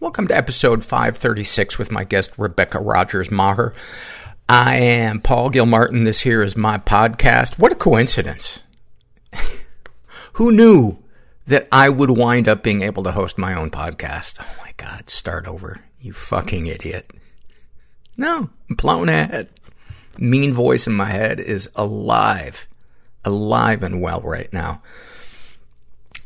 Welcome to episode 536 with my guest, Rebecca Rogers Maher. I am Paul Gilmartin. This here is my podcast. What a coincidence. Who knew that I would wind up being able to host my own podcast? Oh my God, start over. You fucking idiot. No, I'm blown ahead. Mean voice in my head is alive and well right now.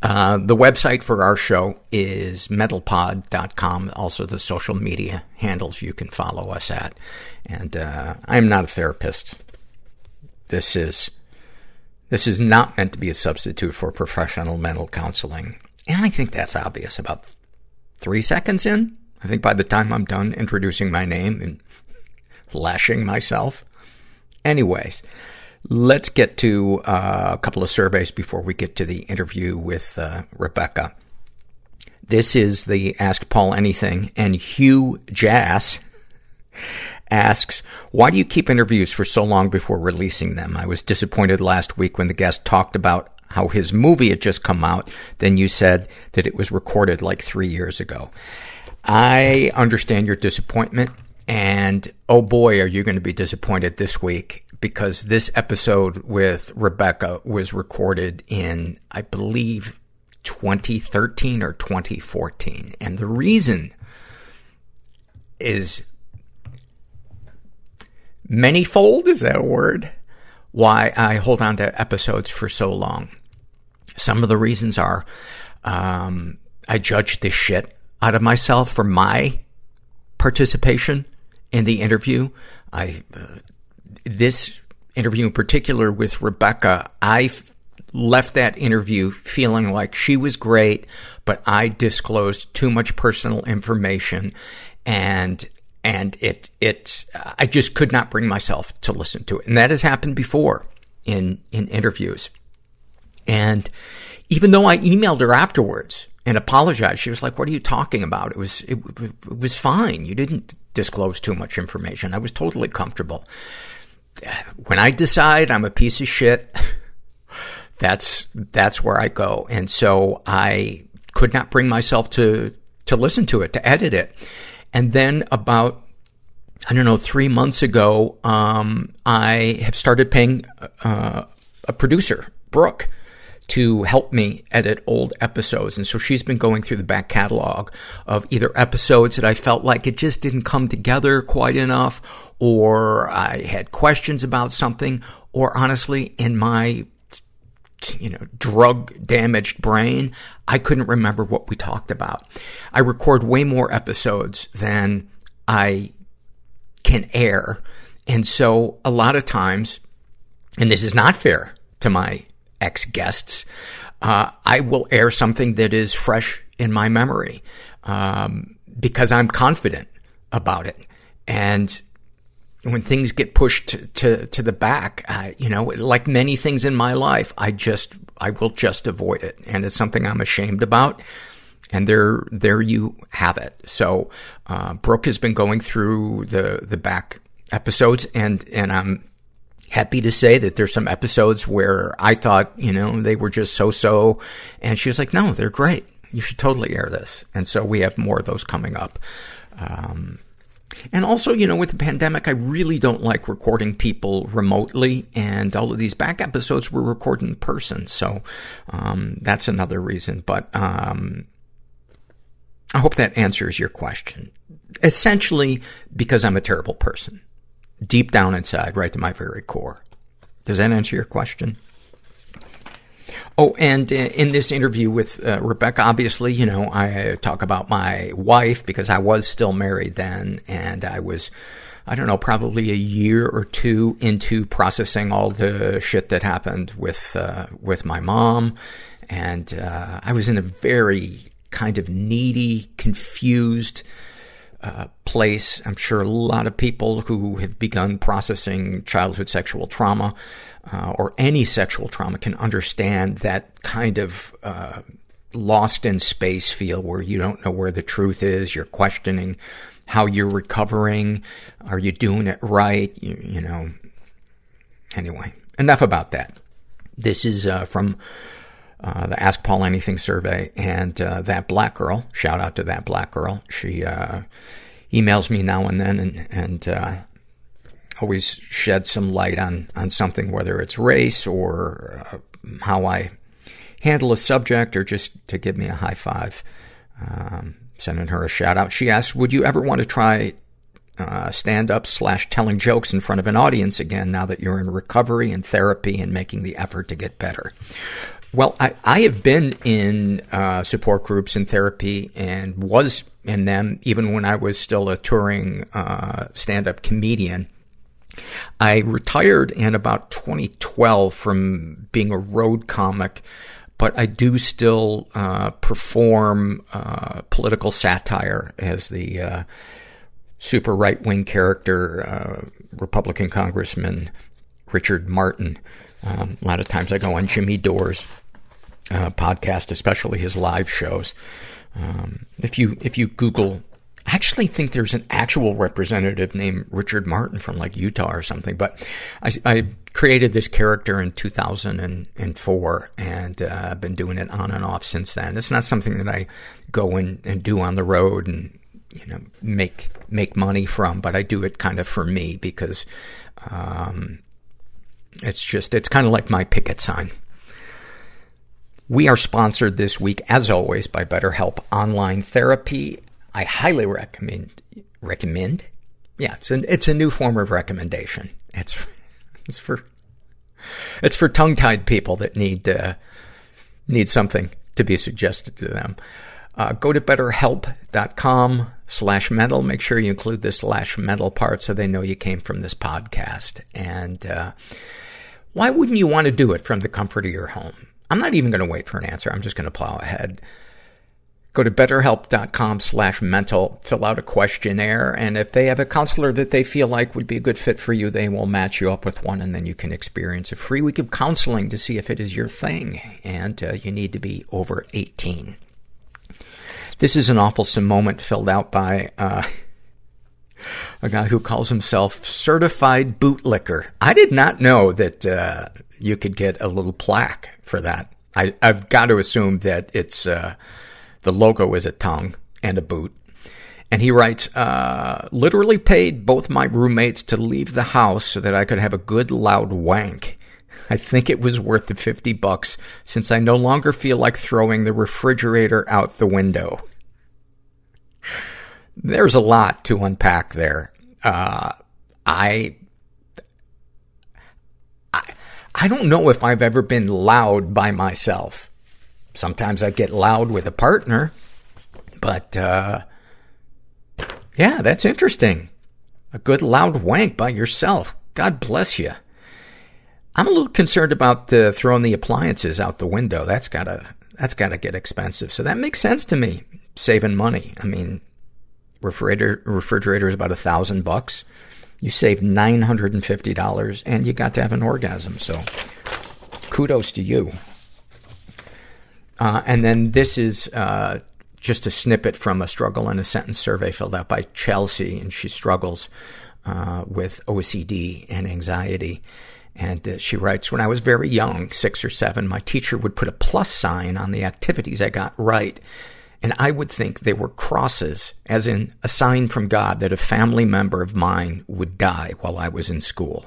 The website for our show is mentalpod.com, also the social media handles you can follow us at. And I'm not a therapist. This is not meant to be a substitute for professional mental counseling. And I think that's obvious about 3 seconds in. I think by the time I'm done introducing my name and lashing myself. Anyways, let's get to a couple of surveys before we get to the interview with Rebecca. This is the Ask Paul Anything, and Hugh Jass asks, why do you keep interviews for so long before releasing them? I was disappointed last week when the guest talked about how his movie had just come out. Then you said that it was recorded like 3 years ago. I understand your disappointment, and oh boy, are you going to be disappointed this week, because this episode with Rebecca was recorded in, I believe, 2013 or 2014. And the reason is manyfold, is that a word? Why I hold on to episodes for so long. Some of the reasons are, I judge the shit out of myself for my participation in the interview. This interview in particular with Rebecca, I left that interview feeling like she was great, but I disclosed too much personal information, and I just could not bring myself to listen to it. And that has happened before in interviews. And even though I emailed her afterwards and apologized, she was like, "What are you talking about? It was fine. You didn't disclose too much information. I was totally comfortable." When I decide I'm a piece of shit, that's where I go. And so I could not bring myself to listen to it, to edit it. And then about, 3 months ago, I have started paying a producer, Brooke, to help me edit old episodes. And so she's been going through the back catalog of either episodes that I felt like it just didn't come together quite enough, or I had questions about something, or honestly, in my, drug-damaged brain, I couldn't remember what we talked about. I record way more episodes than I can air. And so a lot of times, and this is not fair to my ex-guests, I will air something that is fresh in my memory, because I'm confident about it. And when things get pushed to the back, like many things in my life, I will just avoid it. And it's something I'm ashamed about. And there you have it. So, Brooke has been going through the back episodes, and I'm happy to say that there's some episodes where I thought, you know, they were just so-so. And she was like, no, they're great. You should totally air this. And so we have more of those coming up. And also, you know, with the pandemic, I really don't like recording people remotely, and all of these back episodes were recorded in person. So, that's another reason. But, I hope that answers your question. Essentially, because I'm a terrible person. Deep down inside, right to my very core. Does that answer your question? Oh, and in this interview with Rebecca, obviously, you know, I talk about my wife because I was still married then, and I was, I don't know, probably a year or two into processing all the shit that happened with my mom. And, I was in a very kind of needy, confused, place. I'm sure a lot of people who have begun processing childhood sexual trauma, or any sexual trauma, can understand that kind of lost in space feel where you don't know where the truth is. You're questioning how you're recovering. Are you doing it right? You know. Anyway, enough about that. This is from the Ask Paul Anything survey, and that black girl, shout out to that black girl, she emails me now and then, and always sheds some light on something, whether it's race or how I handle a subject, or just to give me a high five. Sending her a shout out. She asks, would you ever want to try stand-up / telling jokes in front of an audience again, now that you're in recovery and therapy and making the effort to get better? Well, I have been in support groups and therapy, and was in them even when I was still a touring stand-up comedian. I retired in about 2012 from being a road comic, but I do still perform political satire as the super right-wing character, Republican Congressman Richard Martin. A lot of times I go on Jimmy Dore's podcast, especially his live shows. If you Google, I actually think there's an actual representative named Richard Martin from like Utah or something, but I created this character in 2004, and I've been doing it on and off since then. It's not something that I go in and do on the road and, you know, make money from, but I do it kind of for me because, it's kind of like my picket sign. We are sponsored this week, as always, by BetterHelp Online Therapy. I highly recommend. Yeah, it's a new form of recommendation. It's for tongue-tied people that need something to be suggested to them. Go to betterhelp.com /mental. Make sure you include the /mental part so they know you came from this podcast. And, why wouldn't you want to do it from the comfort of your home? I'm not even going to wait for an answer. I'm just going to plow ahead. Go to betterhelp.com /mental, fill out a questionnaire, and if they have a counselor that they feel like would be a good fit for you, they will match you up with one, and then you can experience a free week of counseling to see if it is your thing. And, you need to be over 18. This is an awful moment filled out by a guy who calls himself Certified Bootlicker. I did not know that you could get a little plaque for that. I've got to assume that it's the logo is a tongue and a boot. And he writes, literally paid both my roommates to leave the house so that I could have a good loud wank. I think it was worth the $50 since I no longer feel like throwing the refrigerator out the window. There's a lot to unpack there. I don't know if I've ever been loud by myself. Sometimes I get loud with a partner, but, yeah, that's interesting. A good loud wank by yourself. God bless you. I'm a little concerned about throwing the appliances out the window. That's gotta get expensive. So that makes sense to me. Saving money. I mean, refrigerator is about $1,000. You save $950, and you got to have an orgasm. So kudos to you. And then this is, just a snippet from a struggle in a sentence survey filled out by Chelsea, and she struggles with OCD and anxiety. And she writes, when I was very young, 6 or 7, my teacher would put a plus sign on the activities I got right. And I would think they were crosses, as in a sign from God that a family member of mine would die while I was in school.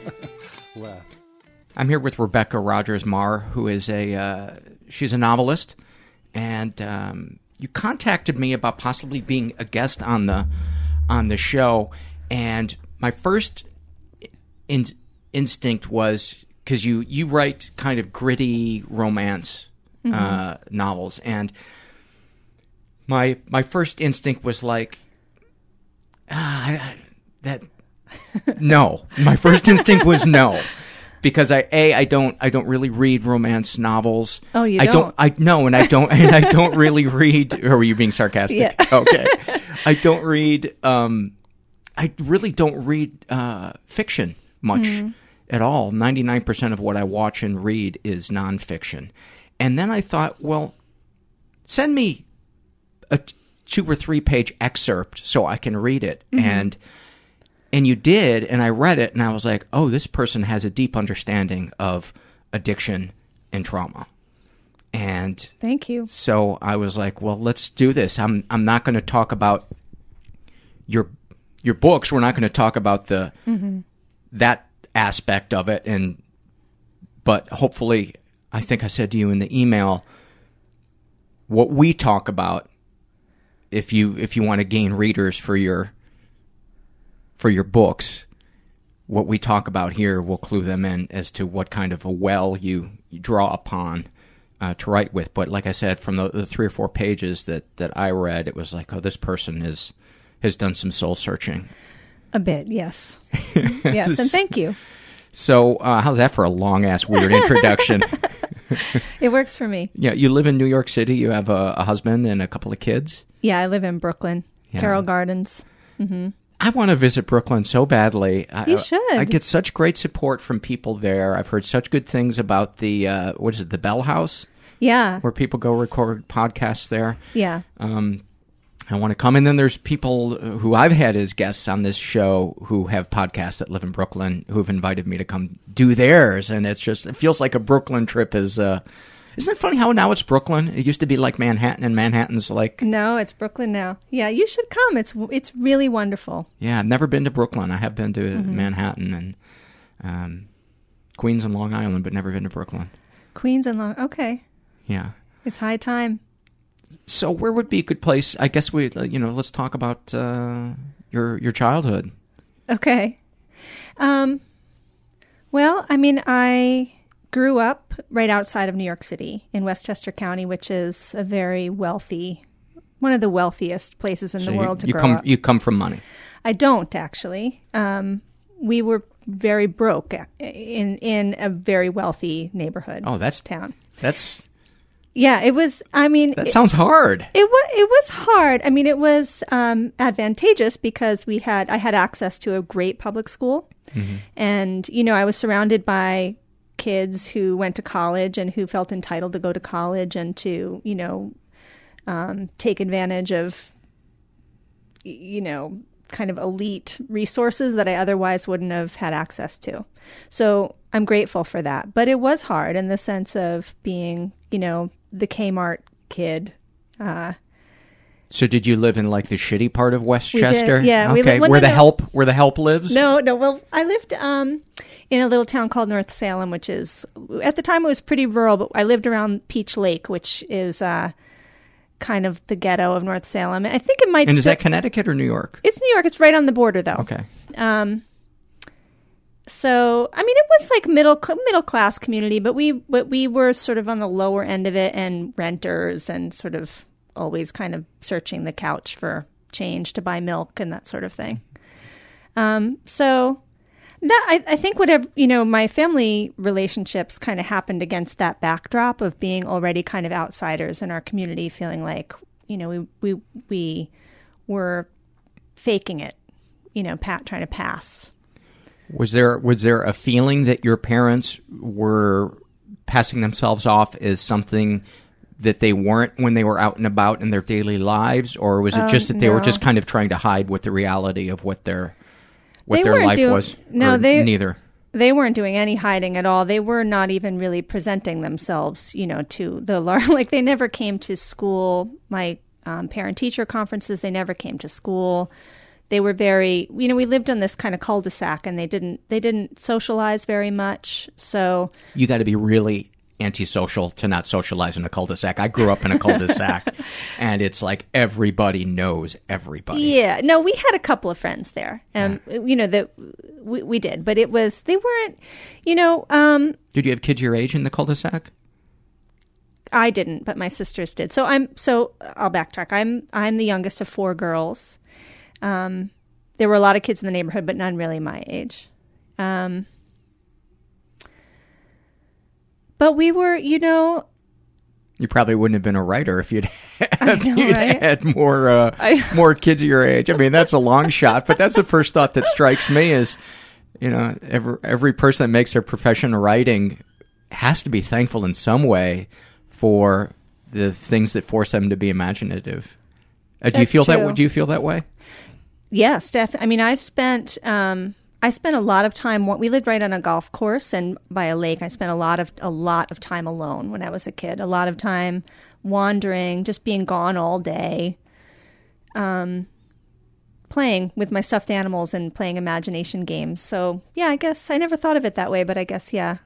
I'm here with Rebecca Rogers Maher, who is she's a novelist, and you contacted me about possibly being a guest on the show, and my first instinct was, because you write kind of gritty romance novels, and my first instinct was like, no. My first instinct was no, because I don't really read romance novels. Oh, you don't? I don't really read. Or were you being sarcastic? Yeah. Okay. I don't read. I really don't read fiction much at all. 99% of what I watch and read is nonfiction. And then I thought, well, send me a 2 or 3 page excerpt so I can read it. And you did, and I read it, and I was like, oh, this person has a deep understanding of addiction and trauma. And thank you. So I was like, well, let's do this. I'm not going to talk about your books. We're not going to talk about the that aspect of it. But hopefully, I think I said to you in the email, what we talk about, if you want to gain readers for your books, what we talk about here will clue them in as to what kind of a well you draw upon to write with. But like I said, from the 3 or 4 pages that I read, it was like, oh, this person has done some soul searching. A bit, yes. Yes, and thank you. So how's that for a long-ass weird introduction? It works for me. Yeah, you live in New York City. You have a husband and a couple of kids. Yeah, I live in Brooklyn, Carroll Gardens. I want to visit Brooklyn so badly. You should. I get such great support from people there. I've heard such good things about the Bell House? Yeah. Where people go record podcasts there. Yeah. I want to come. And then there's people who I've had as guests on this show who have podcasts that live in Brooklyn who've invited me to come do theirs. And it feels like a Brooklyn trip is... Isn't it funny how now it's Brooklyn? It used to be like Manhattan, and Manhattan's like... No, it's Brooklyn now. Yeah, you should come. It's really wonderful. Yeah, I've never been to Brooklyn. I have been to Manhattan and Queens and Long Island, but never been to Brooklyn. Queens and Long... Okay. Yeah. It's high time. So where would be a good place? I guess let's talk about your childhood. Okay. Well, I mean, I... grew up right outside of New York City in Westchester County, which is a very wealthy, one of the wealthiest places in the world to grow up. You come from money? I don't, actually. We were very broke in a very wealthy neighborhood. Oh, that's... town. That's... Yeah, it was, I mean... That sounds hard. It was hard. I mean, it was advantageous because I had access to a great public school. And, you know, I was surrounded by... kids who went to college and who felt entitled to go to college and to, you know, take advantage of, you know, kind of elite resources that I otherwise wouldn't have had access to. So I'm grateful for that. But it was hard in the sense of being, you know, the Kmart kid So did you live in like the shitty part of Westchester? We did, yeah. Okay. Where the help lives? No. Well, I lived in a little town called North Salem, which is, at the time it was pretty rural, but I lived around Peach Lake, which is kind of the ghetto of North Salem. I think it might. And is that Connecticut or New York? It's New York. It's right on the border, though. Okay. So I mean, it was like middle class community, but we were sort of on the lower end of it, and renters, and sort of always kind of searching the couch for change to buy milk and that sort of thing. So that I think whatever, you know, my family relationships kind of happened against that backdrop of being already kind of outsiders in our community, feeling like, you know, we were faking it, you know, trying to pass. Was there a feeling that your parents were passing themselves off as something that they weren't when they were out and about in their daily lives, or was it just that they were just kind of trying to hide what the reality of what their life was? No, they weren't doing any hiding at all. They were not even really presenting themselves, you know, to the large. Like they never came to school. My parent-teacher conferences, they never came to school. They were very, you know, we lived on this kind of cul-de-sac, and they didn't socialize very much. So you got to be really antisocial to not socialize in a cul-de-sac. I grew up in a cul-de-sac, and it's like everybody knows everybody. Yeah. No, we had a couple of friends there, and you know that we did, but it was they weren't. You know. Did you have kids your age in the cul-de-sac? I didn't, but my sisters did. So I'll backtrack. I'm the youngest of four girls. There were a lot of kids in the neighborhood, but none really my age. But we were, you know... You probably wouldn't have been a writer if you'd had more kids your age. I mean, that's a long shot, but that's the first thought that strikes me is, you know, every person that makes their profession writing has to be thankful in some way for the things that force them to be imaginative. Do you feel that way? Yes, definitely. I mean, I spent a lot of time. We lived right on a golf course and by a lake. I spent a lot of time alone when I was a kid. A lot of time wandering, just being gone all day, playing with my stuffed animals and playing imagination games. So yeah, I guess I never thought of it that way, but I guess yeah,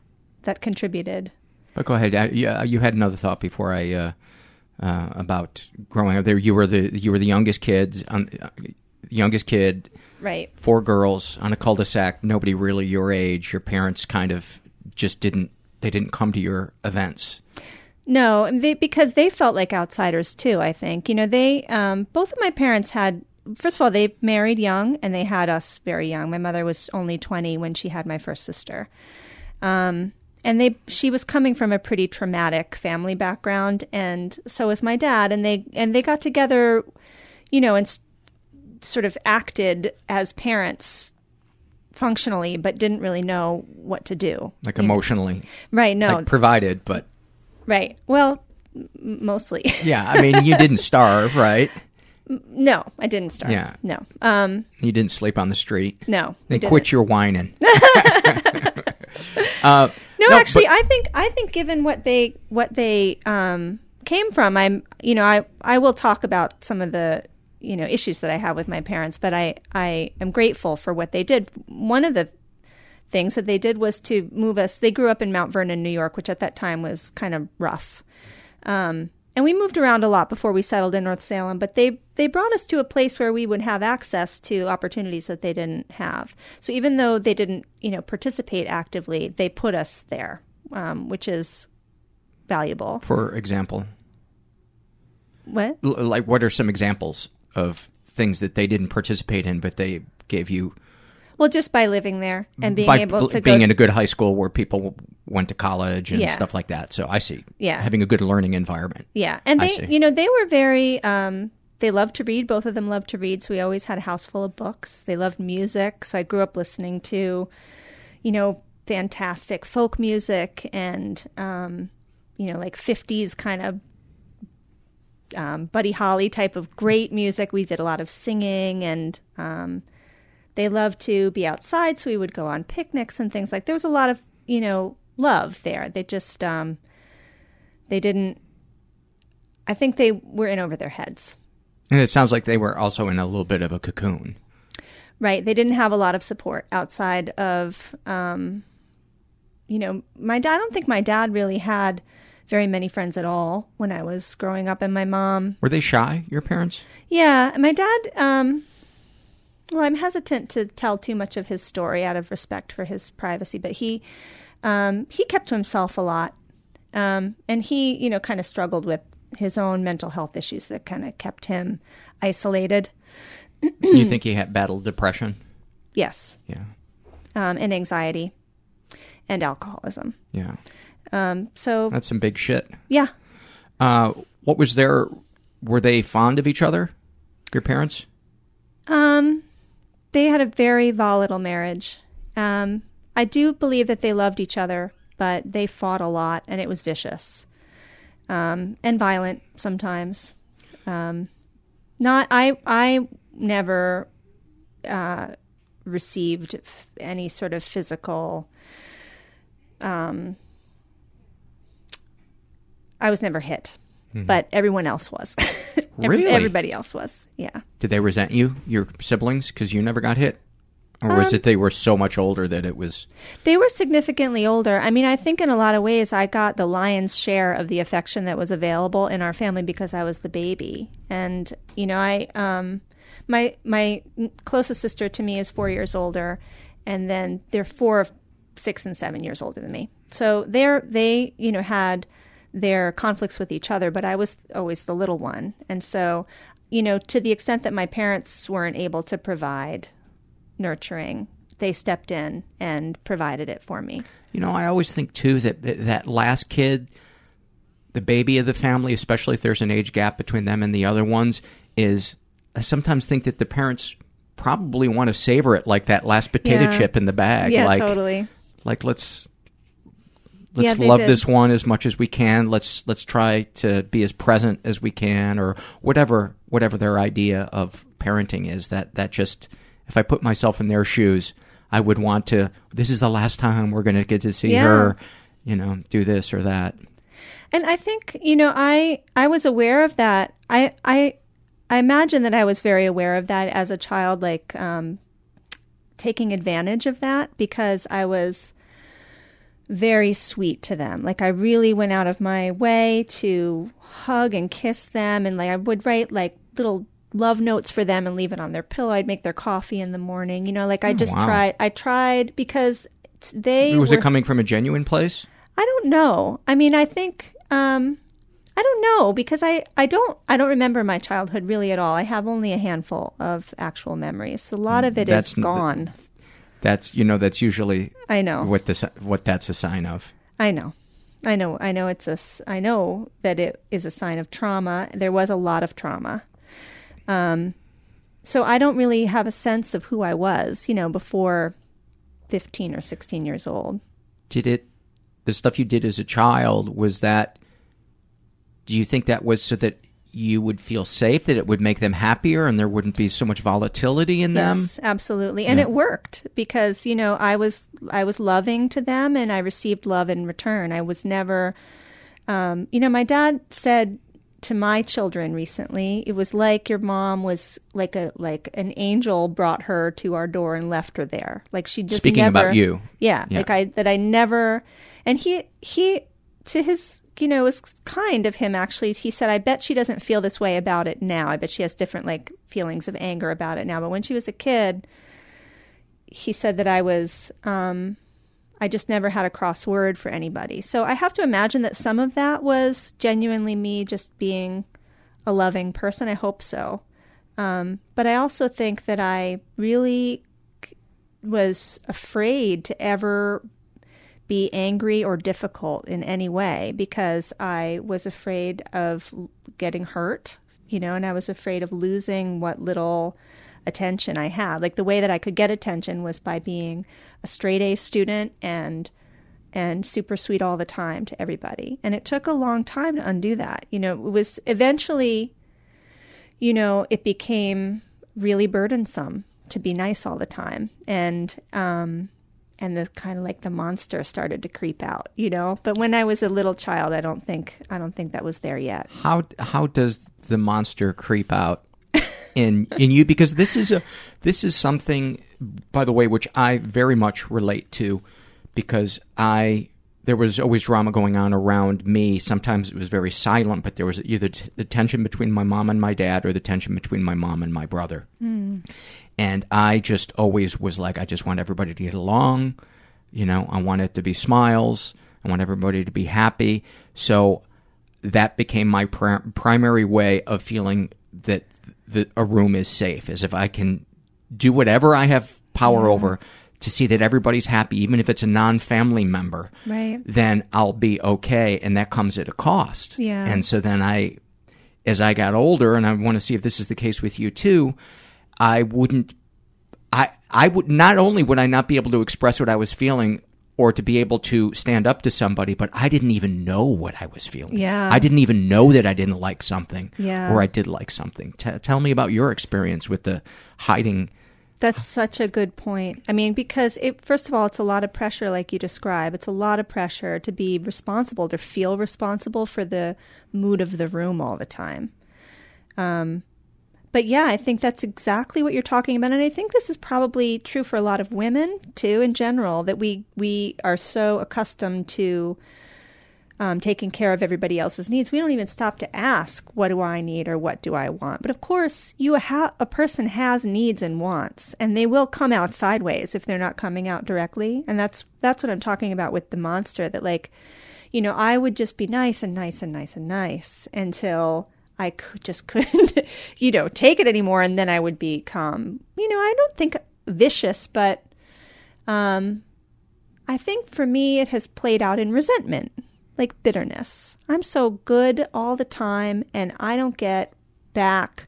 that contributed. But go ahead. You had another thought before I about growing up there. You were the youngest kids. Youngest kid, right? Four girls on a cul-de-sac. Nobody really your age. Your parents kind of just didn't come to your events. No, because they felt like outsiders too. I think, you know, they both of my parents had. First of all, they married young, and they had us very young. My mother was only 20 when she had my first sister, and she was coming from a pretty traumatic family background, and so was my dad. And they got together, you know, and sort of acted as parents functionally, but didn't really know what to do. Like emotionally. Right, no. Like provided, but... Right. Well, mostly. Yeah, I mean, you didn't starve, right? No, I didn't starve. Yeah. No. You didn't sleep on the street. No. Then quit your whining. I think given what they came from, I will talk about some of the you know, issues that I have with my parents, but I am grateful for what they did. One of the things that they did was to move us. They grew up in Mount Vernon, New York, which at that time was kind of rough. And we moved around a lot before we settled in North Salem, but they brought us to a place where we would have access to opportunities that they didn't have. So even though they didn't, you know, participate actively, they put us there, which is valuable. For example? What? Like, what are some examples of things that they didn't participate in, but they gave you? Well, just by living there and being able to being in a good high school where people went to college and stuff like that. So I see. Yeah. Having a good learning environment. Yeah. And they, you know, they were very, they loved to read. Both of them loved to read. So we always had a house full of books. They loved music. So I grew up listening to, you know, fantastic folk music and, you know, like 50s kind of, Buddy Holly type of great music. We did a lot of singing, and they loved to be outside, so we would go on picnics and things like. There was a lot of, you know, love there. They just they didn't. I think they were in over their heads. And it sounds like they were also in a little bit of a cocoon. Right. They didn't have a lot of support outside of, you know, my dad. I don't think my dad really had very many friends at all when I was growing up. And my mom. Were they shy, your parents? Yeah. And my dad, well, I'm hesitant to tell too much of his story out of respect for his privacy, but he kept to himself a lot. And he, you know, kind of struggled with his own mental health issues that kind of kept him isolated. You think he had battled depression? Yes. Yeah. And anxiety and alcoholism. Yeah. So that's some big shit. Yeah. What was their, were they fond of each other, your parents? They had a very volatile marriage. I do believe that they loved each other, but they fought a lot and it was vicious. And violent sometimes. I never received any sort of physical, I was never hit, but everyone else was. Really? Everybody else was, yeah. Did they resent you, your siblings, because you never got hit? Or was it they were so much older that it was... They were significantly older. I mean, I think in a lot of ways I got the lion's share of the affection that was available in our family because I was the baby. And, you know, I my closest sister to me is 4 years older, and then they're 4, 6, and 7 years older than me. So they, you know, had their conflicts with each other, but I was always the little one. And so, you know, to the extent that my parents weren't able to provide... nurturing, they stepped in and provided it for me. You know, I always think too that that last kid, the baby of the family, especially if there's an age gap between them and the other ones, is I sometimes think that the parents probably want to savor it like that last potato chip in the bag. Yeah, like, totally. Like let's love this one as much as we can. Let's try to be as present as we can, or whatever their idea of parenting is. That just. If I put myself in their shoes, I would want to, this is the last time we're going to get to see her, you know, do this or that. And I think, you know, I was aware of that. I imagine that I was very aware of that as a child, like taking advantage of that because I was very sweet to them. Like I really went out of my way to hug and kiss them. And like I would write like little love notes for them and leave it on their pillow. I'd make their coffee in the morning. You know, like I just tried. I tried because they Was it coming from a genuine place? I don't know. I mean, I think, I don't know because I don't remember my childhood really at all. I have only a handful of actual memories. So a lot of it is gone. That's, you know, that's usually I know what that's a sign of. I know. I know that it is a sign of trauma. There was a lot of trauma. So I don't really have a sense of who I was, you know, before 15 or 16 years old. The stuff you did as a child, do you think that was so that you would feel safe, that it would make them happier and there wouldn't be so much volatility in them? Yes, absolutely. And it worked because, you know, I was loving to them and I received love in return. I was never, you know, my dad said, to my children recently, it was like your mom was like an angel brought her to our door and left her there. Like she just speaking never, about you. Yeah, like I never. And he to his, you know, it was kind of him actually. He said, "I bet she doesn't feel this way about it now. I bet she has different like feelings of anger about it now." But when she was a kid, he said that I was. I just never had a cross word for anybody. So I have to imagine that some of that was genuinely me just being a loving person. I hope so. But I also think that I really was afraid to ever be angry or difficult in any way because I was afraid of getting hurt, you know, and I was afraid of losing what little attention I had. Like the way that I could get attention was by being a straight A student and super sweet all the time to everybody. And it took a long time to undo that. You know, it was eventually, you know, it became really burdensome to be nice all the time. And the kind of like the monster started to creep out, you know, but when I was a little child, I don't think that was there yet. How does the monster creep out? in you, because this is something, by the way, which I very much relate to, because there was always drama going on around me. Sometimes it was very silent, but there was either the tension between my mom and my dad or the tension between my mom and my brother. Mm. And I just always was like, I just want everybody to get along. You know, I want it to be smiles. I want everybody to be happy. So that became my primary way of feeling that a room is safe, is if I can do whatever I have power over to see that everybody's happy, even if it's a non-family member, right, then I'll be okay. And that comes at a cost. Yeah. And so then as I got older, and I want to see if this is the case with you too, I would not be able to express what I was feeling or to be able to stand up to somebody, but I didn't even know what I was feeling. Yeah. I didn't even know that I didn't like something, or I did like something. Tell me about your experience with the hiding. That's such a good point. I mean, because first of all, it's a lot of pressure, like you describe. It's a lot of pressure to be responsible, to feel responsible for the mood of the room all the time. But yeah, I think that's exactly what you're talking about. And I think this is probably true for a lot of women, too, in general, that we are so accustomed to taking care of everybody else's needs. We don't even stop to ask, what do I need or what do I want? But of course, a person has needs and wants, and they will come out sideways if they're not coming out directly. And that's what I'm talking about with the monster, that like, you know, I would just be nice and nice and nice and nice until I just couldn't, you know, take it anymore. And then I would become, you know, I don't think vicious, but I think for me, it has played out in resentment. Like bitterness. I'm so good all the time, and I don't get back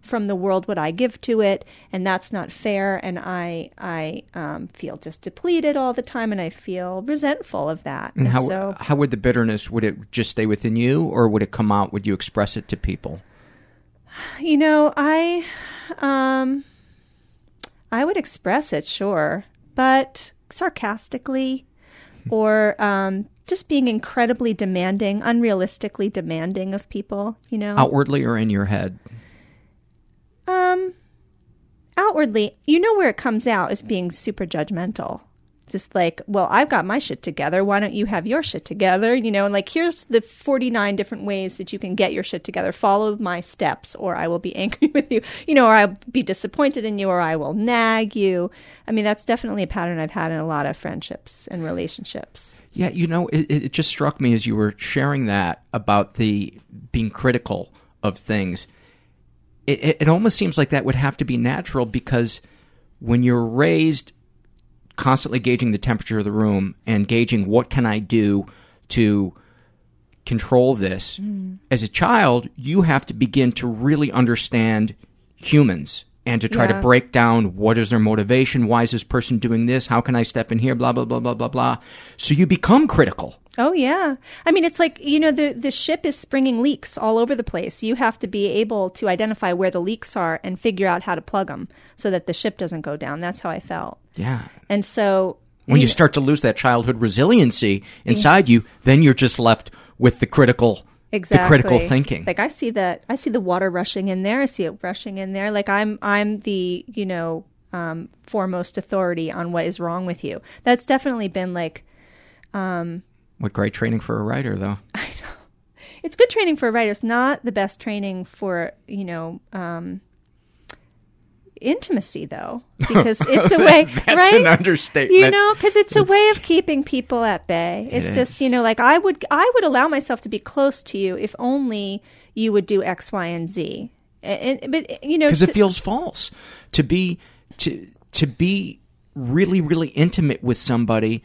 from the world what I give to it, and that's not fair, and I feel just depleted all the time, and I feel resentful of that. And how would the bitterness, would it just stay within you, or would it come out? Would you express it to people? You know, I would express it, sure, but sarcastically, or just being incredibly demanding, unrealistically demanding of people, you know. Outwardly or in your head? Outwardly, you know where it comes out is being super judgmental. Just like, well, I've got my shit together. Why don't you have your shit together? You know, and like, here's the 49 different ways that you can get your shit together. Follow my steps, or I will be angry with you, you know, or I'll be disappointed in you, or I will nag you. I mean, that's definitely a pattern I've had in a lot of friendships and relationships. Yeah, you know, it just struck me as you were sharing that about the being critical of things. It almost seems like that would have to be natural, because when you're raised constantly gauging the temperature of the room and gauging what can I do to control this. Mm. As a child, you have to begin to really understand humans and to try to break down, what is their motivation? Why is this person doing this? How can I step in here? Blah, blah, blah, blah, blah, blah. So you become critical. Oh, yeah. I mean, it's like, you know, the ship is springing leaks all over the place. You have to be able to identify where the leaks are and figure out how to plug them so that the ship doesn't go down. That's how I felt. Yeah. And so when you start to lose that childhood resiliency inside you, then you're just left with the critical, the critical thinking. Like, I see the water rushing in there. I see it rushing in there. Like, I'm the, you know, foremost authority on what is wrong with you. That's definitely been like, what great training for a writer, though. I know. It's good training for a writer. It's not the best training for, you know, intimacy, though, because it's a way, that's right? An understatement. You know, because it's a way of keeping people at bay. It's just, you know, like I would allow myself to be close to you if only you would do X, Y, and Z. And but you know, because it feels false to be to be really, really intimate with somebody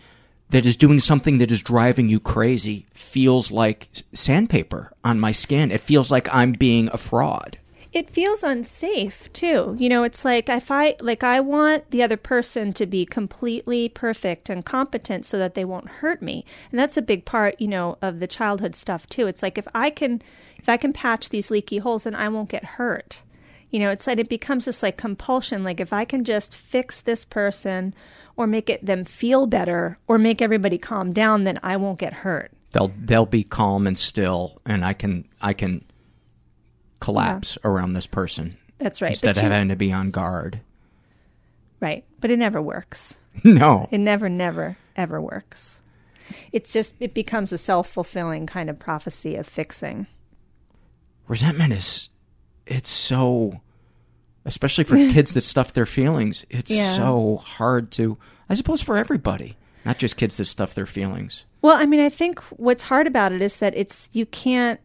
that is doing something that is driving you crazy. Feels like sandpaper on my skin. It feels like I'm being a fraud. It feels unsafe too. You know, it's like I want the other person to be completely perfect and competent so that they won't hurt me. And that's a big part, you know, of the childhood stuff too. It's like if I can patch these leaky holes, then I won't get hurt. You know, it's like it becomes this like compulsion. Like if I can just fix this person, or make them feel better, or make everybody calm down, then I won't get hurt. They'll be calm and still, and I can collapse around this person. That's right. Instead of having to be on guard. Right. But it never works. No. It never, ever works. It's just, it becomes a self-fulfilling kind of prophecy of fixing. Resentment is, it's so, especially for kids that stuff their feelings, it's so hard to, I suppose for everybody, not just kids that stuff their feelings. Well, I mean, I think what's hard about it is that it's, you can't,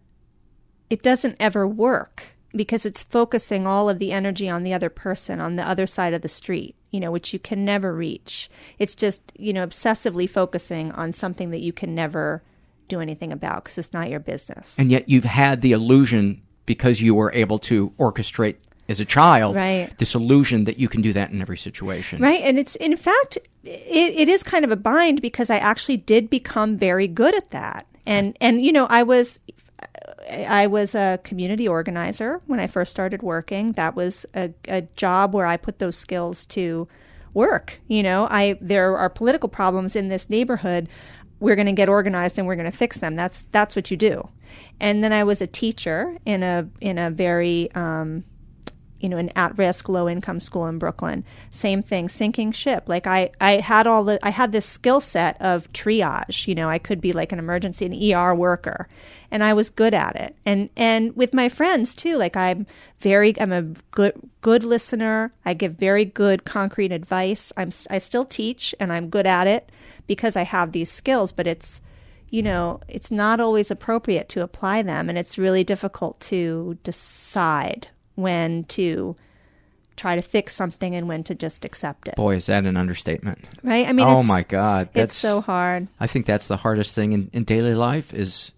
it doesn't ever work because it's focusing all of the energy on the other person, on the other side of the street, you know, which you can never reach. It's just, you know, obsessively focusing on something that you can never do anything about because it's not your business. And yet you've had the illusion because you were able to orchestrate as a child, this illusion that you can do that in every situation. Right. And it's, in fact, it is kind of a bind because I actually did become very good at that. And you know, I was a community organizer when I first started working. That was a job where I put those skills to work. You know, there are political problems in this neighborhood. We're going to get organized and we're going to fix them. That's what you do. And then I was a teacher in a very, you know, an at-risk, low-income school in Brooklyn. Same thing, sinking ship. Like I had this skill set of triage. You know, I could be like an ER worker, and I was good at it. And with my friends too. Like I'm a good listener. I give very good concrete advice. I still teach, and I'm good at it because I have these skills. But it's, you know, it's not always appropriate to apply them, and it's really difficult to decide when to try to fix something and when to just accept it. Boy, is that an understatement. Right? I mean, oh my God. That's, it's so hard. I think that's the hardest thing in daily life is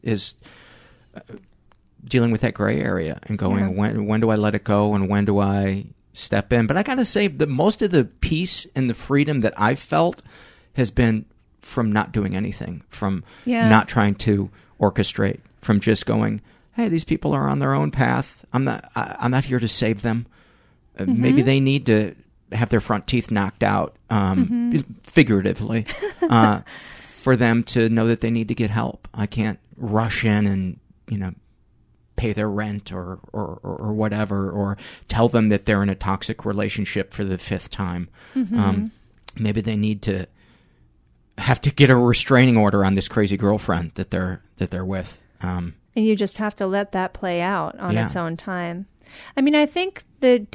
dealing with that gray area and going, when do I let it go and when do I step in? But I got to say that most of the peace and the freedom that I've felt has been from not doing anything, from not trying to orchestrate, from just going, hey, these people are on their own path. I'm not here to save them. Maybe they need to have their front teeth knocked out, figuratively, for them to know that they need to get help. I can't rush in and, you know, pay their rent or whatever, or tell them that they're in a toxic relationship for the fifth time. Maybe they need to have to get a restraining order on this crazy girlfriend that they're with. And you just have to let that play out on its own time. I mean, I think I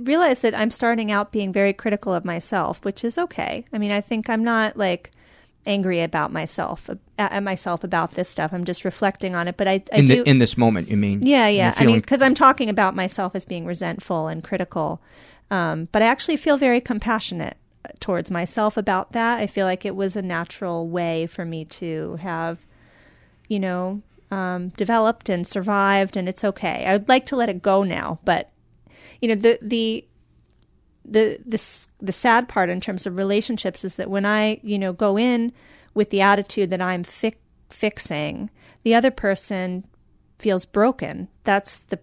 realize that I'm starting out being very critical of myself, which is okay. I mean, I think I'm not like angry about myself about this stuff. I'm just reflecting on it. But in this moment, you mean? Yeah, yeah. I mean, because I'm talking about myself as being resentful and critical. But I actually feel very compassionate towards myself about that. I feel like it was a natural way for me to have, you know, developed and survived, and it's okay. I would like to let it go now, but you know, the sad part in terms of relationships is that when I, you know, go in with the attitude that I'm fixing, the other person feels broken. That's the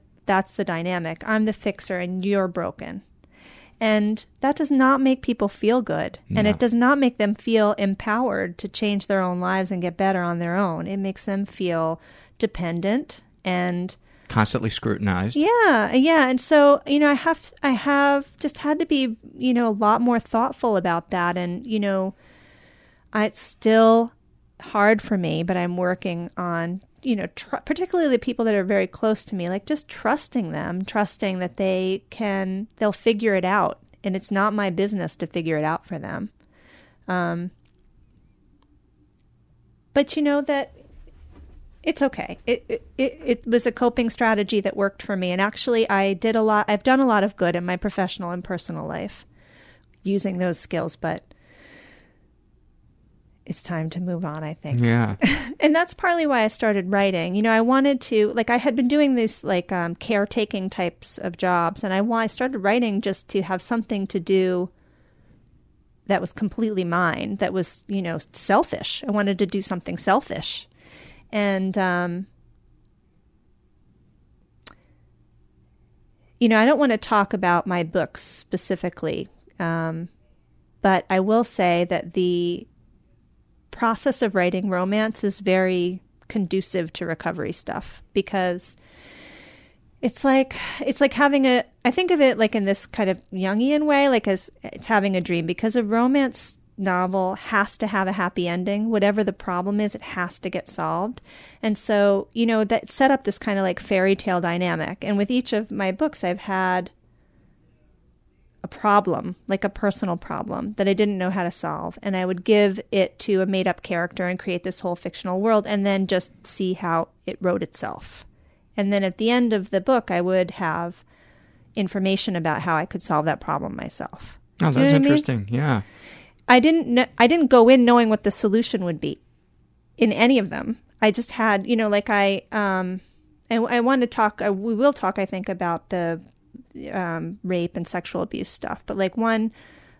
dynamic. I'm the fixer and you're broken. And that does not make people feel good. No. And it does not make them feel empowered to change their own lives and get better on their own. It makes them feel dependent and constantly scrutinized. Yeah, yeah. And so, you know, I have just had to be, you know, a lot more thoughtful about that. And, you know, it's still hard for me, but I'm working on, you know, particularly the people that are very close to me, like just trusting them, trusting that they'll figure it out. And it's not my business to figure it out for them. But you know that it's okay. It was a coping strategy that worked for me. And actually I've done a lot of good in my professional and personal life using those skills, but it's time to move on, I think. Yeah. And that's partly why I started writing. You know, I wanted to, like, I had been doing these, like, caretaking types of jobs, and I started writing just to have something to do that was completely mine, that was, you know, selfish. I wanted to do something selfish. And, you know, I don't want to talk about my books specifically, but I will say that the process of writing romance is very conducive to recovery stuff because It's like having a, I think of it like in this kind of Jungian way, like as it's having a dream, because a romance novel has to have a happy ending. Whatever the problem is, it has to get solved. And so, you know, that set up this kind of like fairy tale dynamic. And with each of my books, I've had a problem, like a personal problem that I didn't know how to solve. And I would give it to a made up character and create this whole fictional world and then just see how it wrote itself. And then at the end of the book, I would have information about how I could solve that problem myself. Oh, that's interesting. Yeah. I didn't go in knowing what the solution would be in any of them. I just had, you know, like I want to talk, we will talk, I think, about the rape and sexual abuse stuff. But like one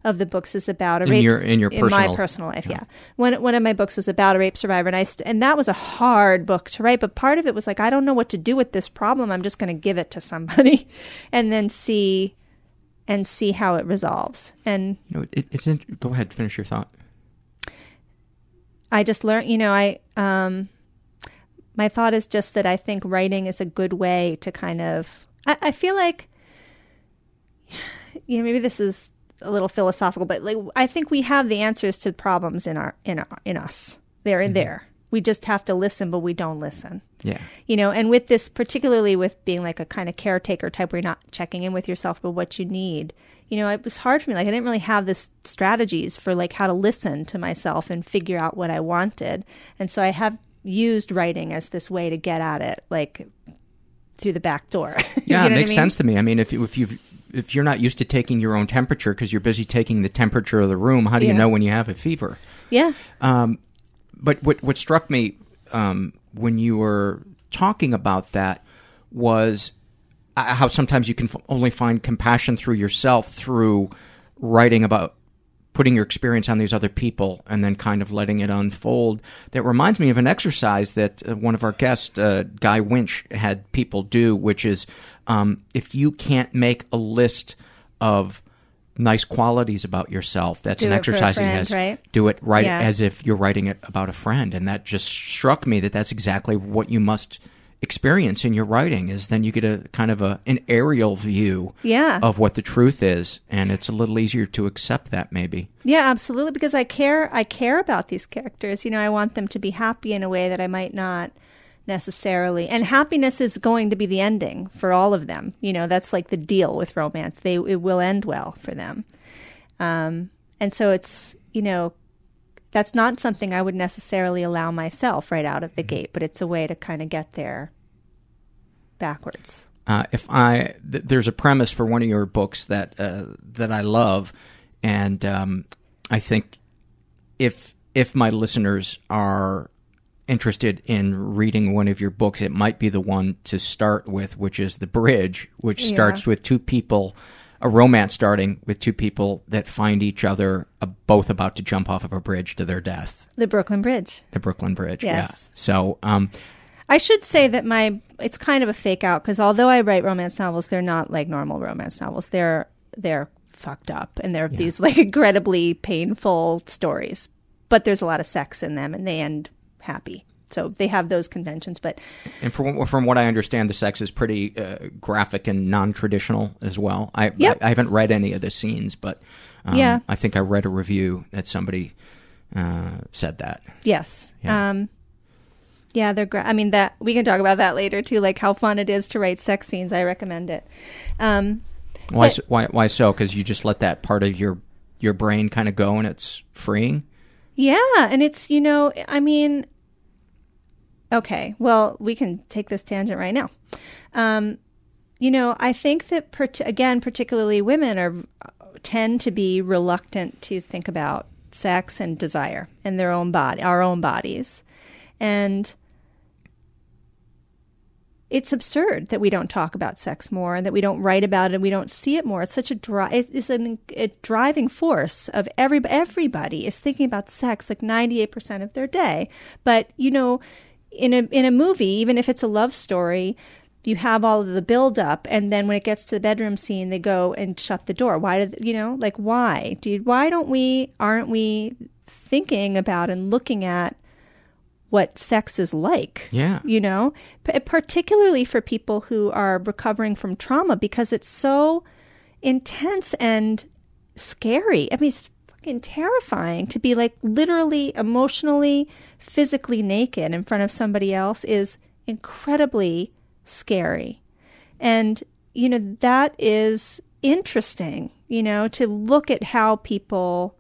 of the books is about a rape. In my personal life, yeah. One of my books was about a rape survivor, and and that was a hard book to write. But part of it was like, I don't know what to do with this problem. I'm just going to give it to somebody, and then see how it resolves. And you know, go ahead, finish your thought. I just learned. You know, my thought is just that I think writing is a good way to kind of. I feel like, you know, maybe this is a little philosophical, but like I think we have the answers to problems in us. They're in there. We just have to listen, but we don't listen. Yeah. You know, and with this, particularly with being like a kind of caretaker type where you're not checking in with yourself, but what you need, you know, it was hard for me. Like I didn't really have this strategies for like how to listen to myself and figure out what I wanted. And so I have used writing as this way to get at it, like through the back door. Yeah, you know, it makes sense to me. I mean, if you're not used to taking your own temperature because you're busy taking the temperature of the room, how do you know when you have a fever? Yeah. But what struck me when you were talking about that was how sometimes you can only find compassion through yourself through writing about putting your experience on these other people and then kind of letting it unfold. That reminds me of an exercise that one of our guests, Guy Winch, had people do, which is if you can't make a list of nice qualities about yourself, that's an exercise he has. Do it right as if you're writing it about a friend. And that just struck me that that's exactly what you must experience in your writing, is then you get a kind of an aerial view of what the truth is, and it's a little easier to accept that maybe. Yeah, absolutely, because I care about these characters. You know, I want them to be happy in a way that I might not necessarily. And happiness is going to be the ending for all of them. You know, that's like the deal with romance. It will end well for them. And so it's, you know, that's not something I would necessarily allow myself right out of the gate, but it's a way to kind of get there backwards. There's a premise for one of your books that I love, and I think if my listeners are interested in reading one of your books, it might be the one to start with, which is The Bridge, which starts with two people. A romance starting with two people that find each other both about to jump off of a bridge to their death. The Brooklyn Bridge, yes. Yeah. So I should say that it's kind of a fake out, because although I write romance novels, they're not like normal romance novels. They're fucked up, and they're these like incredibly painful stories. But there's a lot of sex in them, and they end happy. So they have those conventions, but and from what I understand, the sex is pretty graphic and non-traditional as well. I haven't read any of the scenes, but I think I read a review that somebody said that. Yes. Yeah. They're. I mean, that we can talk about that later too, like how fun it is to write sex scenes. I recommend it. Why? But, why so? Because you just let that part of your brain kind of go, and it's freeing. Yeah, and it's, you know, I mean. Okay, well, we can take this tangent right now. You know, I think that, particularly women tend to be reluctant to think about sex and desire and their own body, our own bodies. And it's absurd that we don't talk about sex more, and that we don't write about it, and we don't see it more. It's such a driving force of everybody is thinking about sex like 98% of their day. But, you know, in a movie, even if it's a love story, you have all of the build up, and then when it gets to the bedroom scene, they go and shut the door. Why aren't we thinking about and looking at what sex is like, you know, particularly for people who are recovering from trauma, because it's so intense and scary. I mean, it's fucking terrifying to be like literally, emotionally, physically naked in front of somebody else is incredibly scary. And, you know, that is interesting, you know, to look at how people,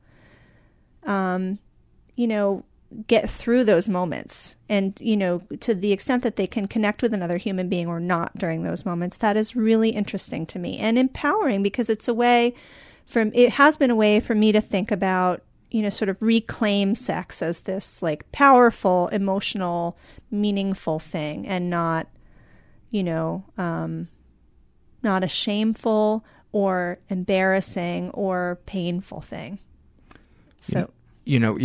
you know, get through those moments, and, you know, to the extent that they can connect with another human being or not during those moments. That is really interesting to me and empowering, because it's a way from, it has been a way for me to think about, you know, sort of reclaim sex as this like powerful, emotional, meaningful thing, and not, you know, not a shameful or embarrassing or painful thing. So, you know,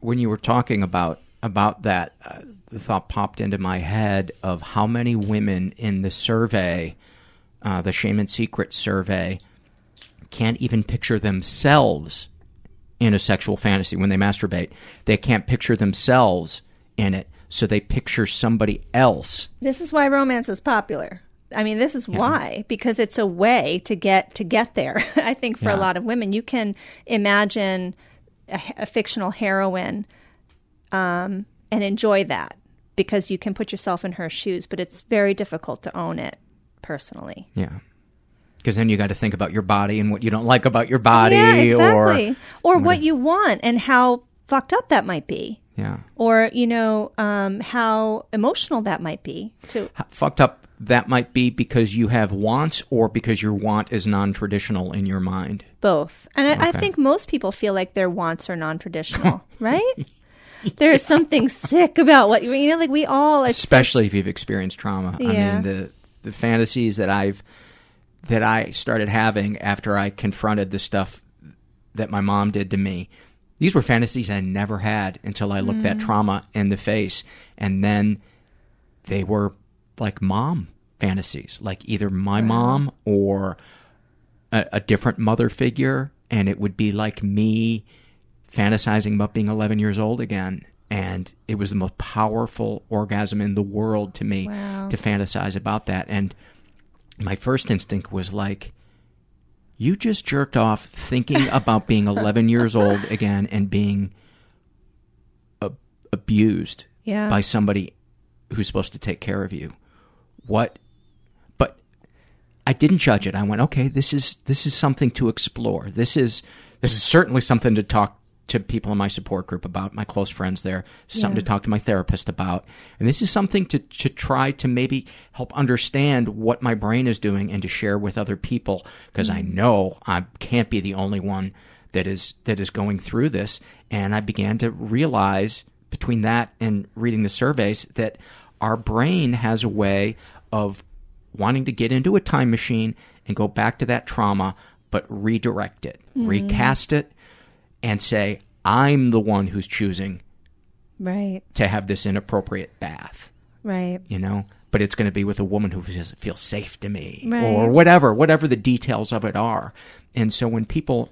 when you were talking about that, the thought popped into my head of how many women in the survey, the Shame and Secret survey, can't even picture themselves in a sexual fantasy when they masturbate. They can't picture themselves in it, so they picture somebody else. This is why romance is popular. I mean, this is why, because it's a way to get there. I think for a lot of women, you can imagine a fictional heroine and enjoy that because you can put yourself in her shoes, but it's very difficult to own it personally. Yeah. Because then you got to think about your body and what you don't like about your body. Yeah, exactly. Or what you want and how fucked up that might be. Yeah. Or, you know, how emotional that might be. How fucked up that might be because you have wants, or because your want is non-traditional in your mind? Both. And I think most people feel like their wants are non-traditional, right? There is something sick about what, you know, like we all... Especially if you've experienced trauma. Yeah. I mean, the fantasies that I started having after I confronted the stuff that my mom did to me, these were fantasies I never had until I looked that trauma in the face. And then they were like mom fantasies, like either my mom or a different mother figure. And it would be like me fantasizing about being 11 years old again. And it was the most powerful orgasm in the world to me to fantasize about that. And my first instinct was like, you just jerked off thinking about being 11 years old again and being abused by somebody who's supposed to take care of you. What? But I didn't judge it. I went, okay, this is something to explore. This is certainly something to talk to people in my support group about, my close friends there, something to talk to my therapist about. And this is something to try to maybe help understand what my brain is doing and to share with other people, because I know I can't be the only one that is going through this. And I began to realize, between that and reading the surveys, that our brain has a way of wanting to get into a time machine and go back to that trauma, but redirect it, recast it, and say, I'm the one who's choosing to have this inappropriate bath. Right. You know? But it's going to be with a woman who doesn't feel safe to me, or whatever the details of it are. And so when people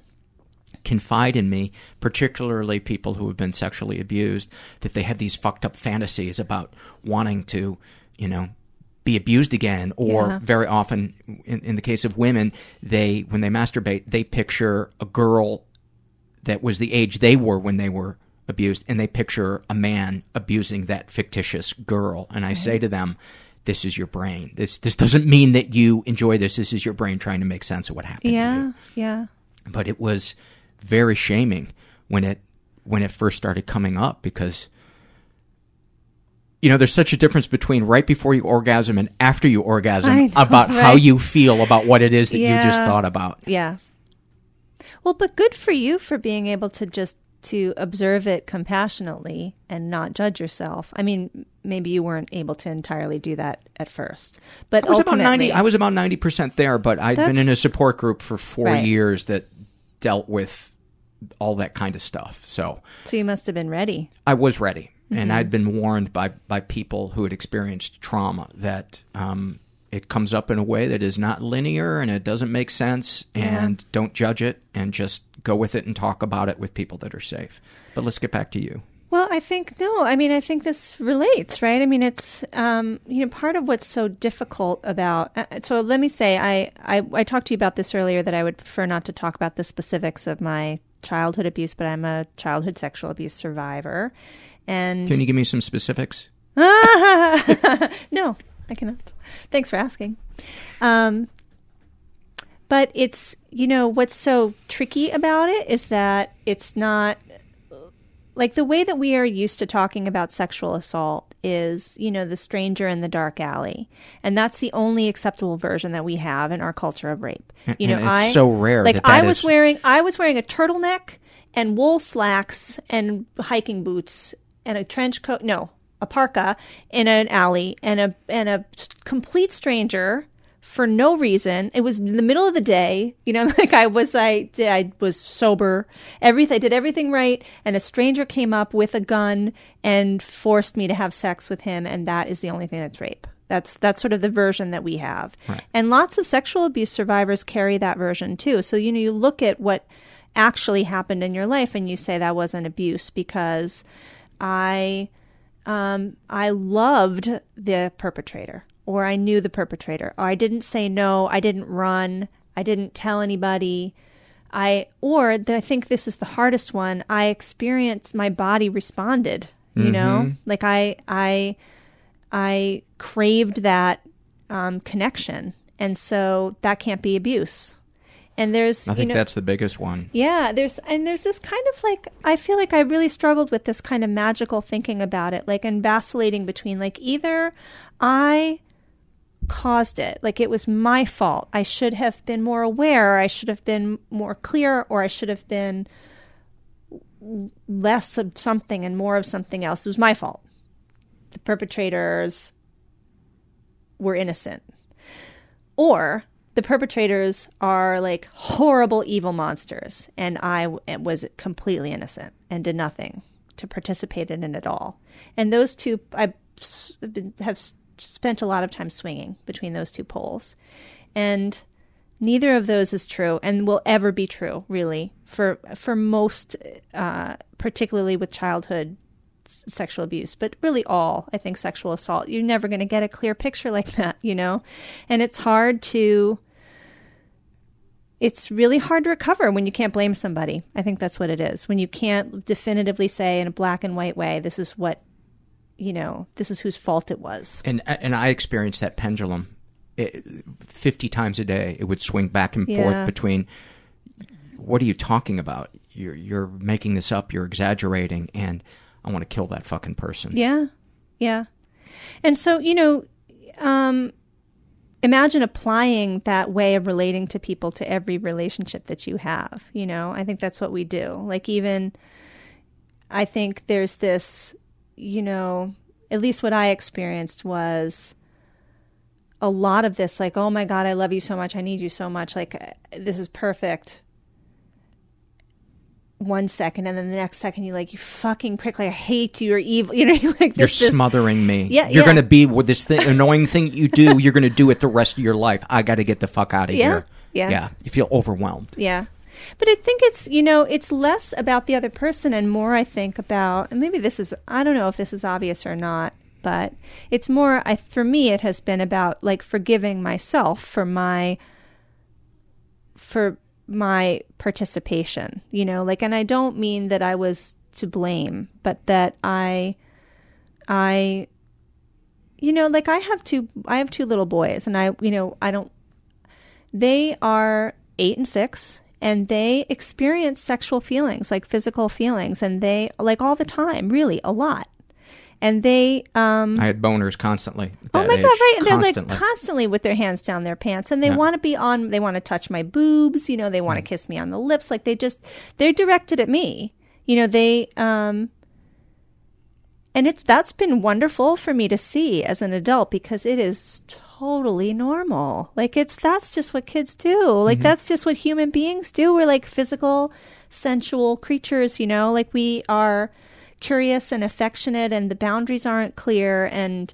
confide in me, particularly people who have been sexually abused, that they have these fucked up fantasies about wanting to, you know, be abused again, or very often in the case of women, when they masturbate, they picture a girl that was the age they were when they were abused, and they picture a man abusing that fictitious girl. And I say to them, this is your brain. This doesn't mean that you enjoy this. This is your brain trying to make sense of what happened to you. Yeah. But it was very shaming when it first started coming up, because, you know, there's such a difference between right before you orgasm and after you orgasm, how you feel about what it is that you just thought about. Yeah. Well, but good for you for being able to just to observe it compassionately and not judge yourself. I mean, maybe you weren't able to entirely do that at first, but I was about 90% there, but I'd been in a support group for 4 years that dealt with all that kind of stuff. So you must have been ready. I was ready. Mm-hmm. And I'd been warned by people who had experienced trauma that it comes up in a way that is not linear, and it doesn't make sense, and don't judge it, and just go with it and talk about it with people that are safe. But let's get back to you. Well, I think this relates, right? I mean, it's, part of what's so difficult about, so let me say, I talked to you about this earlier, that I would prefer not to talk about the specifics of my childhood abuse, but I'm a childhood sexual abuse survivor. And can you give me some specifics? No, I cannot. Thanks for asking. But it's, what's so tricky about it is that it's not, like, the way that we are used to talking about sexual assault is, the stranger in the dark alley. And that's the only acceptable version that we have in our culture of rape. It's so rare. Like, I was wearing a turtleneck and wool slacks and hiking boots and a trench coat, a parka, in an alley, and a complete stranger, for no reason. It was in the middle of the day, I was sober. I did everything right, and a stranger came up with a gun and forced me to have sex with him, and that is the only thing that's rape. That's sort of the version that we have. Right. And lots of sexual abuse survivors carry that version too. So, you look at what actually happened in your life and you say that wasn't abuse because I loved the perpetrator. Or I knew the perpetrator, or I didn't say no, I didn't run, I didn't tell anybody. I think this is the hardest one. I experienced, my body responded, like I craved that connection. And so that can't be abuse. And there's, I think that's the biggest one. Yeah. There's this kind of like, I feel like I really struggled with this kind of magical thinking about it, like, and vacillating between, like, either I caused it, like it was my fault. I should have been more aware. I should have been more clear, or I should have been less of something and more of something else. It was my fault. The perpetrators were innocent. Or the perpetrators are like horrible, evil monsters, and I was completely innocent and did nothing to participate in it at all. And those two, I have spent a lot of time swinging between those two poles, and neither of those is true and will ever be true, really, for most, particularly with childhood sexual abuse, but really all, I think, sexual assault. You're never going to get a clear picture like that, and it's really hard to recover when you can't blame somebody. I think that's what it is. When you can't definitively say in a black and white way, this is what, this is whose fault it was. And I experienced that pendulum 50 times a day. It would swing back and forth between, what are you talking about? You're making this up, you're exaggerating, and I want to kill that fucking person. Yeah. Yeah. And so, imagine applying that way of relating to people to every relationship that you have. I think that's what we do. Like, even, I think there's this, at least what I experienced was a lot of this, like, oh my God, I love you so much. I need you so much. Like, this is perfect. One second, and then the next second you're like, you fucking prick, like, I hate you, you're evil, like, you're smothering me. Yeah, you're going to be with this thing, annoying thing you do, you're going to do it the rest of your life. I got to get the fuck out of here. Yeah. You feel overwhelmed. Yeah. But I think it's, it's less about the other person and more, I think, about, and maybe this is, I don't know if this is obvious or not, but it's more, for me, it has been about, like, forgiving myself for my participation, like, and I don't mean that I was to blame, but that I like, I have two little boys, and they are 8 and 6, and they experience sexual feelings, like physical feelings, and they, like, all the time, really, a lot. And they, I had boners constantly. Oh my God! Right, and they're like constantly with their hands down their pants, and they want to be on. They want to touch my boobs. They want to kiss me on the lips. Like, they're directed at me. And that's been wonderful for me to see as an adult, because it is totally normal. Like, that's just what kids do. Like, that's just what human beings do. We're like physical, sensual creatures. Like, we are curious and affectionate, and the boundaries aren't clear, and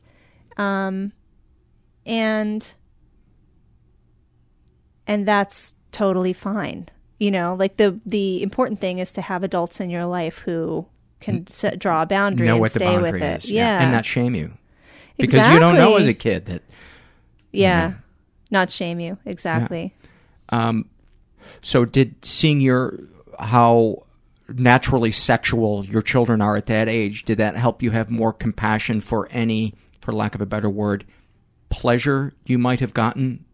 that's totally fine. Like, the important thing is to have adults in your life who can draw a boundary and stay with it. Yeah. And not shame you. Because you don't know as a kid that... Yeah. Not shame you. Exactly. Yeah. So did seeing how naturally sexual your children are at that age, did that help you have more compassion for any, for lack of a better word, pleasure you might have gotten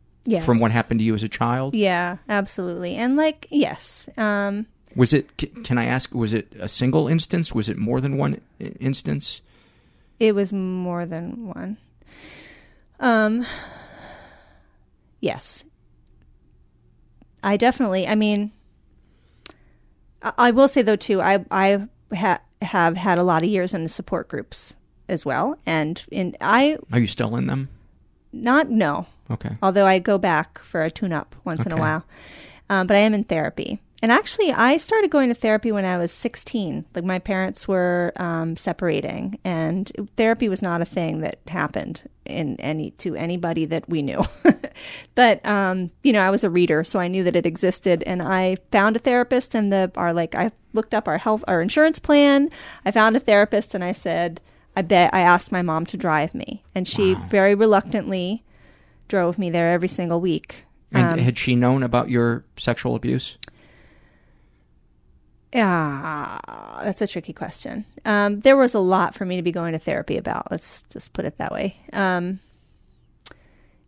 from what happened to you as a child? Yeah, absolutely. And like, yes. Was it, can I ask, was it a single instance? Was it more than one instance? It was more than one. Yes. I definitely, I mean, I will say though too, I have had a lot of years in the support groups as well. And I... Are you still in them? No. Okay. Although I go back for a tune-up once in a while. But I am in therapy. And actually, I started going to therapy when I was 16. Like, my parents were separating, and therapy was not a thing that happened to anybody that we knew. But, you know, I was a reader, so I knew that it existed, and I found a therapist, and I looked up our insurance plan. I found a therapist, and I said, I asked my mom to drive me, and she very reluctantly drove me there every single week. And had she known about your sexual abuse? That's a tricky question. There was a lot for me to be going to therapy about. Let's just put it that way.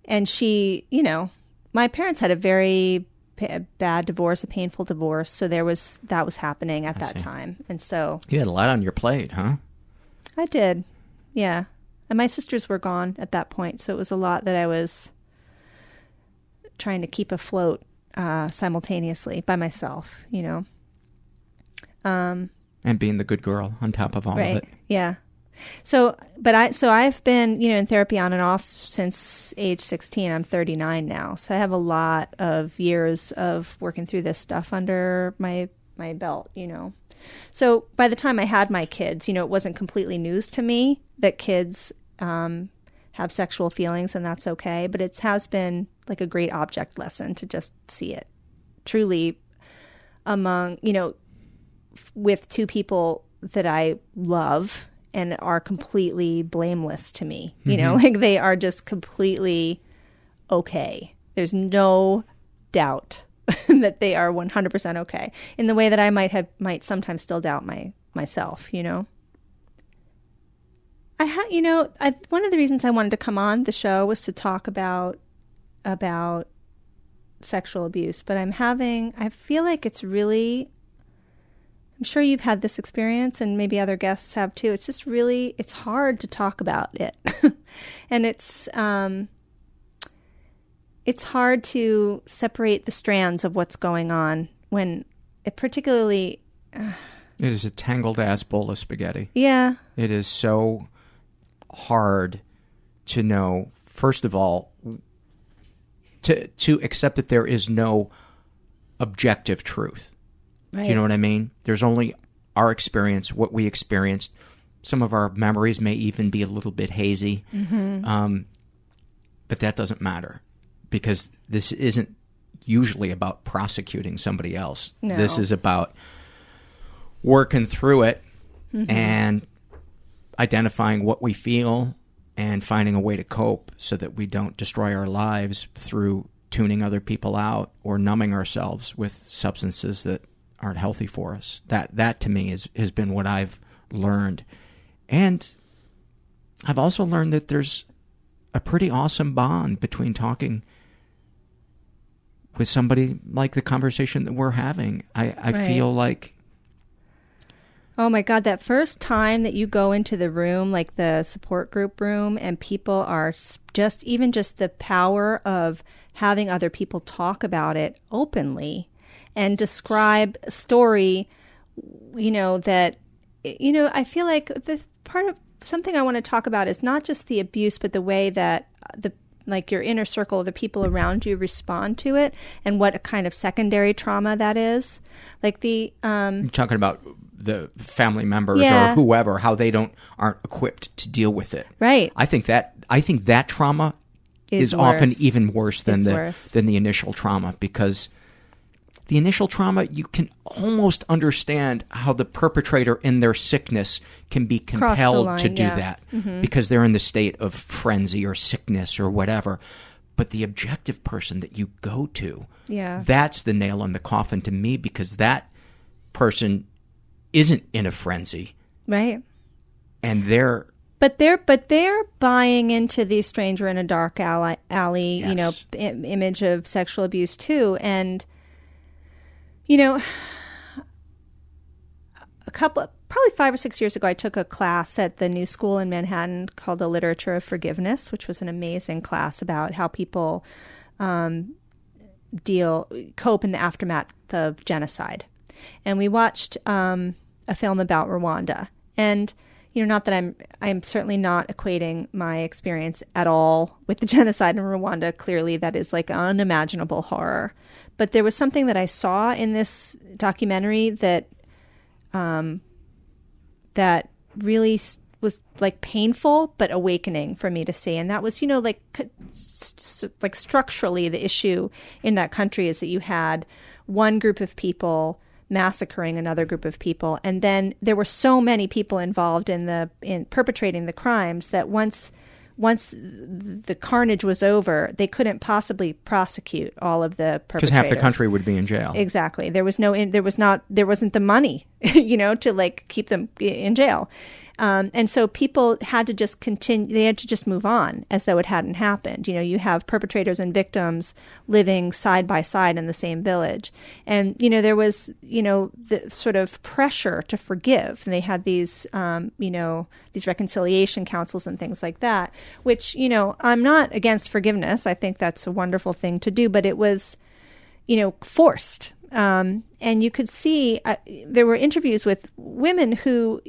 And she, you know, my parents had a very bad divorce, a painful divorce. So that was happening at that time. And so... You had a lot on your plate, huh? I did. Yeah. And my sisters were gone at that point. So it was a lot that I was trying to keep afloat simultaneously by myself, you know. And being the good girl on top of all of it. Yeah. So I've been, you know, in therapy on and off since age 16. I'm 39 now. So I have a lot of years of working through this stuff under my belt, you know. So by the time I had my kids, you know, it wasn't completely news to me that kids have sexual feelings, and that's okay. But it has been like a great object lesson to just see it truly among, you know, with two people that I love and are completely blameless to me. Mm-hmm. You know, like they are just completely okay. There's no doubt that they are 100% okay, in the way that I might sometimes still doubt myself, you know. One of the reasons I wanted to come on the show was to talk about sexual abuse, but I feel like it's really... I'm sure you've had this experience, and maybe other guests have too. It's just really, it's hard to talk about it. And it's hard to separate the strands of what's going on when it particularly... It is a tangled-ass bowl of spaghetti. Yeah. It is so hard to know, first of all, to accept that there is no objective truth. Right. Do you know what I mean? There's only our experience, what we experienced. Some of our memories may even be a little bit hazy, mm-hmm. But that doesn't matter, because this isn't usually about prosecuting somebody else. No. This is about working through it, mm-hmm. and identifying what we feel and finding a way to cope so that we don't destroy our lives through tuning other people out or numbing ourselves with substances that aren't healthy for us. That to me has been what I've learned. And I've also learned that there's a pretty awesome bond between talking with somebody like the conversation that we're having. I feel like... Oh my God, that first time that you go into the room, like the support group room, and people are just the power of having other people talk about it openly and describe a story, you know, that, you know, I feel like the part of something I want to talk about is not just the abuse, but the way that your inner circle, the people around you respond to it, and what a kind of secondary trauma that is. Like the... You're talking about the family members or whoever, how they aren't equipped to deal with it. Right. I think that trauma is often even worse than the initial trauma, because the initial trauma, you can almost understand how the perpetrator in their sickness can be compelled to do that because they're in the state of frenzy or sickness or whatever. But the objective person that you go to, that's the nail in the coffin to me, because that person isn't in a frenzy. Right. And they're... But they're buying into the stranger in a dark alley, image of sexual abuse too. And, you know, probably 5 or 6 years ago, I took a class at the New School in Manhattan called The Literature of Forgiveness, which was an amazing class about how people cope in the aftermath of genocide. And we watched a film about Rwanda. And you know, not that I'm certainly not equating my experience at all with the genocide in Rwanda. Clearly, that is like unimaginable horror. But there was something that I saw in this documentary that, that really was like painful but awakening for me to see. And that was, you know, like structurally, the issue in that country is that you had one group of people massacring another group of people, and then there were so many people involved in perpetrating the crimes that once the carnage was over, they couldn't possibly prosecute all of the perpetrators because half the country would be in jail. Exactly, there wasn't the money, you know, to like keep them in jail, and so people had to just continue. They had to just move on as though it hadn't happened. You know, you have perpetrators and victims living side by side in the same village, and you know there was the sort of pressure to forgive, and they had these these reconciliation councils and things like that. Which I'm not against forgiveness. I think that's a wonderful thing to do, but it was forced. And you could see there were interviews with women who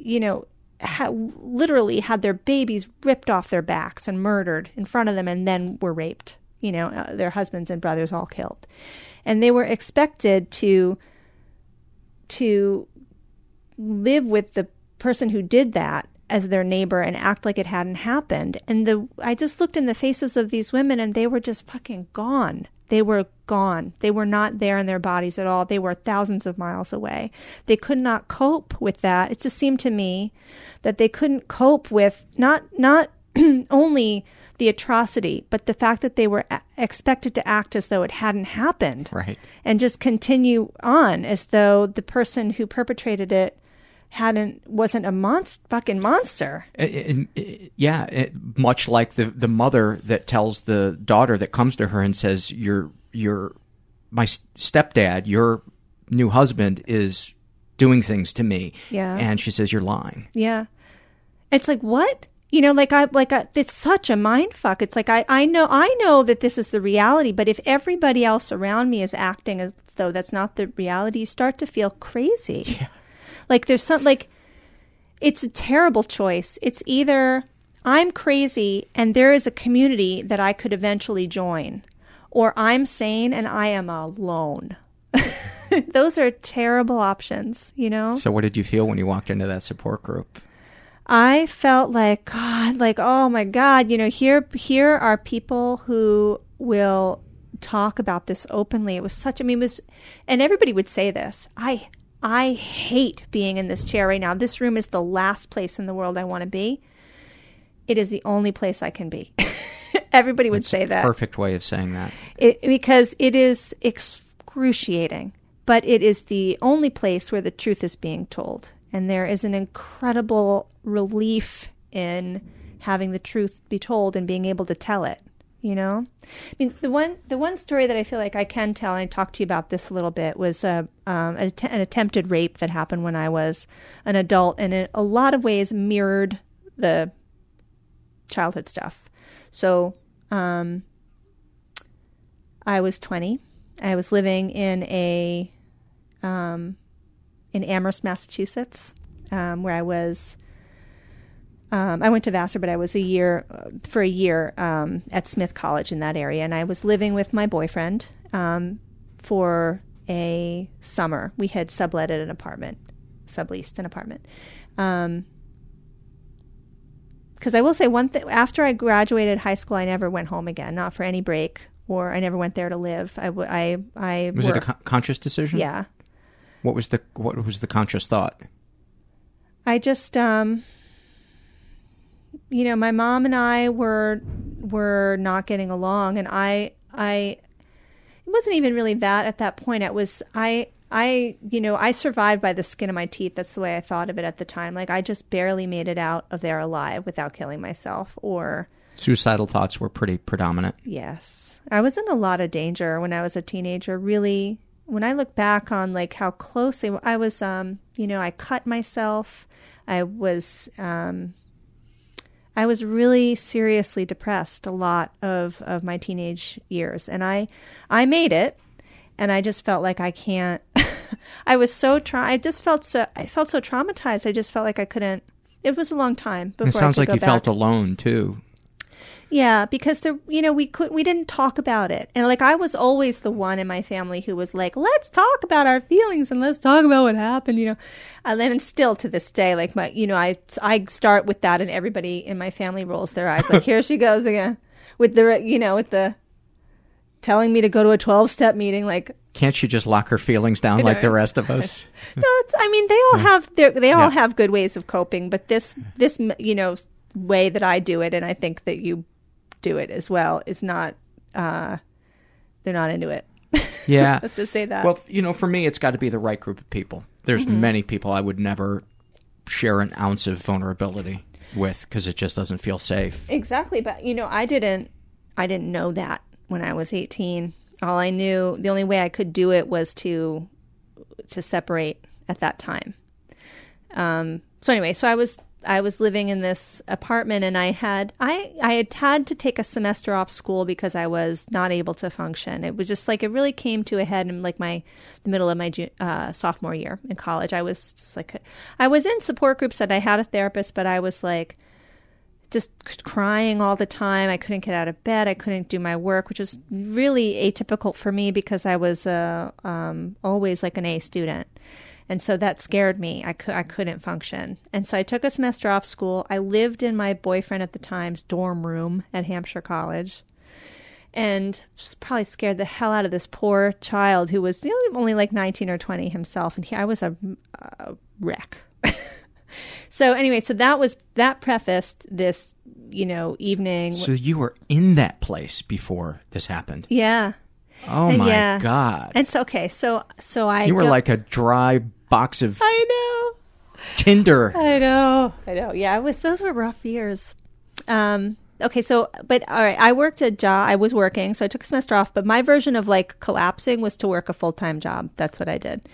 literally had their babies ripped off their backs and murdered in front of them, and then were raped. Their husbands and brothers all killed, and they were expected to live with the person who did that as their neighbor and act like it hadn't happened. And I just looked in the faces of these women, and they were just fucking gone. They were gone. They were not there in their bodies at all. They were thousands of miles away. They could not cope with that. It just seemed to me that they couldn't cope with not only the atrocity, but the fact that they were expected to act as though it hadn't happened. Right. And just continue on as though the person who perpetrated it wasn't a fucking monster. Much like the mother that tells the daughter that comes to her and says, "Your my stepdad, your new husband, is doing things to me," and she says, "You're lying." Yeah, it's like what? It's such a mind fuck. It's like I know that this is the reality, but if everybody else around me is acting as though that's not the reality, you start to feel crazy. Yeah. It's a terrible choice. It's either I'm crazy and there is a community that I could eventually join, or I'm sane and I am alone. Those are terrible options, So what did you feel when you walked into that support group? I felt like, God, like, oh my God, here are people who will talk about this openly. It was such, and everybody would say this. I hate being in this chair right now. This room is the last place in the world I want to be. It is the only place I can be. Everybody would say that. Perfect way of saying that. Because it is excruciating, but it is the only place where the truth is being told. And there is an incredible relief in having the truth be told and being able to tell it. The one story that I feel like I can tell, and I talked to you about this a little bit, was an attempted rape that happened when I was an adult, and in a lot of ways mirrored the childhood stuff. So I was 20. I was living in Amherst, Massachusetts, where I was. I went to Vassar, but I was for a year at Smith College in that area. And I was living with my boyfriend for a summer. We had subleased an apartment. Because I will say one thing, after I graduated high school, I never went home again, not for any break or I never went there to live. Was it a conscious decision? Yeah. What was the conscious thought? I just, my mom and I were not getting along, and it wasn't even really that at that point. It was, I survived by the skin of my teeth. That's the way I thought of it at the time. Like, I just barely made it out of there alive without killing myself. Or suicidal thoughts were pretty predominant. Yes. I was in a lot of danger when I was a teenager. Really, when I look back on like how closely I was, I cut myself. I was really seriously depressed a lot of my teenage years, and I made it. And I just felt like I can't. I felt so traumatized. I just felt like I couldn't. It was a long time before. It sounds like you felt alone too. Yeah, because we didn't talk about it, and like I was always the one in my family who was like, "Let's talk about our feelings and let's talk about what happened," And then still to this day, like I start with that, and everybody in my family rolls their eyes, like, "Here she goes again with the." Telling me to go to a 12-step meeting, like... Can't she just lock her feelings down like the rest of us? No, they all have have good ways of coping, but this way that I do it, and I think that you do it as well, is not... they're not into it. Yeah. Let's just say that. Well, for me, it's got to be the right group of people. There's many people I would never share an ounce of vulnerability with because it just doesn't feel safe. Exactly, but, I didn't know that. When I was 18, all I knew, the only way I could do it was to separate at that time. So I was living in this apartment, and I had to take a semester off school because I was not able to function. It was just like it really came to a head in like the middle of my sophomore year in college. I was just like, I was in support groups and I had a therapist, but I was like, just crying all the time. I couldn't get out of bed. I couldn't do my work, which was really atypical for me because I was always like an A student. And so that scared me. I couldn't function. And so I took a semester off school. I lived in my boyfriend at the time's dorm room at Hampshire College. And just probably scared the hell out of this poor child who was only like 19 or 20 himself. And I was a wreck. So anyway, that prefaced this, evening. So you were in that place before this happened. Yeah. Oh and my God. And so, you were like a dry box of. I know. Tinder. I know. Yeah, those were rough years. I worked a job. I was working, so I took a semester off. But my version of like collapsing was to work a full-time job. That's what I did.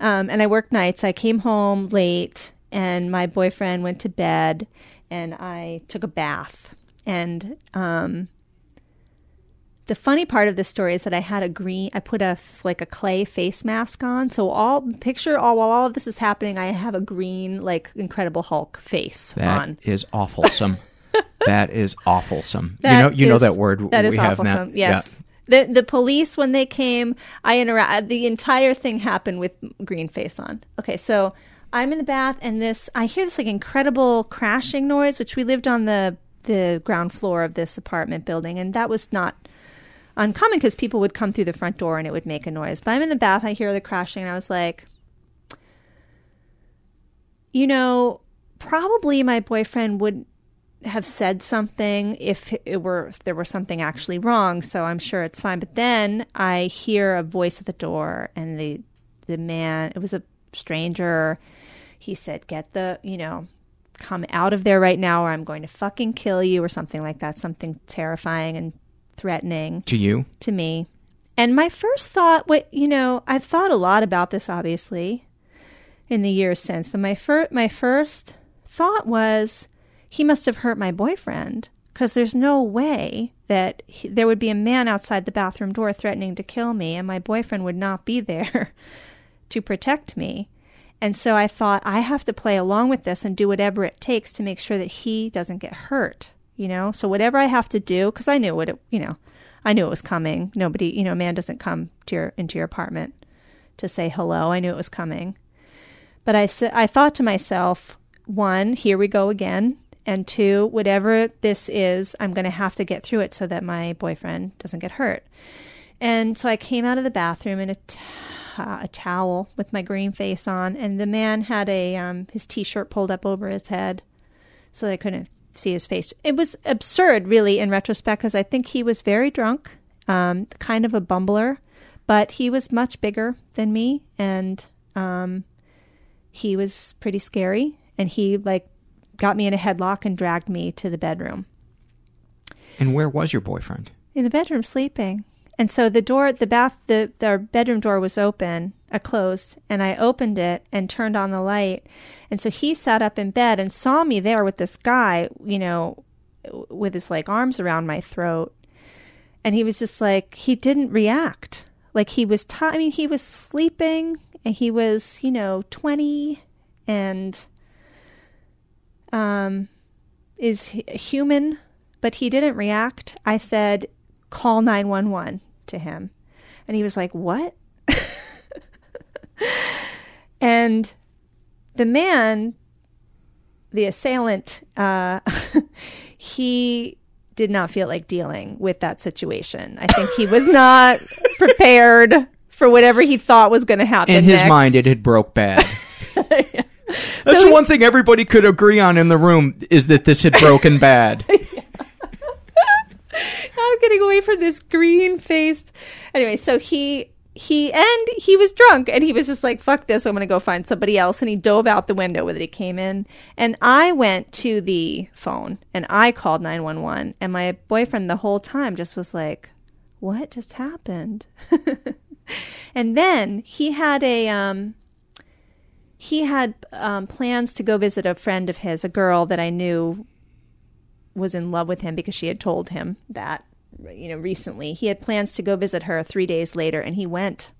And I worked nights. I came home late. And my boyfriend went to bed, and I took a bath. And the funny part of this story is that I put a clay face mask on. So while all of this is happening, I have a green like Incredible Hulk face on. That is awfulsome. That is awfulsome. That word that we have now. That is awfulsome. Yes. Yeah. The police, when they came, the entire thing happened with green face on. Okay, so. I'm in the bath, and I hear this like incredible crashing noise, which we lived on the ground floor of this apartment building, and that was not uncommon because people would come through the front door and it would make a noise. But I'm in the bath, I hear the crashing, and I was like, probably my boyfriend would have said something if there were something actually wrong, so I'm sure it's fine. But then I hear a voice at the door, and the man, it was a stranger, he said, "Get the, come out of there right now, or I'm going to fucking kill you," or something like that. Something terrifying and threatening to you, to me. And my first thought, I've thought a lot about this, obviously, in the years since. But my first thought was, he must have hurt my boyfriend, because there's no way that there would be a man outside the bathroom door threatening to kill me, and my boyfriend would not be there. To protect me. And so I thought, I have to play along with this and do whatever it takes to make sure that he doesn't get hurt, So whatever I have to do, because I knew I knew it was coming. Nobody, a man doesn't come into your apartment to say hello. I knew it was coming. But I thought to myself, one, here we go again. And two, whatever this is, I'm going to have to get through it so that my boyfriend doesn't get hurt. And so I came out of the bathroom in a towel with my green face on. And the man had his T-shirt pulled up over his head so that I couldn't see his face. It was absurd, really, in retrospect, because I think he was very drunk, kind of a bumbler. But he was much bigger than me, and he was pretty scary. And he, got me in a headlock and dragged me to the bedroom. And where was your boyfriend? In the bedroom, sleeping. And so the door, our bedroom door was open, closed, and I opened it and turned on the light. And so he sat up in bed and saw me there with this guy, with his arms around my throat. And he was just he didn't react. He was he was sleeping, and he was, 20 and is human, but he didn't react. I said, call 911 to him. And he was like, what? And the man, the assailant, he did not feel like dealing with that situation. I think he was not prepared for whatever he thought was going to happen. In his mind, it had broke bad. Yeah. That's one thing everybody could agree on in the room, is that this had broken bad. Yeah. I'm getting away from this green-faced. Anyway, so he was drunk, and he was just like, fuck this, I'm going to go find somebody else. And he dove out the window with it. He came in, and I went to the phone, and I called 911. And my boyfriend the whole time just was like, what just happened? And then he had plans to go visit a friend of his, a girl that I knew was in love with him because she had told him that. Recently he had plans to go visit her 3 days later, and he went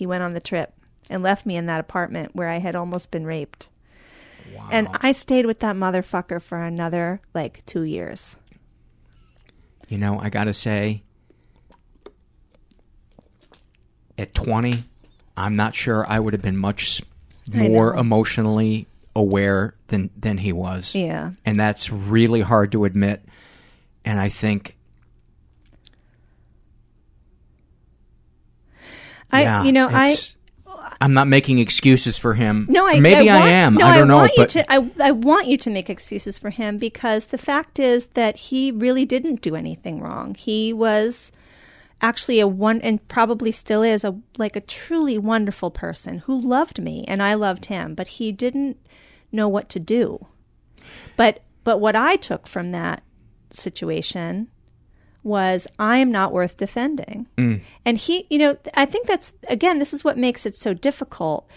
on the trip and left me in that apartment where I had almost been raped. Wow. And I stayed with that motherfucker for another 2 years. I gotta say, at 20, I'm not sure I would have been much more emotionally aware than he was. Yeah. And that's really hard to admit. And I think I'm not making excuses for him. No, I want you to make excuses for him, because the fact is that he really didn't do anything wrong. He was actually and probably still is a truly wonderful person who loved me, and I loved him, but he didn't know what to do. But what I took from that situation was, I am not worth defending. Mm. And he, I think that's, again, this is what makes it so difficult.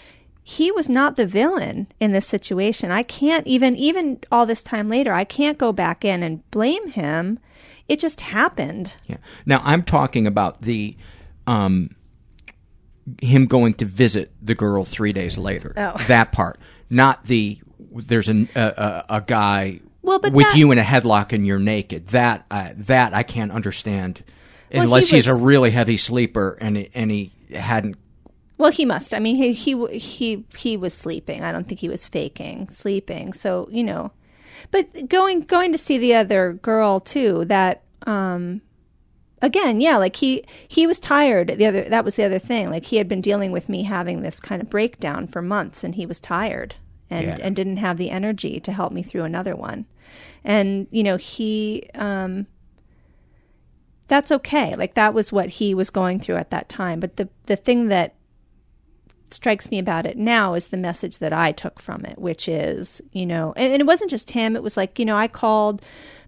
He was not the villain in this situation. I can't even all this time later, I can't go back in and blame him. It just happened. Yeah. Now, I'm talking about the, him going to visit the girl 3 days later. Oh. That part. Not the, there's a guy... Well, but with you in a headlock and you're naked, that I can't understand, unless he's a really heavy sleeper and he hadn't. Well, he must. I mean, he was sleeping. I don't think he was faking sleeping. So but going to see the other girl too. That again, yeah. He was tired. That was the other thing. He had been dealing with me having this kind of breakdown for months, and he was tired. And didn't have the energy to help me through another one. And, he, that's okay. That was what he was going through at that time. But the thing that strikes me about it now is the message that I took from it, which is, and it wasn't just him. It was I called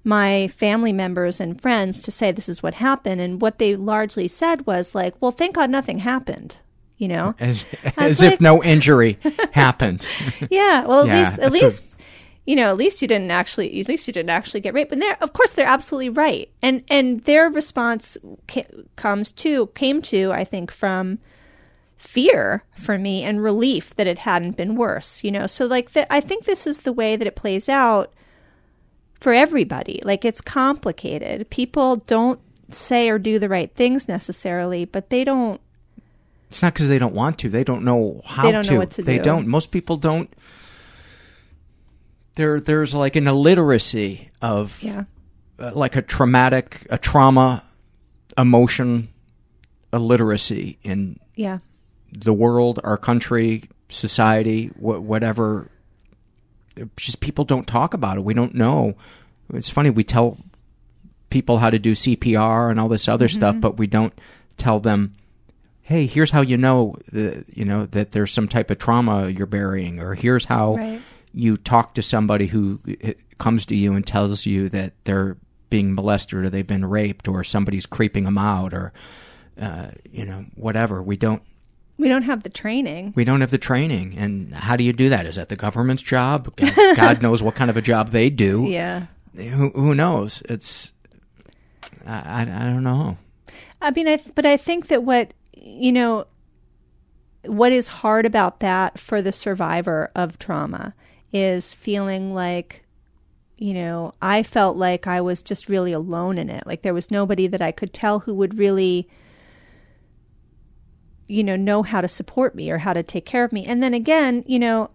my family members and friends to say, this is what happened. And what they largely said was well, thank God nothing happened. As if no injury happened. Yeah. Well, at least you didn't actually get raped. And of course, they're absolutely right. And their response came to, I think, from fear for me and relief that it hadn't been worse. So I think this is the way that it plays out for everybody. It's complicated. People don't say or do the right things necessarily, but they don't. It's not because they don't want to. They don't know how to. They don't know what to do. Most people don't There's like an illiteracy of like a trauma, emotion, illiteracy in the world, our country, society, whatever. Just people don't talk about it. We don't know. It's funny, we tell people how to do CPR and all this other stuff, but we don't tell them, hey, here's how you know the, you know, that there's some type of trauma you're burying, or here's how you talk to somebody who comes to you and tells you that they're being molested or they've been raped or somebody's creeping them out or you know, whatever. We don't have the training. We don't have the training. And how do you do that? Is that the government's job? God knows what kind of a job they do. Yeah. Who knows? It's, I don't know. I mean, but I think that what is hard about that for the survivor of trauma is feeling like, you know, I felt like I was just really alone in it. Like there was nobody that I could tell who would really, you know how to support me or how to take care of me. And then again, you know,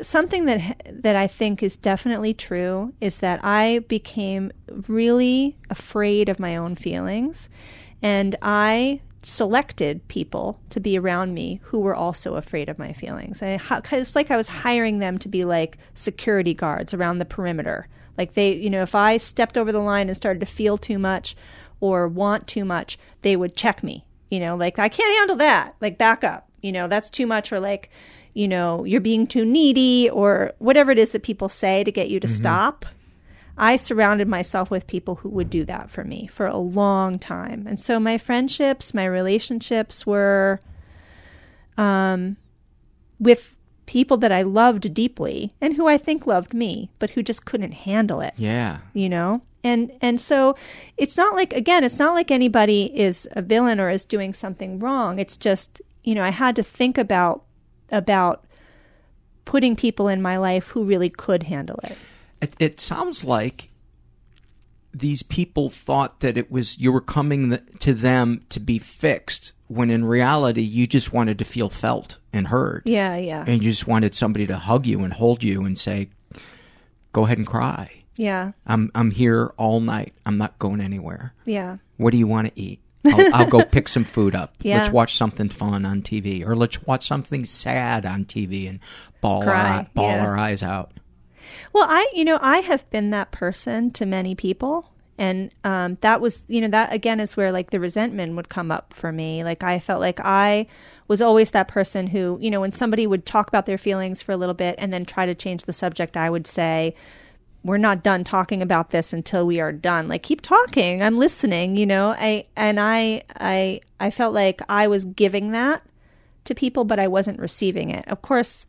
something that I think is definitely true is that I became really afraid of my own feelings, and I selected people to be around me who were also afraid of my feelings. And it's like I was hiring them to be like security guards around the perimeter. Like they, you know, if I stepped over the line and started to feel too much or want too much, they would check me. You know, like, I can't handle that. Like, back up. You know, that's too much. Or like, you know, you're being too needy or whatever it is that people say to get you to stop. I surrounded myself with people who would do that for me for a long time. And so my friendships, my relationships were with people that I loved deeply and who I think loved me, but who just couldn't handle it. Yeah. You know? And so it's not like, again, it's not like anybody is a villain or is doing something wrong. It's just, you know, I had to think about putting people in my life who really could handle it. It sounds like these people thought that it was, you were coming to them to be fixed, when in reality you just wanted to feel felt and heard. Yeah, yeah. And you just wanted somebody to hug you and hold you and say, go ahead and cry. Yeah. I'm here all night. I'm not going anywhere. Yeah. What do you want to eat? I'll go pick some food up. Yeah. Let's watch something fun on TV, or let's watch something sad on TV and ball our eyes out. Well, I have been that person to many people. And that was, you know, that again is where like the resentment would come up for me. Like I felt like I was always that person who, you know, when somebody would talk about their feelings for a little bit and then try to change the subject, I would say, we're not done talking about this until we are done. Like, keep talking. I'm listening, you know. I felt like I was giving that to people, but I wasn't receiving it. Of course,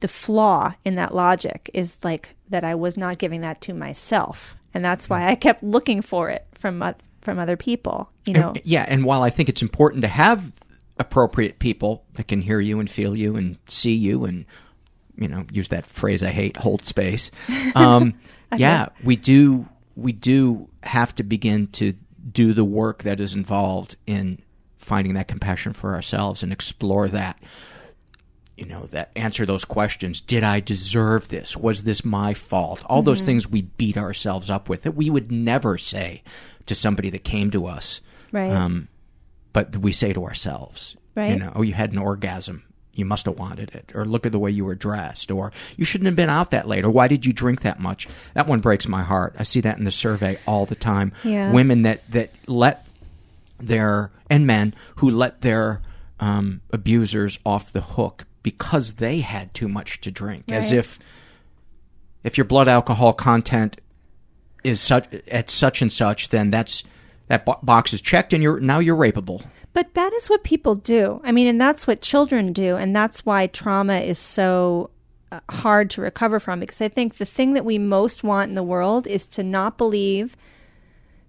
the flaw in that logic is like that I was not giving that to myself. And that's why I kept looking for it from other people, you know. And while I think it's important to have appropriate people that can hear you and feel you and see you and, you know, use that phrase I hate, hold space. We do have to begin to do the work that is involved in finding that compassion for ourselves and explore that, you know, that answer those questions. Did I deserve this? Was this my fault? All those things we beat ourselves up with that we would never say to somebody that came to us. Right. But we say to ourselves, right. You know, oh, you had an orgasm. You must have wanted it, or look at the way you were dressed, or you shouldn't have been out that late, or why did you drink that much? That one breaks my heart. I see that in the survey all the time. Yeah. Women that let their, and men who let their abusers off the hook because they had too much to drink, right. As if your blood alcohol content is such and such, then that box is checked, and now you're rapeable. But that is what people do. I mean, and that's what children do. And that's why trauma is so hard to recover from. Because I think the thing that we most want in the world is to not believe.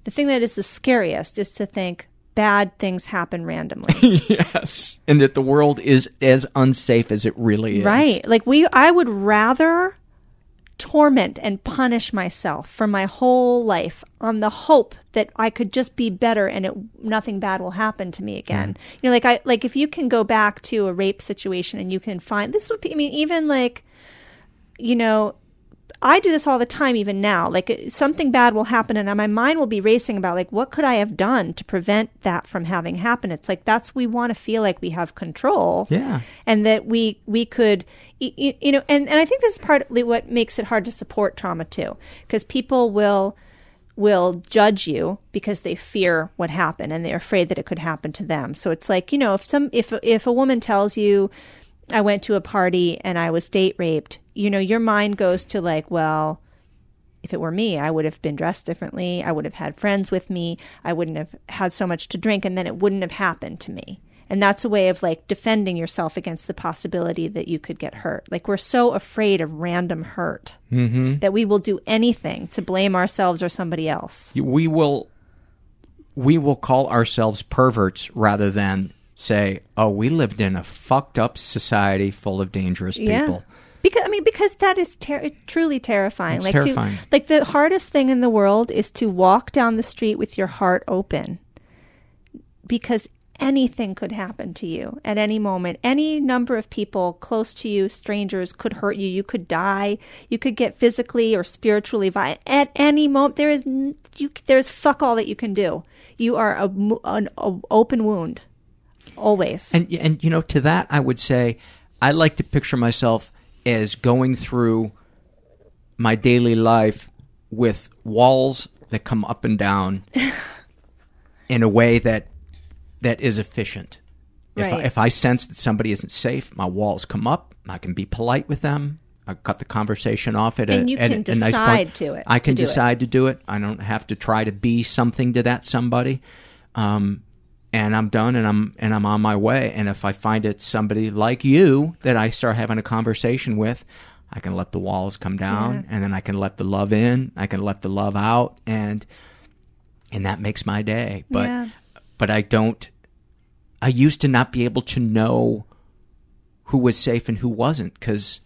The thing that is the scariest is to think bad things happen randomly. Yes. And that the world is as unsafe as it really is. Right. Like I would rather torment and punish myself for my whole life on the hope that I could just be better and nothing bad will happen to me again. Mm. You know, like if you can go back to a rape situation and you can find this would be, I mean, even like, you know, I do this all the time, even now, like something bad will happen and my mind will be racing about like, what could I have done to prevent that from having happened? It's like, that's, we want to feel like we have control. Yeah. And that we could, you know, and I think this is partly what makes it hard to support trauma too, because people will judge you because they fear what happened and they're afraid that it could happen to them. So it's like, you know, if a woman tells you, I went to a party and I was date raped, you know, your mind goes to like, well, if it were me, I would have been dressed differently. I would have had friends with me. I wouldn't have had so much to drink, and then it wouldn't have happened to me. And that's a way of like defending yourself against the possibility that you could get hurt. Like we're so afraid of random hurt mm-hmm. that we will do anything to blame ourselves or somebody else. We will call ourselves perverts rather than say, oh, we lived in a fucked up society full of dangerous people. Yeah. Because that is truly terrifying. It's like terrifying. Like the hardest thing in the world is to walk down the street with your heart open, because anything could happen to you at any moment. Any number of people close to you, strangers, could hurt you. You could die. You could get physically or spiritually violent. At any moment, there's fuck all that you can do. You are an open wound. Always. And you know, to that I would say, I like to picture myself as going through my daily life with walls that come up and down in a way that is efficient. Right. If I sense that somebody isn't safe, my walls come up. I can be polite with them. I cut the conversation off at a nice point. I can decide to do it. I don't have to try to be something to that somebody. And I'm done, and I'm on my way. And if I find it's somebody like you that I start having a conversation with, I can let the walls come down, yeah. and then I can let the love in, I can let the love out, and that makes my day. But yeah. But I used to not be able to know who was safe and who wasn't, because.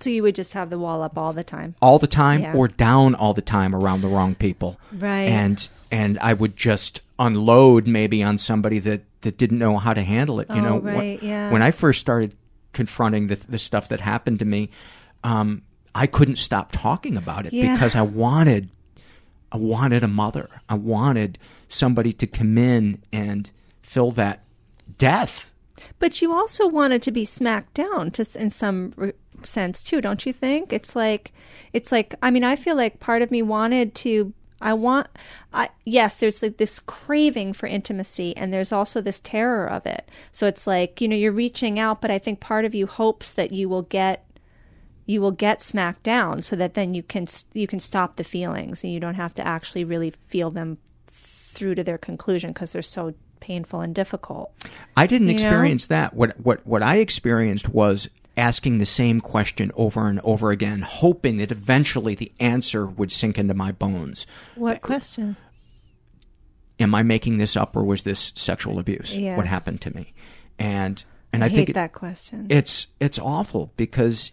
So you would just have the wall up all the time. All the time, yeah. Or down all the time around the wrong people. Right. And I would just unload maybe on somebody that didn't know how to handle it. You know, right, when I first started confronting the stuff that happened to me, I couldn't stop talking about it because I wanted a mother. I wanted somebody to come in and fill that death. But you also wanted to be smacked down in some sense too, don't you think? It's like I mean, I feel like part of me wanted to. Yes, there's like this craving for intimacy, and there's also this terror of it. So it's like, you know, you're reaching out, but I think part of you hopes that you will get smacked down, so that then you can stop the feelings and you don't have to actually really feel them through to their conclusion, because they're so painful and difficult. I didn't experience that. What I experienced was asking the same question over and over again, hoping that eventually the answer would sink into my bones. What question? Am I making this up, or was this sexual abuse? Yeah. What happened to me? And I hate think that question. It's awful, because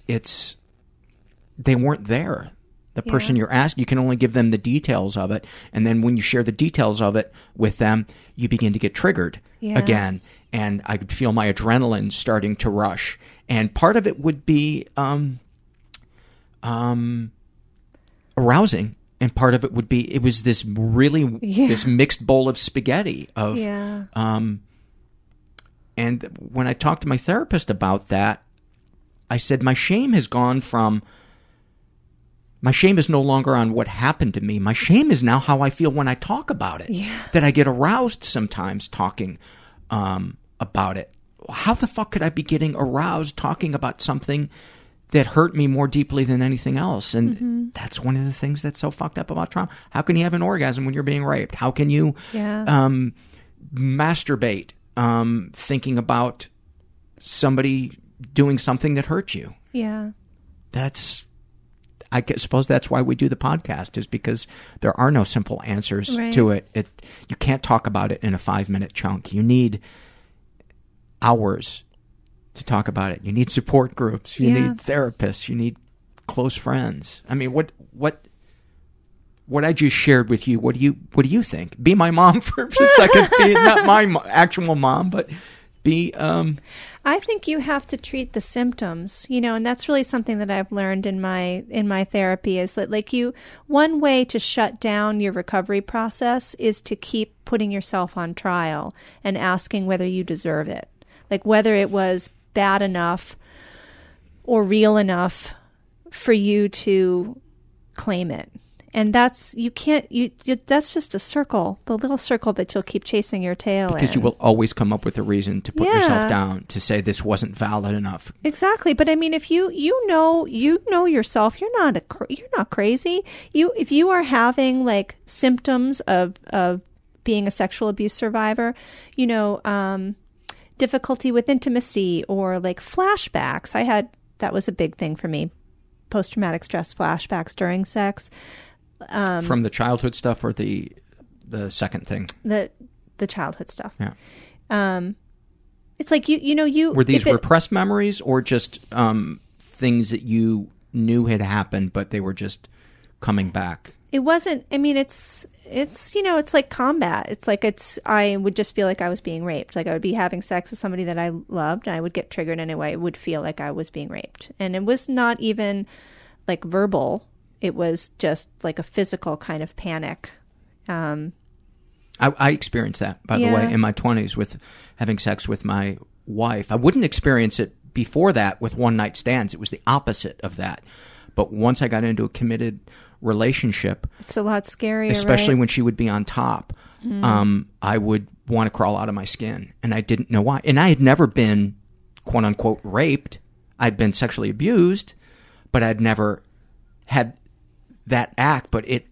they weren't there. The person you're asking, you can only give them the details of it, and then when you share the details of it with them, you begin to get triggered again. And I could feel my adrenaline starting to rush. And part of it would be arousing, and part of it would be, it was this really, this mixed bowl of spaghetti of, and when I talked to my therapist about that, I said, my shame is no longer on what happened to me. My shame is now how I feel when I talk about it, that I get aroused sometimes talking about it. How the fuck could I be getting aroused talking about something that hurt me more deeply than anything else? And that's one of the things that's so fucked up about trauma. How can you have an orgasm when you're being raped? How can you masturbate thinking about somebody doing something that hurt you? Yeah. I suppose that's why we do the podcast, is because there are no simple answers to it. You can't talk about it in a 5-minute chunk. You need hours to talk about it. You need support groups. You need therapists. You need close friends. I mean, what I just shared with you, what do you think? Be my mom for a second. Be not my actual mom, but be... I think you have to treat the symptoms, you know, and that's really something that I've learned in my therapy is that, like, one way to shut down your recovery process is to keep putting yourself on trial and asking whether you deserve it. Like, whether it was bad enough or real enough for you to claim it. And that's just a circle, the little circle that you'll keep chasing your tail in. Because you will always come up with a reason to put yourself down, to say this wasn't valid enough. Exactly. But I mean, if you know yourself, you're not crazy. If you are having, like, symptoms of being a sexual abuse survivor, you know, difficulty with intimacy or, like, flashbacks. That was a big thing for me, post-traumatic stress flashbacks during sex. From the childhood stuff or the second thing? The childhood stuff. Yeah. It's like, you... Were these repressed memories or just things that you knew had happened, but they were just coming back? It wasn't... I mean, it's like combat. It's like I would just feel like I was being raped. Like, I would be having sex with somebody that I loved and I would get triggered in a way. It would feel like I was being raped. And it was not even, like, verbal. It was just like a physical kind of panic. I experienced that, by the way, in my 20s with having sex with my wife. I wouldn't experience it before that with one-night stands. It was the opposite of that. But once I got into a committed relationship, it's a lot scarier, especially when she would be on top. I would want to crawl out of my skin, and I didn't know why. And I had never been, quote unquote, raped. I'd been sexually abused, but I'd never had that act. But I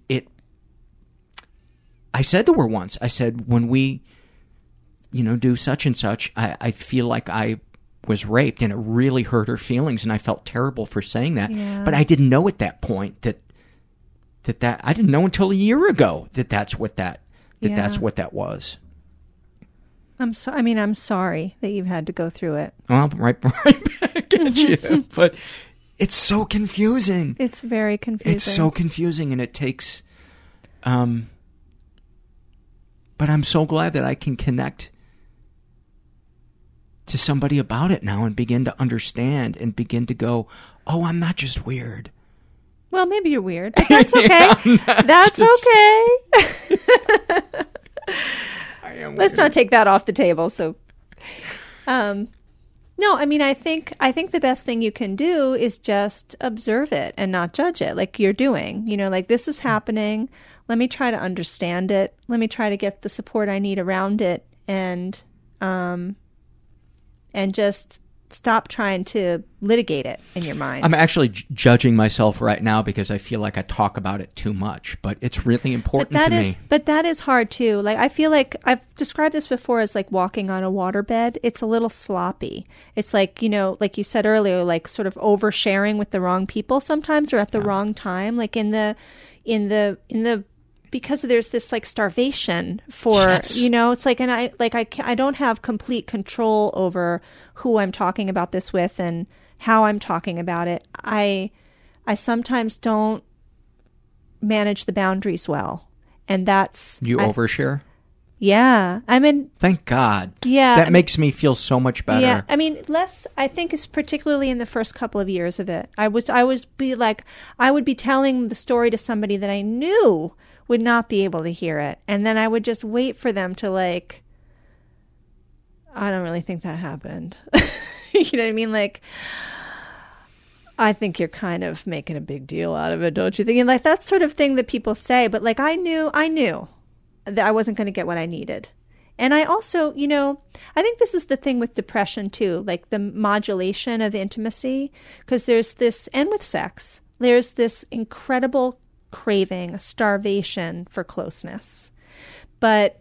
said to her once, I said, when we, do such and such, I feel like I was raped, and it really hurt her feelings, and I felt terrible for saying that. Yeah. But I didn't know at that point that I didn't know until a year ago that's what that was. I'm sorry that you've had to go through it. Well, I'm right back at you. But it's so confusing. It's very confusing. It's so confusing, and it takes. But I'm so glad that I can connect to somebody about it now and begin to understand and begin to go, oh, I'm not just weird. Well, maybe you're weird, but that's okay. Okay. I am. Let's not take that off the table. So, no, I mean, I think the best thing you can do is just observe it and not judge it, like you're doing. Like, this is happening. Let me try to understand it. Let me try to get the support I need around it, and just stop trying to litigate it in your mind. I'm actually judging myself right now because I feel like I talk about it too much, but it's really important to me. But that is hard too. Like, I feel like I've described this before as like walking on a waterbed. It's a little sloppy. It's like, like you said earlier, like sort of oversharing with the wrong people sometimes, or at the wrong time. Like in the because there's this like starvation for, it's like, and I don't have complete control over who I'm talking about this with and how I'm talking about it. I sometimes don't manage the boundaries well. And that's... You overshare? Yeah. I mean... Thank God. Yeah. That makes me feel so much better. Yeah. I mean, I think it's particularly in the first couple of years of it. I would be telling the story to somebody that I knew would not be able to hear it. And then I would just wait for them to, like, I don't really think that happened. You know what I mean? Like, I think you're kind of making a big deal out of it, don't you think? And like that sort of thing that people say. But like, I knew that I wasn't going to get what I needed. And I also, I think this is the thing with depression too, like the modulation of intimacy, because there's this, and with sex, there's this incredible craving, starvation for closeness, but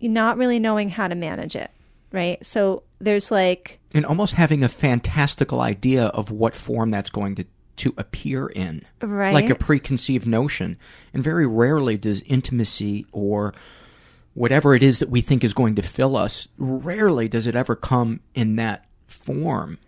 not really knowing how to manage it, right? So there's like... And almost having a fantastical idea of what form that's going to appear in. Right. Like a preconceived notion. And very rarely does intimacy or whatever it is that we think is going to fill us, rarely does it ever come in that form.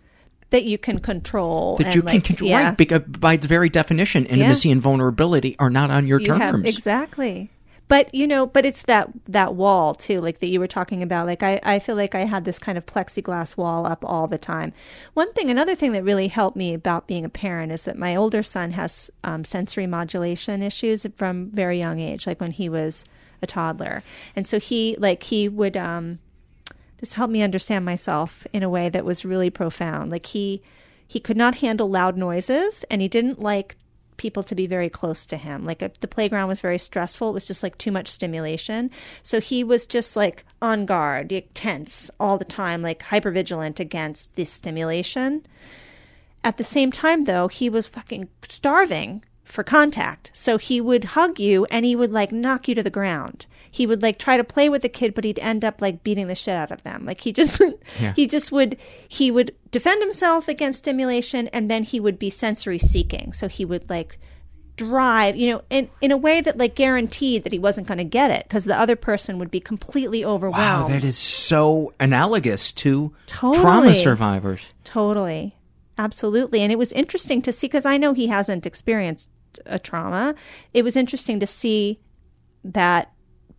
that you can control. That you can control, right, because by its very definition, intimacy and vulnerability are not on your terms. Exactly. But, you know, but it's that wall, too, like that you were talking about. Like, I feel like I had this kind of plexiglass wall up all the time. Another thing that really helped me about being a parent is that my older son has sensory modulation issues from a very young age, like when he was a toddler. And so he would, this helped me understand myself in a way that was really profound. Like, he could not handle loud noises, and he didn't like people to be very close to him. Like, the playground was very stressful. It was just like too much stimulation. So he was just like on guard, like, tense all the time, like hypervigilant against this stimulation. At the same time, though, he was fucking starving for contact. So he would hug you and he would like knock you to the ground. He would like try to play with the kid, but he'd end up like beating the shit out of them. Like, he would defend himself against stimulation, and then he would be sensory seeking. So he would like drive, you know, in a way that like guaranteed that he wasn't going to get it because the other person would be completely overwhelmed. Wow, that is so analogous to trauma survivors. Totally. Absolutely. And it was interesting to see, because I know he hasn't experienced a trauma. It was interesting to see that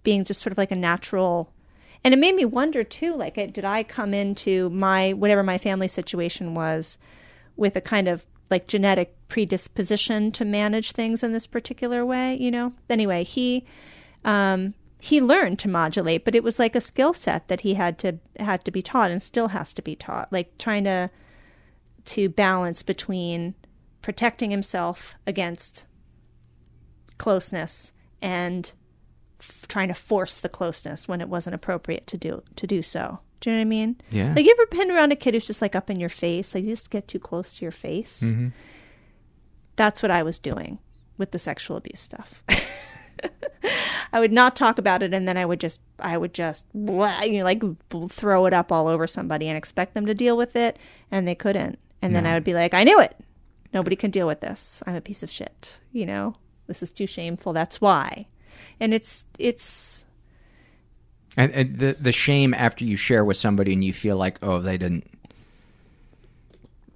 being just sort of like a natural, and it made me wonder too, like, did I come into whatever my family situation was with a kind of like genetic predisposition to manage things in this particular way, you know? Anyway, he learned to modulate, but it was like a skill set that he had to be taught and still has to be taught, like trying to balance between protecting himself against closeness and trying to force the closeness when it wasn't appropriate to do so. Do you know what I mean? Yeah. Like, you ever been around a kid who's just like up in your face, like you just get too close to your face? Mm-hmm. That's what I was doing with the sexual abuse stuff. I would not talk about it, and then I would just blah, you know, like throw it up all over somebody and expect them to deal with it, and they couldn't. And then I would be like, I knew it. Nobody can deal with this. I'm a piece of shit. You know, this is too shameful. That's why. And it's and the shame after you share with somebody and you feel like, oh, they didn't.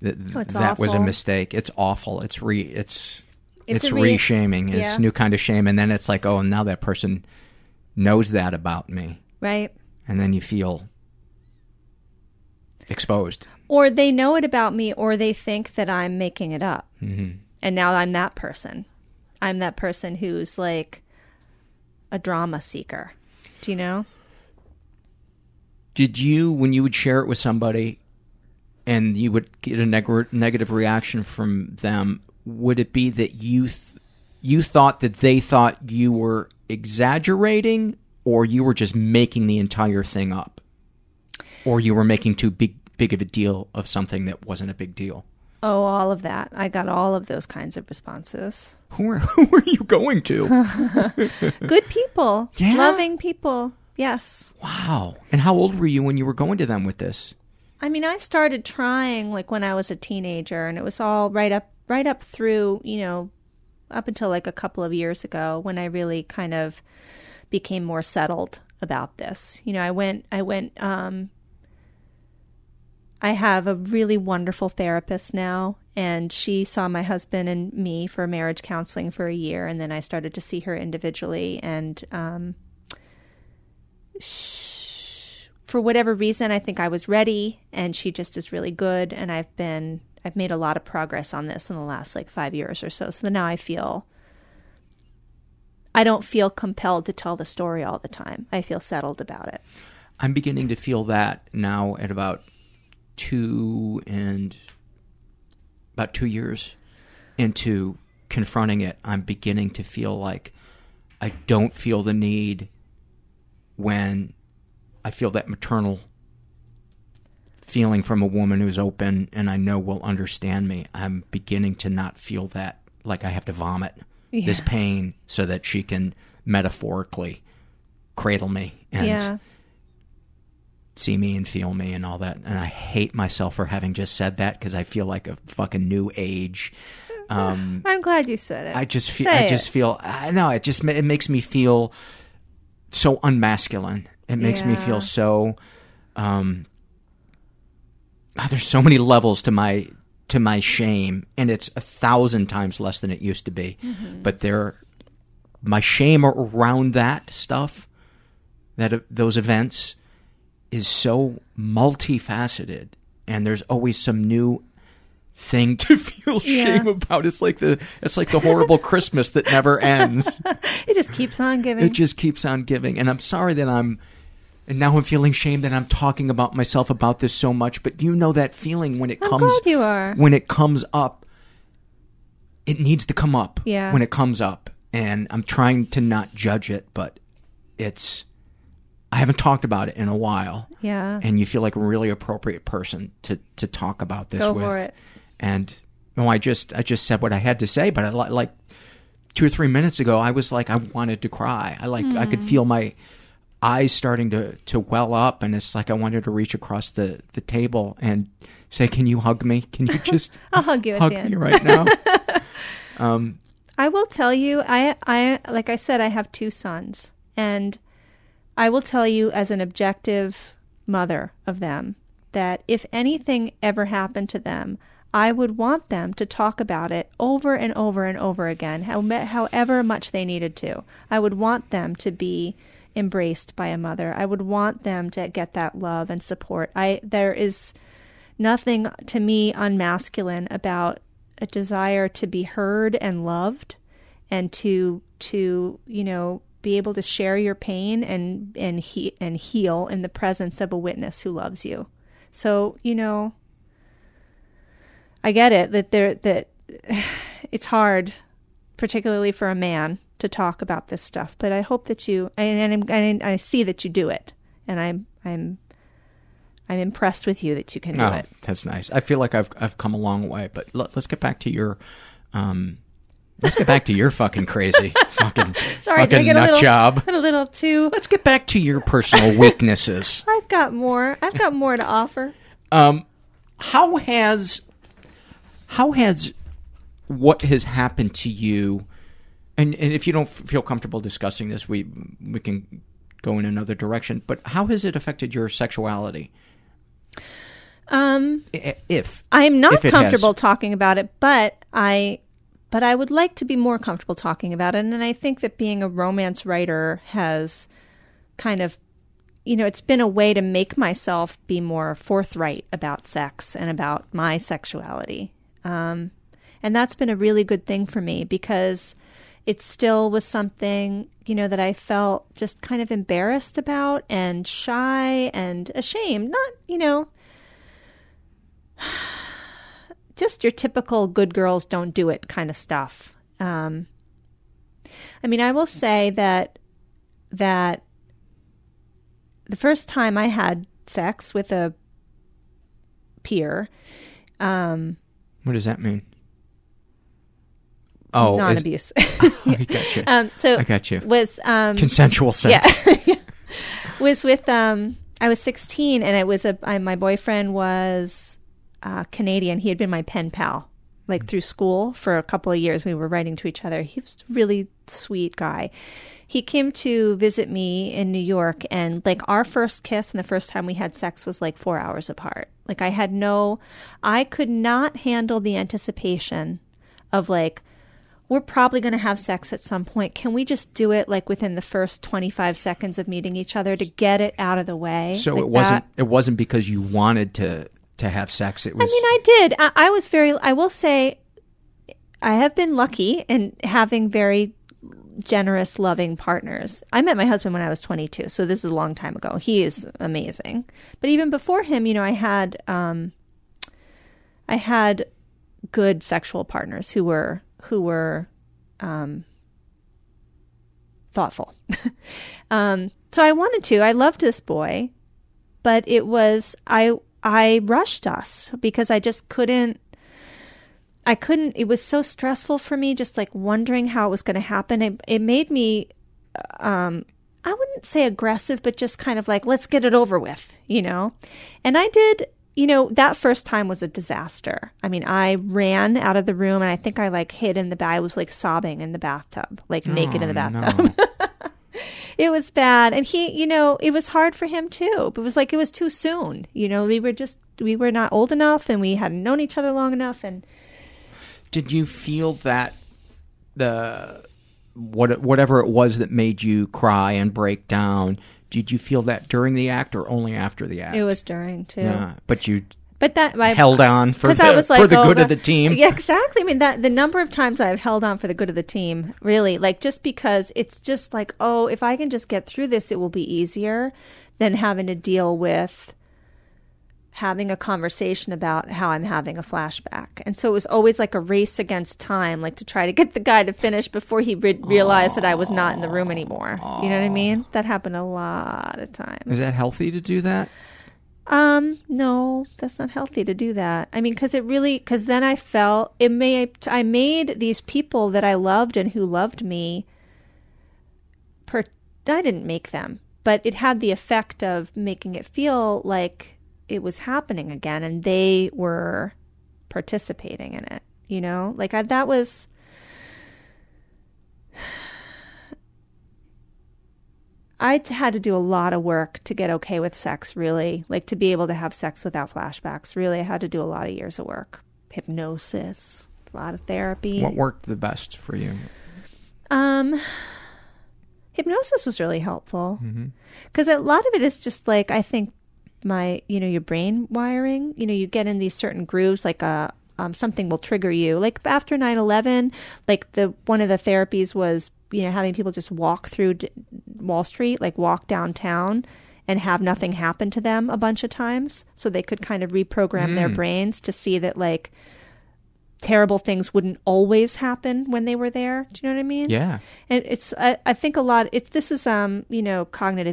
That was a mistake. It's awful. It's re-shaming. It's a new kind of shame. And then it's like, oh, now that person knows that about me. Right. And then you feel exposed. Or they know it about me, or they think that I'm making it up. Mm-hmm. And now I'm that person. I'm that person who's like a drama seeker. Do you know? Did you, when you would share it with somebody and you would get a negative reaction from them, would it be that you thought that they thought you were exaggerating, or you were just making the entire thing up, or you were making too big of a deal of something that wasn't a big deal? Oh, all of that. I got all of those kinds of responses. Who are you going to? Good people. Yeah. Loving people. Yes. Wow. And how old were you when you were going to them with this? I mean, I started trying like when I was a teenager, and it was all right up through, you know, up until like a couple of years ago when I really kind of became more settled about this. You know, I went, I have a really wonderful therapist now, and she saw my husband and me for marriage counseling for a year. And then I started to see her individually, and, for whatever reason, I think I was ready, and she just is really good. And I've made a lot of progress on this in the last like 5 years or so. So now I don't feel compelled to tell the story all the time. I feel settled about it. I'm beginning to feel that now at about 2 years into confronting it. I'm beginning to feel like I don't feel the need when I feel that maternal feeling from a woman who's open and I know will understand me. I'm beginning to not feel that, like I have to vomit this pain so that she can metaphorically cradle me and see me and feel me and all that. And I hate myself for having just said that, because I feel like a fucking new age. I'm glad you said it. It makes me feel so unmasculine. It makes me feel so there's so many levels to my shame, and it's 1,000 times less than it used to be. Mm-hmm. But my shame around that stuff, those events, is so multifaceted, and there's always some new thing to feel shame about. It's like the horrible Christmas that never ends. It just keeps on giving. And I'm sorry that now I'm feeling shame that I'm talking about myself about this so much, but you know that feeling when it comes up. It needs to come up when it comes up, and I'm trying to not judge it, but I haven't talked about it in a while. Yeah. And you feel like a really appropriate person to talk about this with. Go for it. And I just said what I had to say, but I like 2 or 3 minutes ago I was like, I wanted to cry. I could feel my eyes starting to well up, and it's like I wanted to reach across the table and say, "Can you hug me? Can you just I'll hug you at the end. Me right now?" I will tell you, I like I said, I have 2 sons, and I will tell you as an objective mother of them that if anything ever happened to them, I would want them to talk about it over and over and over again, however much they needed to. I would want them to be embraced by a mother. I would want them to get that love and support. There is nothing to me unmasculine about a desire to be heard and loved, and to be able to share your pain and heal in the presence of a witness who loves you. So, I get it that it's hard, particularly for a man, to talk about this stuff. But I hope that you and I see that you do it, and I'm impressed with you that you can do it. That's nice. I feel like I've come a long way. But let's get back to your. Let's get back to your fucking crazy nut job. A little too. Let's get back to your personal weaknesses. I've got more to offer. How has what has happened to you? And if you don't feel comfortable discussing this, we can go in another direction. But how has it affected your sexuality? I'm not comfortable talking about it, but I would like to be more comfortable talking about it. And I think that being a romance writer has kind of, it's been a way to make myself be more forthright about sex and about my sexuality. And that's been a really good thing for me, because it still was something, that I felt just kind of embarrassed about and shy and ashamed. Not, just your typical good girls don't do it kind of stuff. I will say that the first time I had sex with a peer. What does that mean? Oh, non-abuse. I got you. So I got you. Was consensual sex. Yeah. Was with I was 16, and it was my boyfriend was. Canadian. He had been my pen pal, through school for a couple of years. We were writing to each other. He was a really sweet guy. He came to visit me in New York, and our first kiss and the first time we had sex was 4 hours apart. I could not handle the anticipation of we're probably going to have sex at some point. Can we just do it within the first 25 seconds of meeting each other to get it out of the way? So it wasn't because you wanted to have sex. It was. I did. I was very. I will say, I have been lucky in having very generous, loving partners. I met my husband when I was 22, so this is a long time ago. He is amazing. But even before him, I had good sexual partners who were thoughtful. So I wanted to. I loved this boy, but I rushed us because I just couldn't. It was so stressful for me, just wondering how it was going to happen. It made me, I wouldn't say aggressive, but just kind of let's get it over with, And I did, that first time was a disaster. I ran out of the room, and I think I hid in the bath. I was sobbing in the bathtub, naked in the bathtub. No. It was bad. And he, it was hard for him too. But it was too soon. We were just we were not old enough and we hadn't known each other long enough. And did you feel that whatever it was that made you cry and break down, did you feel that during the act or only after the act? It was during too. Yeah, but you. But that I held on for the good of the team. Yeah, exactly. I mean, that the number of times I've held on for the good of the team, really, like just because it's just like, oh, if I can just get through this, it will be easier than having to deal with having a conversation about how I'm having a flashback. And so it was always like a race against time, like to try to get the guy to finish before he realized that I was not in the room anymore. You know what I mean? That happened a lot of times. Is that healthy to do that? No, that's not healthy to do that. I mean, because then I felt I made these people that I loved and who loved me, I didn't make them, but it had the effect of making it feel like it was happening again and they were participating in it, you know, like that was, I had to do a lot of work to get okay with sex, really, like to be able to have sex without flashbacks. Really, I had to do a lot of years of work, hypnosis, a lot of therapy. What worked the best for you? Hypnosis was really helpful because a lot of it is just like, I think your brain wiring, you get in these certain grooves, like something will trigger you. Like after 9/11, like one of the therapies was, having people just walk through Wall Street, like walk downtown and have nothing happen to them a bunch of times so they could kind of reprogram their brains to see that like terrible things wouldn't always happen when they were there. Do you know what I mean? Yeah. And it's, I think a lot, this is cognitive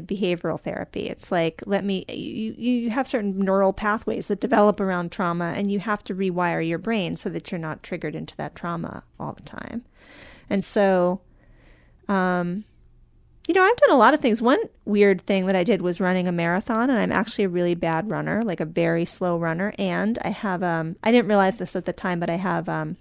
behavioral therapy. It's like, you have certain neural pathways that develop around trauma and you have to rewire your brain so that you're not triggered into that trauma all the time. And so... I've done a lot of things. One weird thing that I did was running a marathon, and I'm actually a really bad runner, like a very slow runner. And I have, I didn't realize this at the time, but I have, a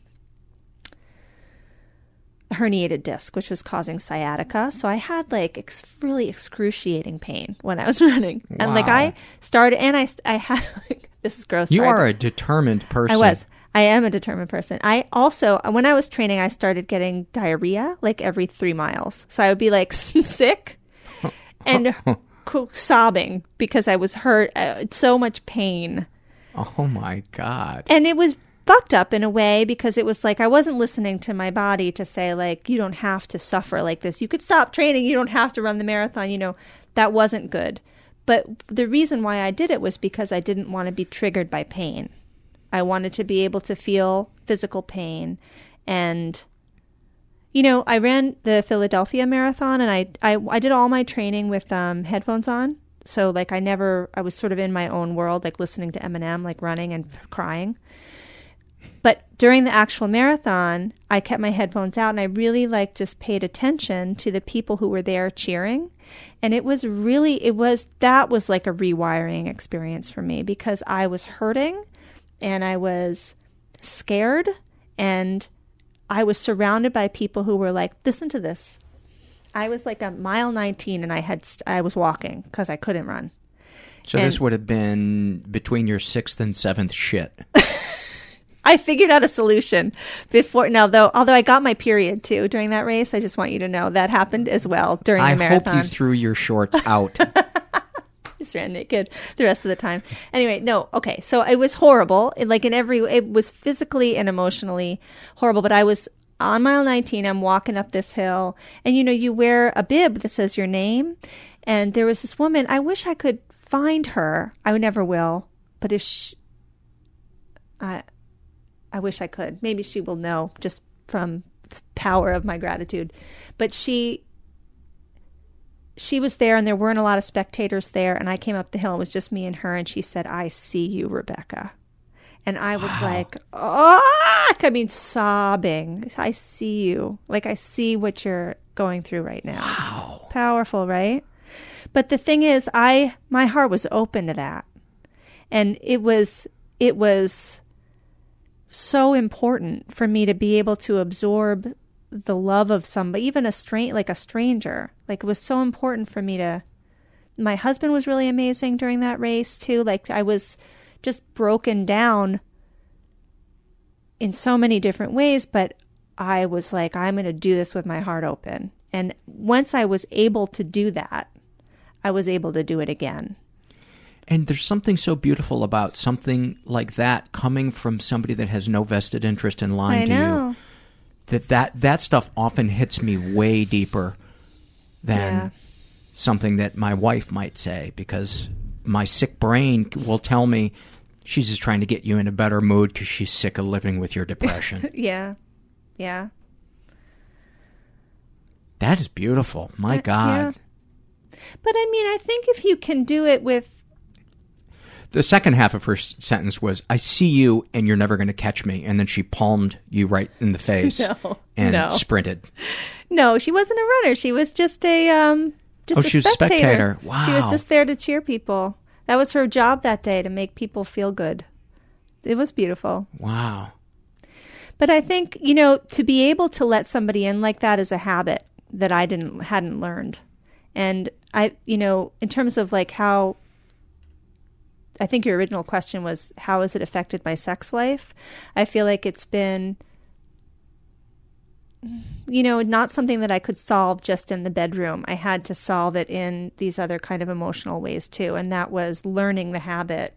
herniated disc, which was causing sciatica. So I had like really excruciating pain when I was running. Wow. And like I started, and I had like, this is gross. You are a determined person. I am a determined person. I also, when I was training, I started getting diarrhea like every 3 miles. So I would be like sick and sobbing because I was hurt. So much pain. Oh my God. And it was fucked up in a way because it was like I wasn't listening to my body to say like, you don't have to suffer like this. You could stop training. You don't have to run the marathon. That wasn't good. But the reason why I did it was because I didn't want to be triggered by pain. I wanted to be able to feel physical pain. And, I ran the Philadelphia Marathon and I did all my training with headphones on. So like I was sort of in my own world, like listening to Eminem, like running and crying. But during the actual marathon, I kept my headphones out and I really like just paid attention to the people who were there cheering. And it was really, that was like a rewiring experience for me because I was hurting. And I was scared, and I was surrounded by people who were like, listen to this. I was like at mile 19, and I was walking because I couldn't run. So this would have been between your 6th and 7th shit. I figured out a solution before. Now, although I got my period, too, during that race, I just want you to know that happened as well during the marathon. I hope you threw your shorts out. Just ran naked the rest of the time. Anyway, no, okay. So it was horrible. It was physically and emotionally horrible. But I was on mile 19. I'm walking up this hill, and you wear a bib that says your name. And there was this woman. I wish I could find her. I never will. But if she, I wish I could. Maybe she will know just from the power of my gratitude. But she was there and there weren't a lot of spectators there. And I came up the hill. It was just me and her. And she said, I see you, Rebecca. And I was like, oh, sobbing. I see you. Like, I see what you're going through right now. Wow. Powerful, right? But the thing is, my heart was open to that. And it was so important for me to be able to absorb the love of somebody, even a stranger. Like, it was so important for me to... My husband was really amazing during that race, too. Like, I was just broken down in so many different ways. But I was like, I'm going to do this with my heart open. And once I was able to do that, I was able to do it again. And there's something so beautiful about something like that coming from somebody that has no vested interest in lying to you. That stuff often hits me way deeper than something that my wife might say, because my sick brain will tell me she's just trying to get you in a better mood because she's sick of living with your depression. Yeah. That is beautiful. My God. Yeah. But I mean, I think if you can do it with... The second half of her sentence was, I see you and you're never going to catch me. And then she palmed you right in the face sprinted. No, she wasn't a runner. She was just a spectator. Wow. She was just there to cheer people. That was her job that day, to make people feel good. It was beautiful. Wow. But I think, to be able to let somebody in like that is a habit that I hadn't learned. And I, in terms of like how... I think your original question was, how has it affected my sex life? I feel like it's been, not something that I could solve just in the bedroom. I had to solve it in these other kind of emotional ways too. And that was learning the habit,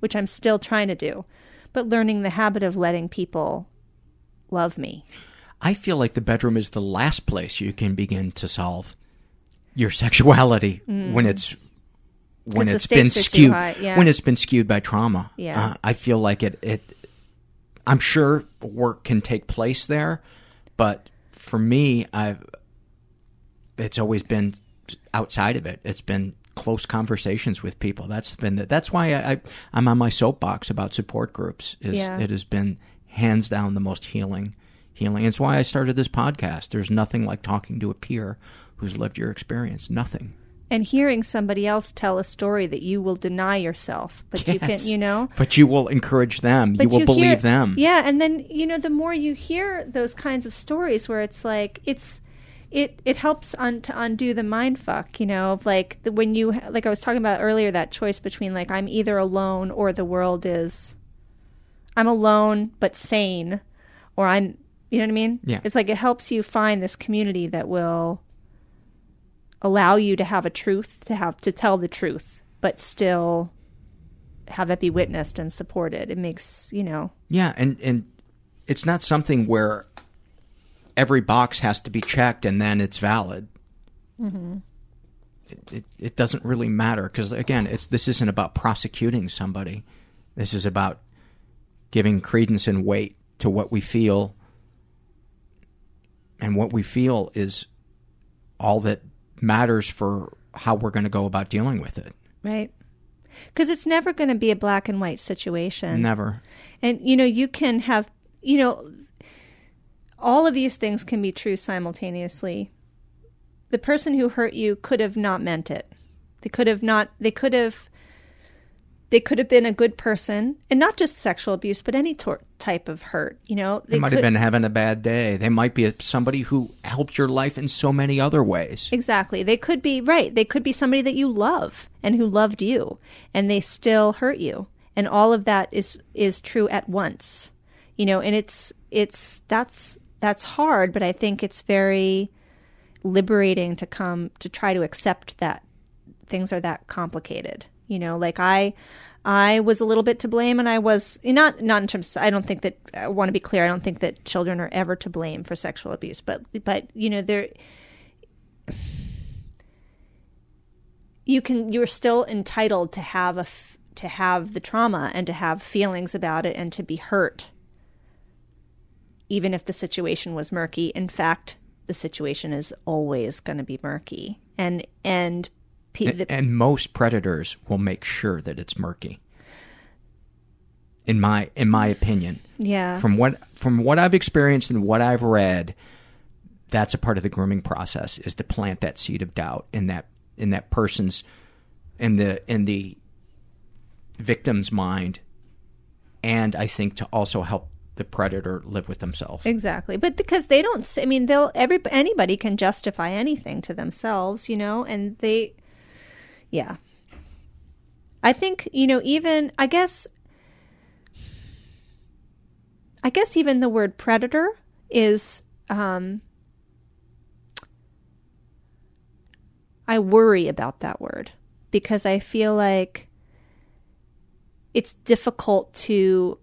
which I'm still trying to do, but learning the habit of letting people love me. I feel like the bedroom is the last place you can begin to solve your sexuality when it's been skewed, when it's been skewed by trauma. I feel like it, I'm sure work can take place there, but for me, it's always been outside of it. It's been close conversations with people. That's why I'm on my soapbox about support groups. It has been hands down the most healing. It's why I started this podcast. There's nothing like talking to a peer who's lived your experience. Nothing. And hearing somebody else tell a story that you will deny yourself, but you can, But you will encourage them. You will believe them. Yeah, and then, the more you hear those kinds of stories where it's like, it helps to undo the mind fuck, when you, like I was talking about earlier, that choice between like, I'm either alone or the world is, I'm alone but sane, or I'm, you know what I mean? Yeah. It's like it helps you find this community that will allow you to have a truth, to tell the truth, but still have that be witnessed and supported. It makes, Yeah, and it's not something where every box has to be checked and then it's valid. Mm-hmm. It doesn't really matter, because, again, this isn't about prosecuting somebody. This is about giving credence and weight to what we feel. And what we feel is all that matters for how we're going to go about dealing with it. Right. Because it's never going to be a black and white situation. Never. And, you can have, all of these things can be true simultaneously. The person who hurt you could have not meant it. They could have been a good person, and not just sexual abuse, but any type of hurt, They might have been having a bad day. They might be somebody who helped your life in so many other ways. Exactly. They could be somebody that you love and who loved you, and they still hurt you. And all of that is true at once, and that's hard, but I think it's very liberating to try to accept that things are that complicated. Like I was a little bit to blame, and I was not in terms. I want to be clear. I don't think that children are ever to blame for sexual abuse, but you're still entitled to have the trauma and to have feelings about it and to be hurt, even if the situation was murky. In fact, the situation is always going to be murky, and most predators will make sure that it's murky. In my opinion, from what I've experienced and what I've read, that's a part of the grooming process, is to plant that seed of doubt in that person's, in the victim's mind, and I think to also help the predator live with themselves. Exactly. But because they don't, anybody can justify anything to themselves, and they. Yeah. I think, even, I guess I guess even the word predator is, I worry about that word because I feel like it's difficult to,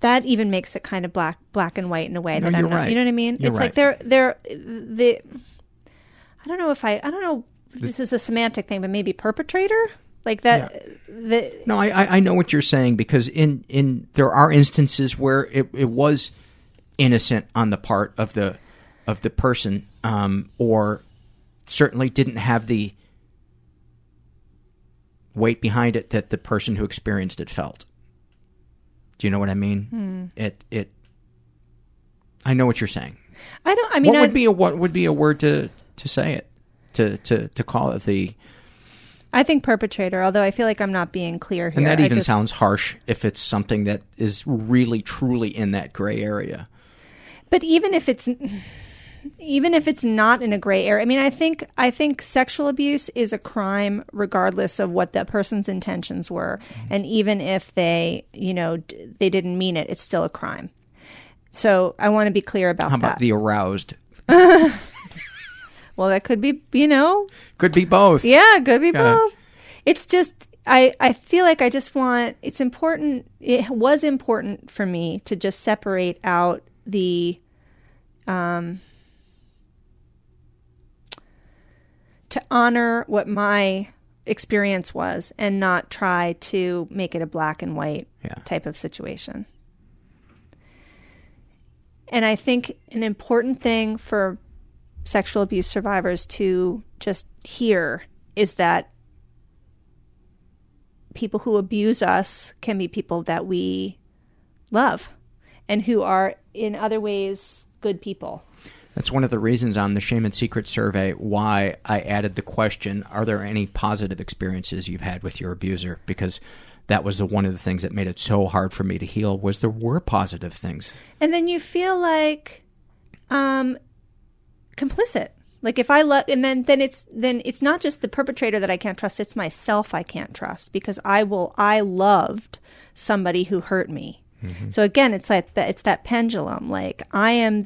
that even makes it kind of black and white in a way that I'm not, right. You know what I mean? You're it's right. Like they're I don't know if I don't know, this is a semantic thing, but maybe perpetrator? Like that, yeah. No, I know what you're saying, because in there are instances where it was innocent on the part of the person, or certainly didn't have the weight behind it that the person who experienced it felt. Do you know what I mean? Hmm. It. I know what you're saying. I don't. I mean, what would be a word to say it, to call it the. I think perpetrator, although I feel like I'm not being clear here. And that even sounds harsh if it's something that is really, truly in that gray area. But even if it's not in a gray area, I mean, I think sexual abuse is a crime regardless of what that person's intentions were. Mm-hmm. And even if they, they didn't mean it, it's still a crime. So I want to be clear about that. How about the aroused? Well, that could be, Could be both. Yeah, could be both. It's just, I feel like I just want, it's important, it was important for me to just separate out the, to honor what my experience was and not try to make it a black and white type of situation. And I think an important thing for sexual abuse survivors to just hear is that people who abuse us can be people that we love and who are in other ways good people. That's one of the reasons on the Shame and Secret survey why I added the question, are there any positive experiences you've had with your abuser? Because that was one of the things that made it so hard for me to heal, was there were positive things. And then you feel like, complicit. Like if I love, and then it's not just the perpetrator that I can't trust, it's myself I can't trust, because I loved somebody who hurt me. Mm-hmm. So again, it's like that, it's that pendulum. Like I am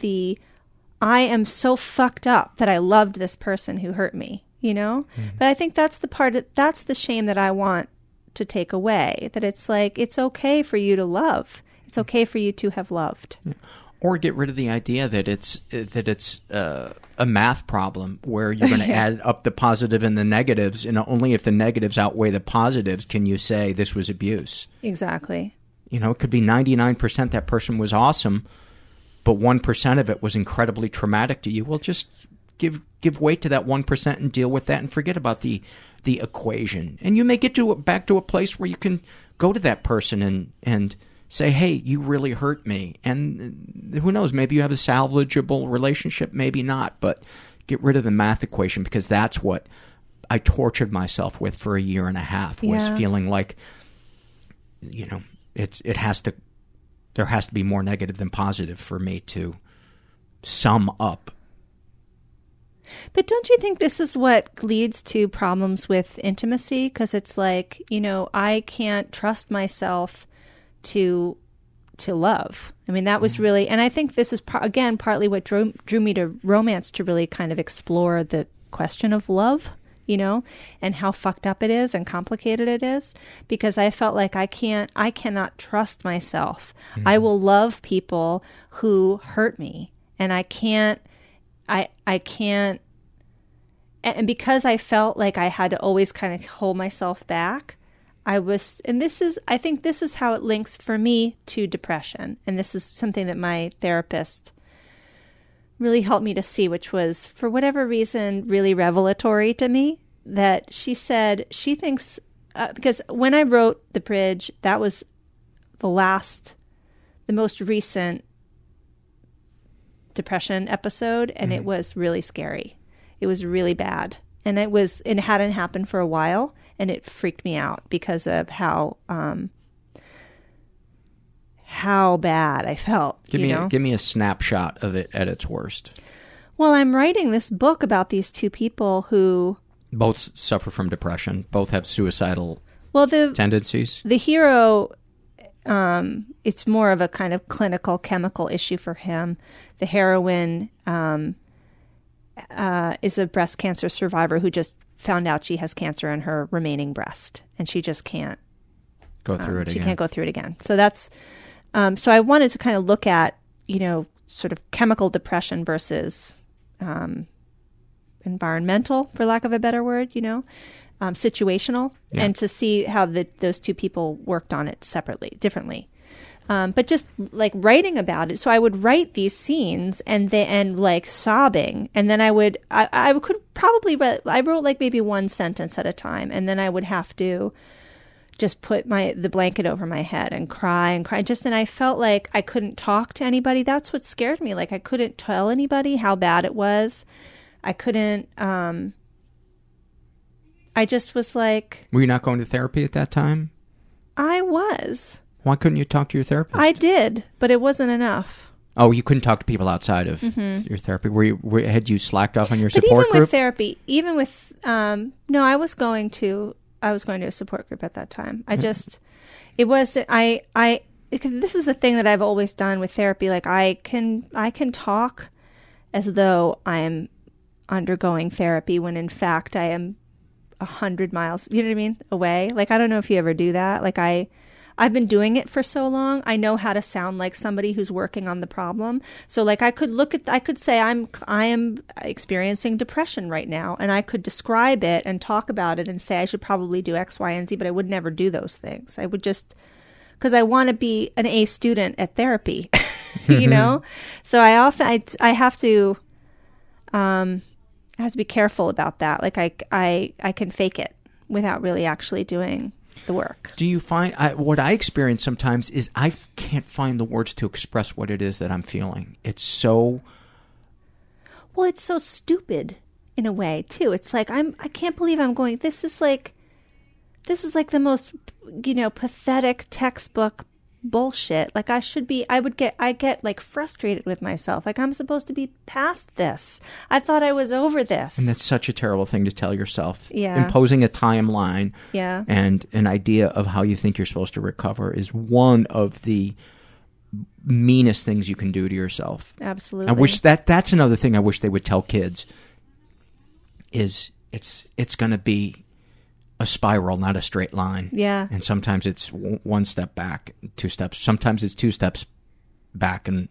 so fucked up that I loved this person who hurt me, Mm-hmm. But I think that's the part, that's the shame that I want to take away, that it's like, it's okay for you to love. It's okay for you to have loved. Yeah. Or get rid of the idea that it's a math problem where you're going to add up the positive and the negatives, and only if the negatives outweigh the positives can you say this was abuse. Exactly. It could be 99% that person was awesome, but 1% of it was incredibly traumatic to you. Well, just give weight to that 1% and deal with that and forget about the equation. And you may get back to a place where you can go to that person and say, hey, you really hurt me. And who knows, maybe you have a salvageable relationship, maybe not, but get rid of the math equation, because that's what I tortured myself with for a year and a half, was feeling like, there has to be more negative than positive for me to sum up. But don't you think this is what leads to problems with intimacy? Because it's like, I can't trust myself to love. I mean, that was really, and I think this is again partly what drew me to romance, to really kind of explore the question of love, and how fucked up it is and complicated it is, because I felt like I cannot trust myself. Mm-hmm. I will love people who hurt me, and I can't, and because I felt like I had to always kind of hold myself back, I think this is how it links for me to depression. And this is something that my therapist really helped me to see, which was, for whatever reason, really revelatory to me, that she said she thinks, because when I wrote The Bridge, that was the most recent depression episode. And it was really scary. It was really bad. And it hadn't happened for a while. And it freaked me out because of how bad I felt. Give me a snapshot of it at its worst. Well, I'm writing this book about these two people who both suffer from depression, both have suicidal Well, the tendencies. The hero, it's more of a kind of clinical chemical issue for him. The heroine is a breast cancer survivor who just found out she has cancer in her remaining breast, and she just can't go through it again. She can't go through it again. So that's so I wanted to kind of look at, you know, sort of chemical depression versus environmental, for lack of a better word, you know, situational, yeah, and to see how those two people worked on it separately, differently. But just like writing about it. So I would write these scenes and like sobbing. And then I wrote like maybe one sentence at a time. And then I would have to just put the blanket over my head and cry. And I felt like I couldn't talk to anybody. That's what scared me. Like I couldn't tell anybody how bad it was. I couldn't, I just was like... Were you not going to therapy at that time? I was. Why couldn't you talk to your therapist? I did, but it wasn't enough. Oh, you couldn't talk to people outside of your therapy? Had you slacked off on your support group? No, I was going to a support group at that time. This is the thing that I've always done with therapy. Like I can talk as though I am undergoing therapy when in fact I am 100 miles, you know what I mean, away. Like I don't know if you ever do that. Like I've been doing it for so long. I know how to sound like somebody who's working on the problem. So like I could say I am experiencing depression right now, and I could describe it and talk about it and say I should probably do X, Y, and Z, but I would never do those things. I would just, because I want to be an A student at therapy, you know? So I have to be careful about that. Like I can fake it without really actually doing the work. Do you find what I experience sometimes is I can't find the words to express what it is that I'm feeling. It's so it's so stupid in a way too. It's like I can't believe I'm going. This is like the most, you know, pathetic textbook bullshit. Like I get like frustrated with myself. Like I'm supposed to be past this. I thought I was over this. And that's such a terrible thing to tell yourself. Yeah. Imposing a timeline, yeah, and an idea of how you think you're supposed to recover is one of the meanest things you can do to yourself. Absolutely. I wish that's another thing I wish they would tell kids is it's going to be a spiral, not a straight line. Yeah. And sometimes it's one step back, two steps. Sometimes it's two steps back and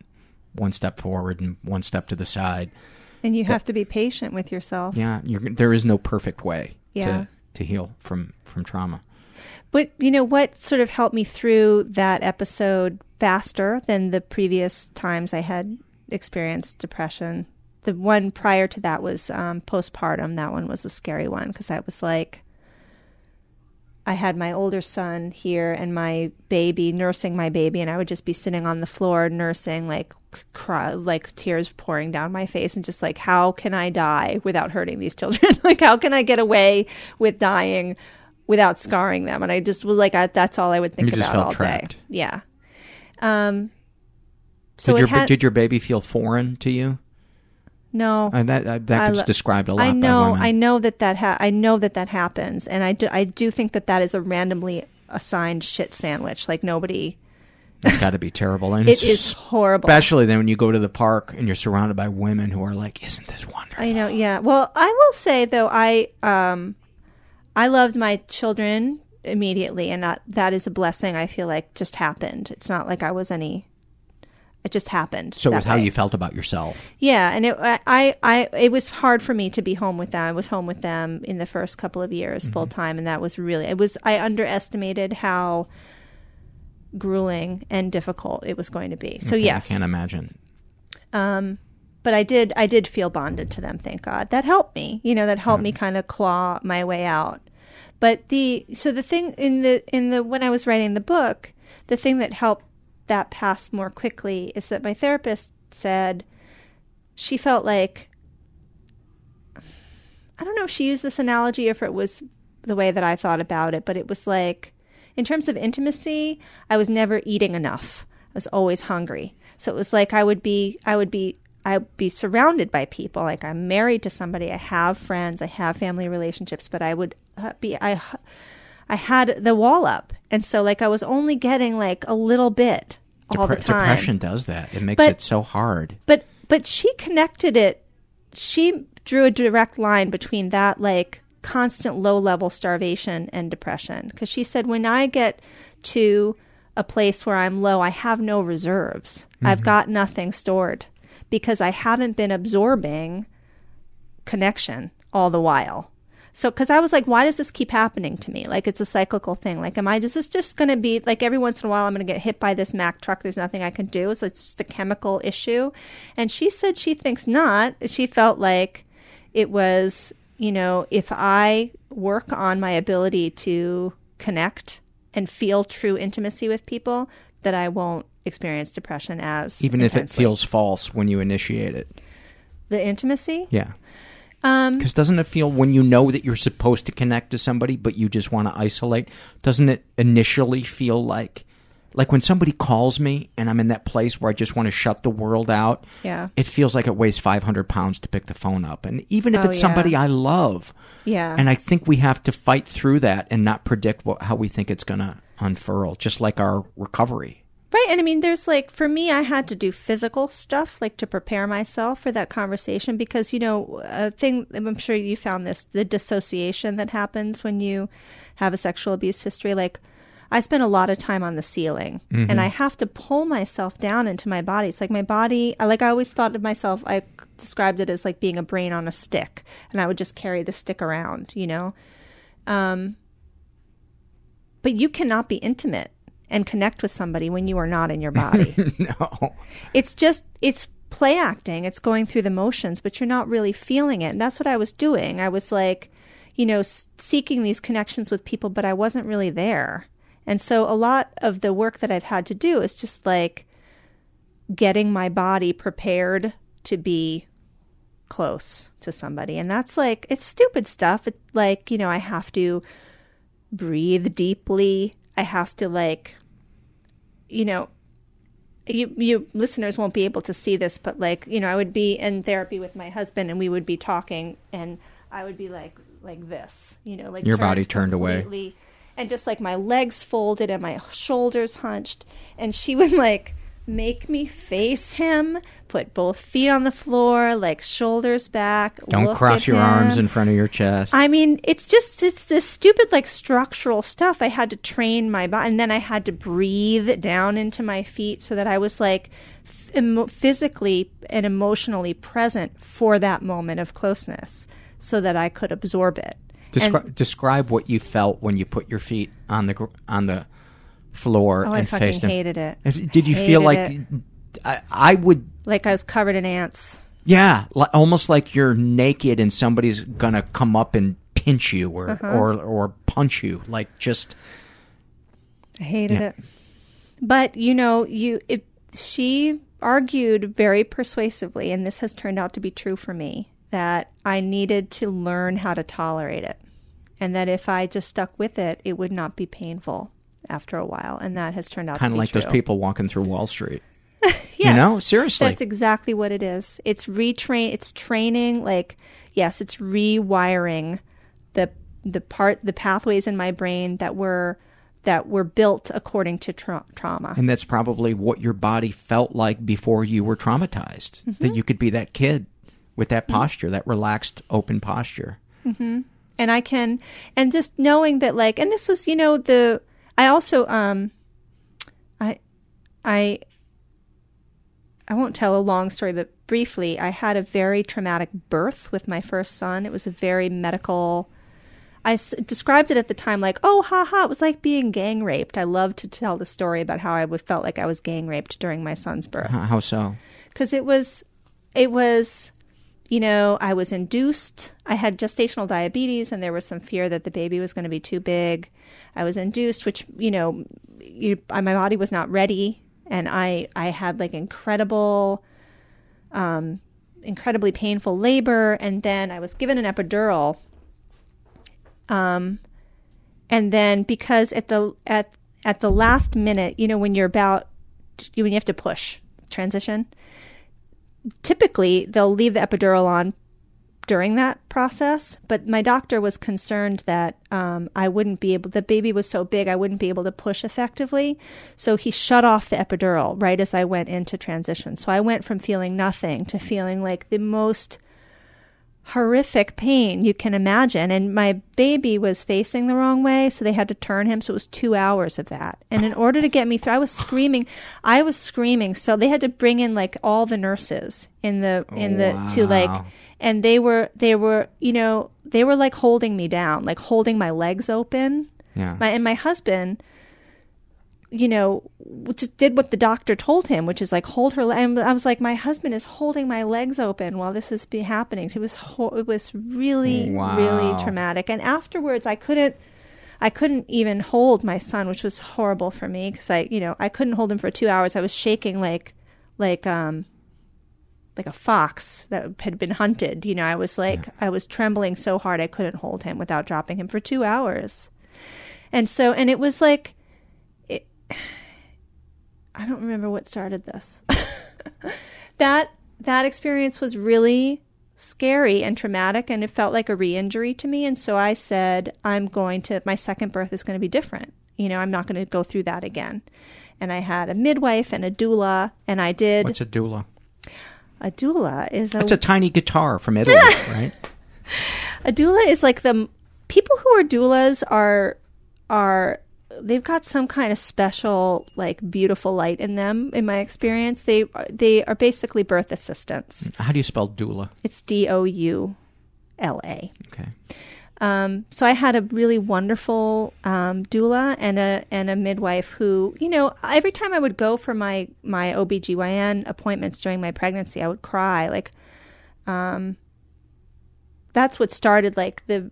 one step forward and one step to the side. And you have to be patient with yourself. Yeah. There is no perfect way to heal from trauma. But, you know, what sort of helped me through that episode faster than the previous times I had experienced depression? The one prior to that was postpartum. That one was a scary one because I was like... I had my older son here and my baby, nursing my baby, and I would just be sitting on the floor nursing, like cry, like tears pouring down my face, and just like, how can I die without hurting these children? Like, how can I get away with dying without scarring them? And I just was like, that's all I would think about all trapped. Day. Yeah. So did your baby feel foreign to you? No, that gets described a lot. I know that happens, and I do think that is a randomly assigned shit sandwich. Like nobody, that's got to be terrible. And it is horrible, especially then when you go to the park and you're surrounded by women who are like, "Isn't this wonderful?" I know. Yeah. Well, I will say though, I loved my children immediately, and that is a blessing. I feel like just happened. It's not like I was any. It just happened. So it was how you felt about yourself. Yeah, and it was hard for me to be home with them. I was home with them in the first couple of years full time, and that was I underestimated how grueling and difficult it was going to be. So okay, yes, I can't imagine. But I did feel bonded to them. Thank God that helped me. You know, that helped me kind of claw my way out. But the thing in the when I was writing the book, the thing that helped that passed more quickly is that my therapist said she felt like, I don't know if she used this analogy or if it was the way that I thought about it, but it was like, in terms of intimacy, I was never eating enough. I was always hungry. So it was like I would be surrounded by people. Like I'm married to somebody, I have friends, I have family relationships, but I would be, I I had the wall up. And so like I was only getting like a little bit all the time. Depression does that. It makes it so hard. But she connected it. She drew a direct line between that like constant low level starvation and depression. Because she said, when I get to a place where I'm low, I have no reserves. Mm-hmm. I've got nothing stored because I haven't been absorbing connection all the while. So, because I was like, why does this keep happening to me? Like, it's a cyclical thing. Like, is this just going to be, like, every once in a while I'm going to get hit by this Mack truck. There's nothing I can do. So it's just a chemical issue. And she said she thinks not. She felt like it was, you know, if I work on my ability to connect and feel true intimacy with people, that I won't experience depression as even intensely. If it feels false when you initiate it. The intimacy? Yeah. Because doesn't it feel, when you know that you're supposed to connect to somebody, but you just want to isolate, doesn't it initially feel like when somebody calls me and I'm in that place where I just want to shut the world out, yeah, it feels like it weighs 500 pounds to pick the phone up. And even if it's somebody I love, yeah, and I think we have to fight through that and not predict how we think it's going to unfurl, just like our recovery. Right. And I mean, there's like, for me, I had to do physical stuff, like to prepare myself for that conversation, because, you know, a thing, I'm sure you found this, the dissociation that happens when you have a sexual abuse history. Like, I spend a lot of time on the ceiling, mm-hmm, and I have to pull myself down into my body. It's like my body, like I always thought of myself, I described it as like being a brain on a stick, and I would just carry the stick around, you know? But you cannot be intimate and connect with somebody when you are not in your body. No. It's just, it's play acting. It's going through the motions, but you're not really feeling it. And that's what I was doing. I was like, you know, seeking these connections with people, but I wasn't really there. And so a lot of the work that I've had to do is just like getting my body prepared to be close to somebody. And that's like, it's stupid stuff. It's like, you know, I have to breathe deeply. I have to, like, you know, you listeners won't be able to see this, but like, you know, I would be in therapy with my husband and we would be talking and I would be like this, you know, like your body turned away and just like my legs folded and my shoulders hunched, and she would like make me face him, put both feet on the floor, like shoulders back. Don't cross your arms in front of your chest. I mean, it's this stupid like structural stuff. I had to train my body, and then I had to breathe down into my feet so that I was like physically and emotionally present for that moment of closeness so that I could absorb it. Describe what you felt when you put your feet on the floor and I fucking hated it. Did you feel like it. I would, like I was covered in ants? Yeah, almost like you're naked and somebody's gonna come up and pinch you or or punch you. Like, just I hated it. But you know, she argued very persuasively, and this has turned out to be true for me, that I needed to learn how to tolerate it, and that if I just stuck with it, it would not be painful after a while, and that has turned out kind of like true. Those people walking through Wall Street. Yes, you know, seriously, that's exactly what it is. It's training, like, yes, it's rewiring the pathways in my brain that were built according to trauma. And that's probably what your body felt like before you were traumatized, mm-hmm, that you could be that kid with that posture, mm-hmm, that relaxed, open posture. Mm-hmm. And I can, and just knowing that, like, and this was, you know, I also, I won't tell a long story, but briefly, I had a very traumatic birth with my first son. It was a very medical, I described it at the time like, oh, haha, it was like being gang raped. I love to tell the story about how I felt like I was gang raped during my son's birth. How so? Because it was, you know, I was induced. I had gestational diabetes, and there was some fear that the baby was going to be too big. I was induced, which, you know, my body was not ready. And I had like incredibly painful labor. And then I was given an epidural. And then because at the last minute, you know, when you have to push transition, typically they'll leave the epidural on during that process. But my doctor was concerned that I wouldn't be able, the baby was so big, I wouldn't be able to push effectively. So he shut off the epidural right as I went into transition. So I went from feeling nothing to feeling like the most horrific pain you can imagine. And my baby was facing the wrong way, so they had to turn him. So it was 2 hours of that. And in order to get me through, I was screaming. So they had to bring in like all the nurses in the to like, and they were like holding me down, like holding my legs open. Yeah. My husband, you know, just did what the doctor told him, which is like hold her. And I was like, my husband is holding my legs open while this is happening. It was really, really traumatic. And afterwards, I couldn't even hold my son, which was horrible for me because I couldn't hold him for 2 hours. I was shaking like a fox that had been hunted. You know, I was like, yeah. I was trembling so hard I couldn't hold him without dropping him for 2 hours. And so, and it was like, I don't remember what started this. That experience was really scary and traumatic, and it felt like a re-injury to me. And so I said, my second birth is going to be different. You know, I'm not going to go through that again. And I had a midwife and a doula, and I did. What's a doula? A doula is That's a tiny guitar from Italy, right? A doula is like the people who are doulas are they've got some kind of special, like, beautiful light in them. In my experience, they are basically birth assistants. How do you spell doula? It's doula. Okay. So I had a really wonderful doula and a midwife who, you know, every time I would go for my OBGYN appointments during my pregnancy, I would cry. Like, that's what started, like, the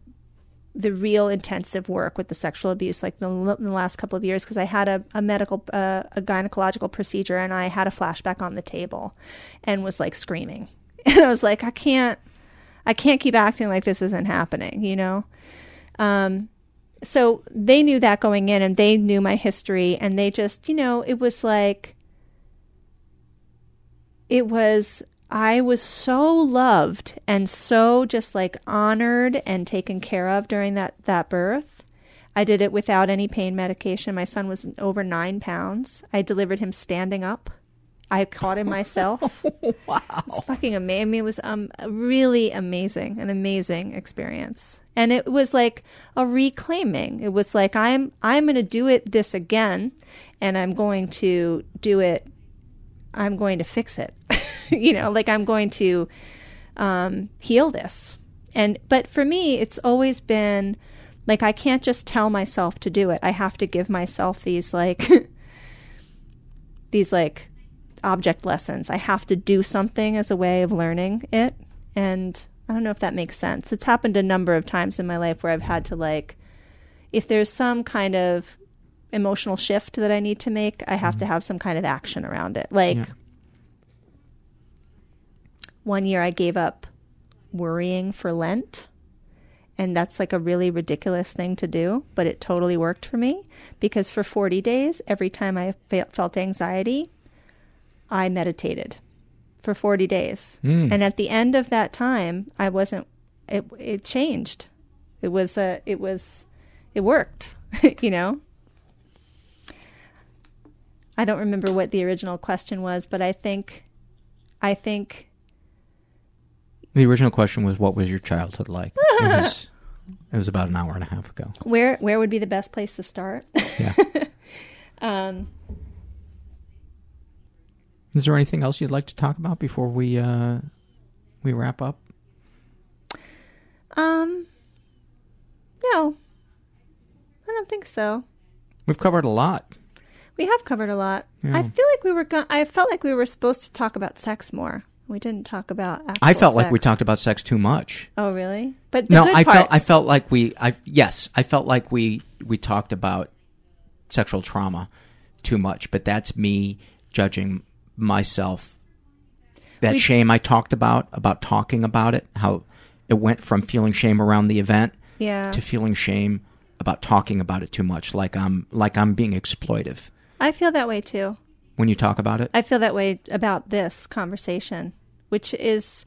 real intensive work with the sexual abuse, like in the last couple of years, because I had a gynecological procedure and I had a flashback on the table and was like screaming. And I was like, I can't keep acting like this isn't happening, you know? So they knew that going in, and they knew my history, and they just, you know, it was like, I was so loved and so just like honored and taken care of during that birth. I did it without any pain medication. My son was over 9 pounds. I delivered him standing up. I caught him myself. Wow. It's fucking amazing. I mean, it was really amazing, an amazing experience. And it was like a reclaiming. It was like, I'm going to do it this again, and I'm going to do it. I'm going to fix it. You know, like I'm going to heal this. But for me, it's always been like, I can't just tell myself to do it. I have to give myself these like, these like object lessons. I have to do something as a way of learning it. And I don't know if that makes sense. It's happened a number of times in my life where I've had to like, if there's some kind of emotional shift that I need to make, I have to have some kind of action around it. Like, yeah. One year I gave up worrying for Lent, and that's like a really ridiculous thing to do, but it totally worked for me because for 40 days, every time I felt anxiety, I meditated for 40 days. Mm. And at the end of that time, it changed. It worked, you know? I don't remember what the original question was, but I think the original question was, what was your childhood like? It was about an hour and a half ago. Where would be the best place to start? Yeah. Is there anything else you'd like to talk about before we wrap up? No, I don't think so. We've covered a lot. We have covered a lot. Yeah. I feel like I felt like we were supposed to talk about sex more. We didn't talk about actual sex. I felt like we talked about sex too much. Oh, really? But no, I felt like we talked about sexual trauma too much. But that's me judging myself. That shame I talked about talking about it, how it went from feeling shame around the event to feeling shame about talking about it too much, like I'm being exploitive. I feel that way too. When you talk about it? I feel that way about this conversation, which is,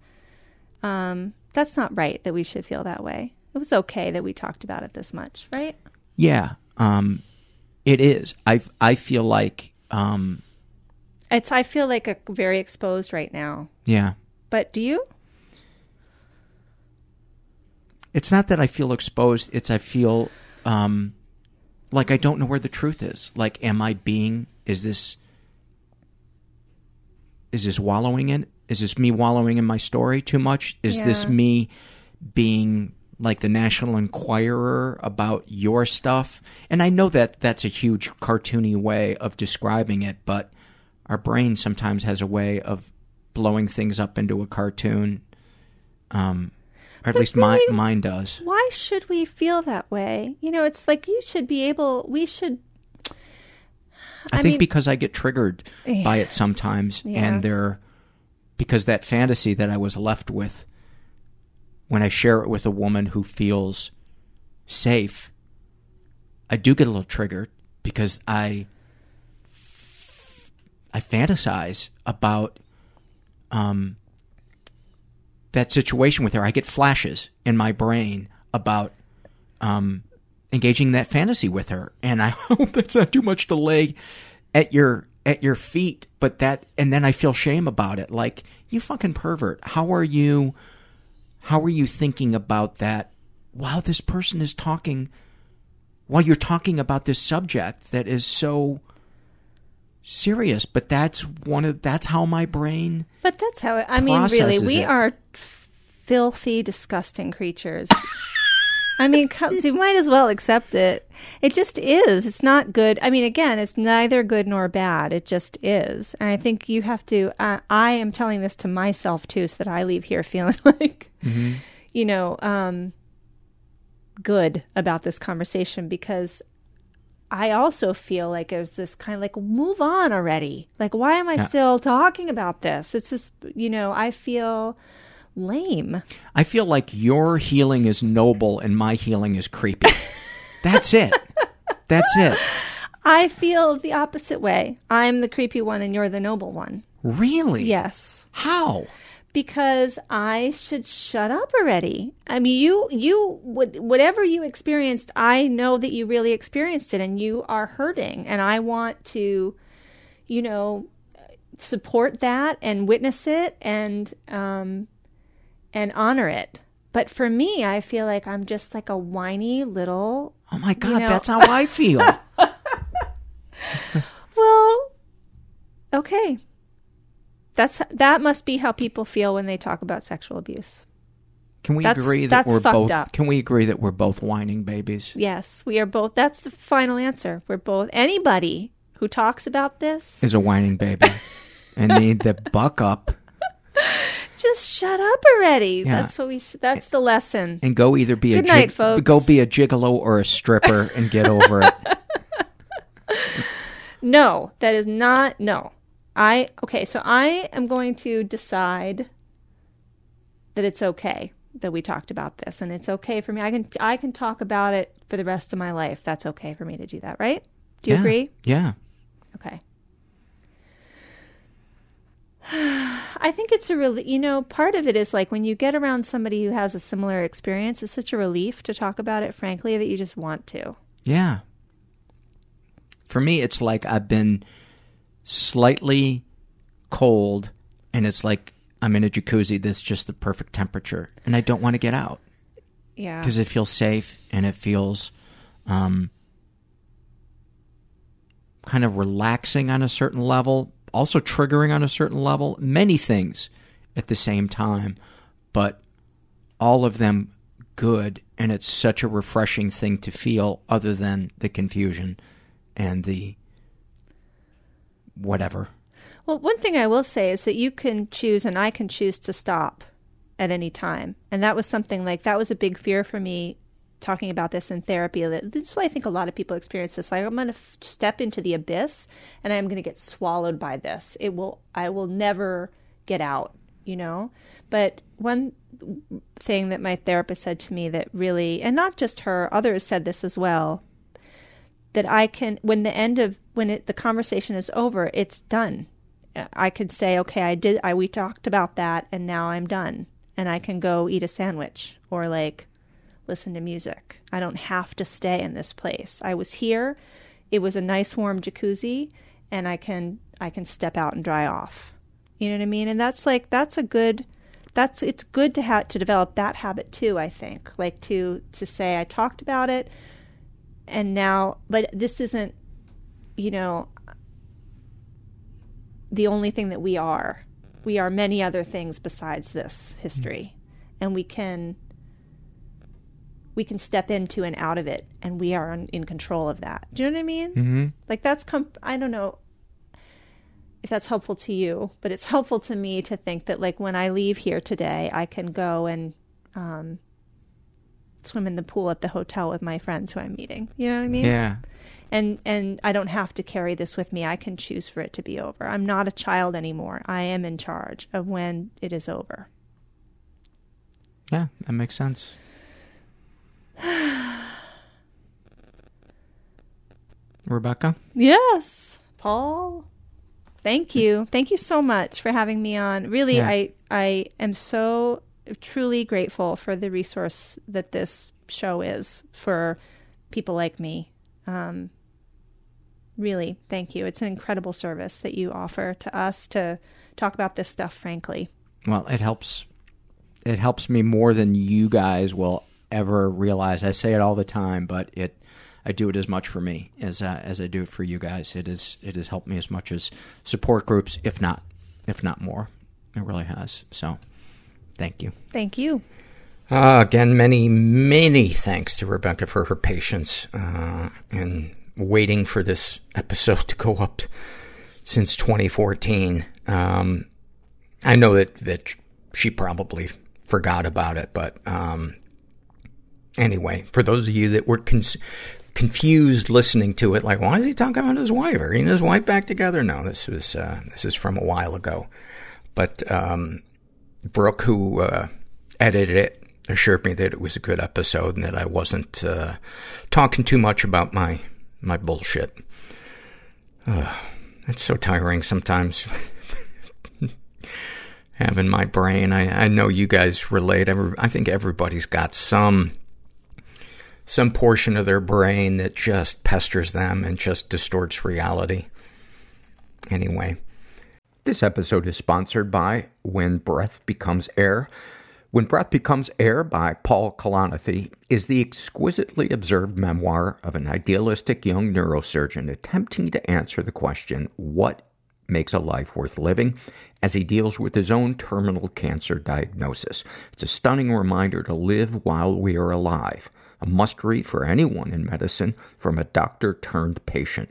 that's not right that we should feel that way. It was okay that we talked about it this much, right? Yeah, it is. I feel like... I feel like very exposed right now. Yeah. But do you? It's not that I feel exposed. It's I feel like I don't know where the truth is. Like, am I being... Is this wallowing in? Is this me wallowing in my story too much? Is this me being like the National Enquirer about your stuff? And I know that that's a huge cartoony way of describing it, but our brain sometimes has a way of blowing things up into a cartoon. Or at least really, mine does. Why should we feel that way? You know, it's like you should be able... We should... I think because I get triggered by it sometimes, and because that fantasy that I was left with, when I share it with a woman who feels safe, I do get a little triggered because I fantasize about that situation with her. I get flashes in my brain about... engaging that fantasy with her, and I hope that's not too much to lay at your feet, but that, and then I feel shame about it. Like, you fucking pervert. How are you thinking about that while this person is talking, while you're talking about this subject that is so serious? But that's how my brain processes we it. Are filthy, disgusting creatures. I mean, you might as well accept it. It just is. It's not good. I mean, again, it's neither good nor bad. It just is. And I think you have to, I am telling this to myself too, so that I leave here feeling like, good about this conversation, because I also feel like it was this kind of like, move on already. Like, why am I still talking about this? It's just, I feel... lame. I feel like your healing is noble and my healing is creepy. That's it. That's it. I feel the opposite way. I'm the creepy one and you're the noble one. Really? Yes. How? Because I should shut up already. I mean, you whatever you experienced, I know that you really experienced it and you are hurting, and I want to, support that and witness it and honor it. But for me, I feel like I'm just like a whiny little... Oh my God, that's how I feel. Well, okay. That must be how people feel when they talk about sexual abuse. Can we agree that we're both whining babies? Yes, we are both. That's the final answer. We're both. Anybody who talks about this is a whining baby. And they need to buck up. Just shut up already. Yeah. That's what that's the lesson. And go either be go be a gigolo or a stripper and get over it. No, that is not. No. So I am going to decide that it's okay that we talked about this, and it's okay for me. I can talk about it for the rest of my life. That's okay for me to do that, right? Do you agree? Yeah. Okay. I think it's a really, part of it is like when you get around somebody who has a similar experience, it's such a relief to talk about it, frankly, that you just want to. Yeah. For me, it's like I've been slightly cold, and it's like I'm in a jacuzzi that's just the perfect temperature, and I don't want to get out. Yeah. Because it feels safe, and it feels kind of relaxing on a certain level, also triggering on a certain level, many things at the same time, but all of them good, and it's such a refreshing thing to feel other than the confusion and the whatever. Well, one thing I will say is that you can choose, and I can choose to stop at any time, and that was something like, that was a big fear for me talking about this in therapy. That's why I think a lot of people experience this. Like, I'm going to step into the abyss, and I'm going to get swallowed by this. I will never get out, But one thing that my therapist said to me that really, and not just her, others said this as well, that I can, when the conversation is over, it's done. I can say, okay, I talked about that, and now I'm done. and I can go eat a sandwich or like listen to music. I don't have to stay in this place. I was here. It was a nice warm jacuzzi, and I can step out and dry off. You know what I mean? And that's like, it's good to have to develop that habit too, I think, like to say I talked about it and now, but this isn't, you know, the only thing that we are. We are many other things besides this history, and we can step into and out of it, and we are in control of that. Do you know what I mean? Mm-hmm. Like that's, I don't know if that's helpful to you, but it's helpful to me to think that like when I leave here today, I can go and swim in the pool at the hotel with my friends who I'm meeting. You know what I mean? Yeah. And I don't have to carry this with me. I can choose for it to be over. I'm not a child anymore. I am in charge of when it is over. Yeah, that makes sense. Rebecca? Yes, Paul. Thank you. Thank you so much for having me on. Really, yeah. I am so truly grateful for the resource that this show is for people like me. Really, thank you. It's an incredible service that you offer to us to talk about this stuff, frankly. Well, it helps me more than you guys will ever realize. I say it all the time, but I do it as much for me as I do it for you guys. It has helped me as much as support groups, if not more. It really has. So, thank you. Thank you. Again, many, many thanks to Rebecca for her patience and waiting for this episode to go up since 2014. I know that she probably forgot about it, but anyway, for those of you that were confused listening to it, like, why is he talking about his wife? Are he and his wife back together? No, this is from a while ago. But Brooke, who edited it, assured me that it was a good episode and that I wasn't talking too much about my bullshit. That's so tiring sometimes. Having my brain. I know you guys relate. I think everybody's got some portion of their brain that just pesters them and just distorts reality. Anyway. This episode is sponsored by When Breath Becomes Air. When Breath Becomes Air by Paul Kalanithi is the exquisitely observed memoir of an idealistic young neurosurgeon attempting to answer the question, what makes a life worth living, as he deals with his own terminal cancer diagnosis. It's a stunning reminder to live while we are alive, a must-read for anyone in medicine from a doctor-turned-patient.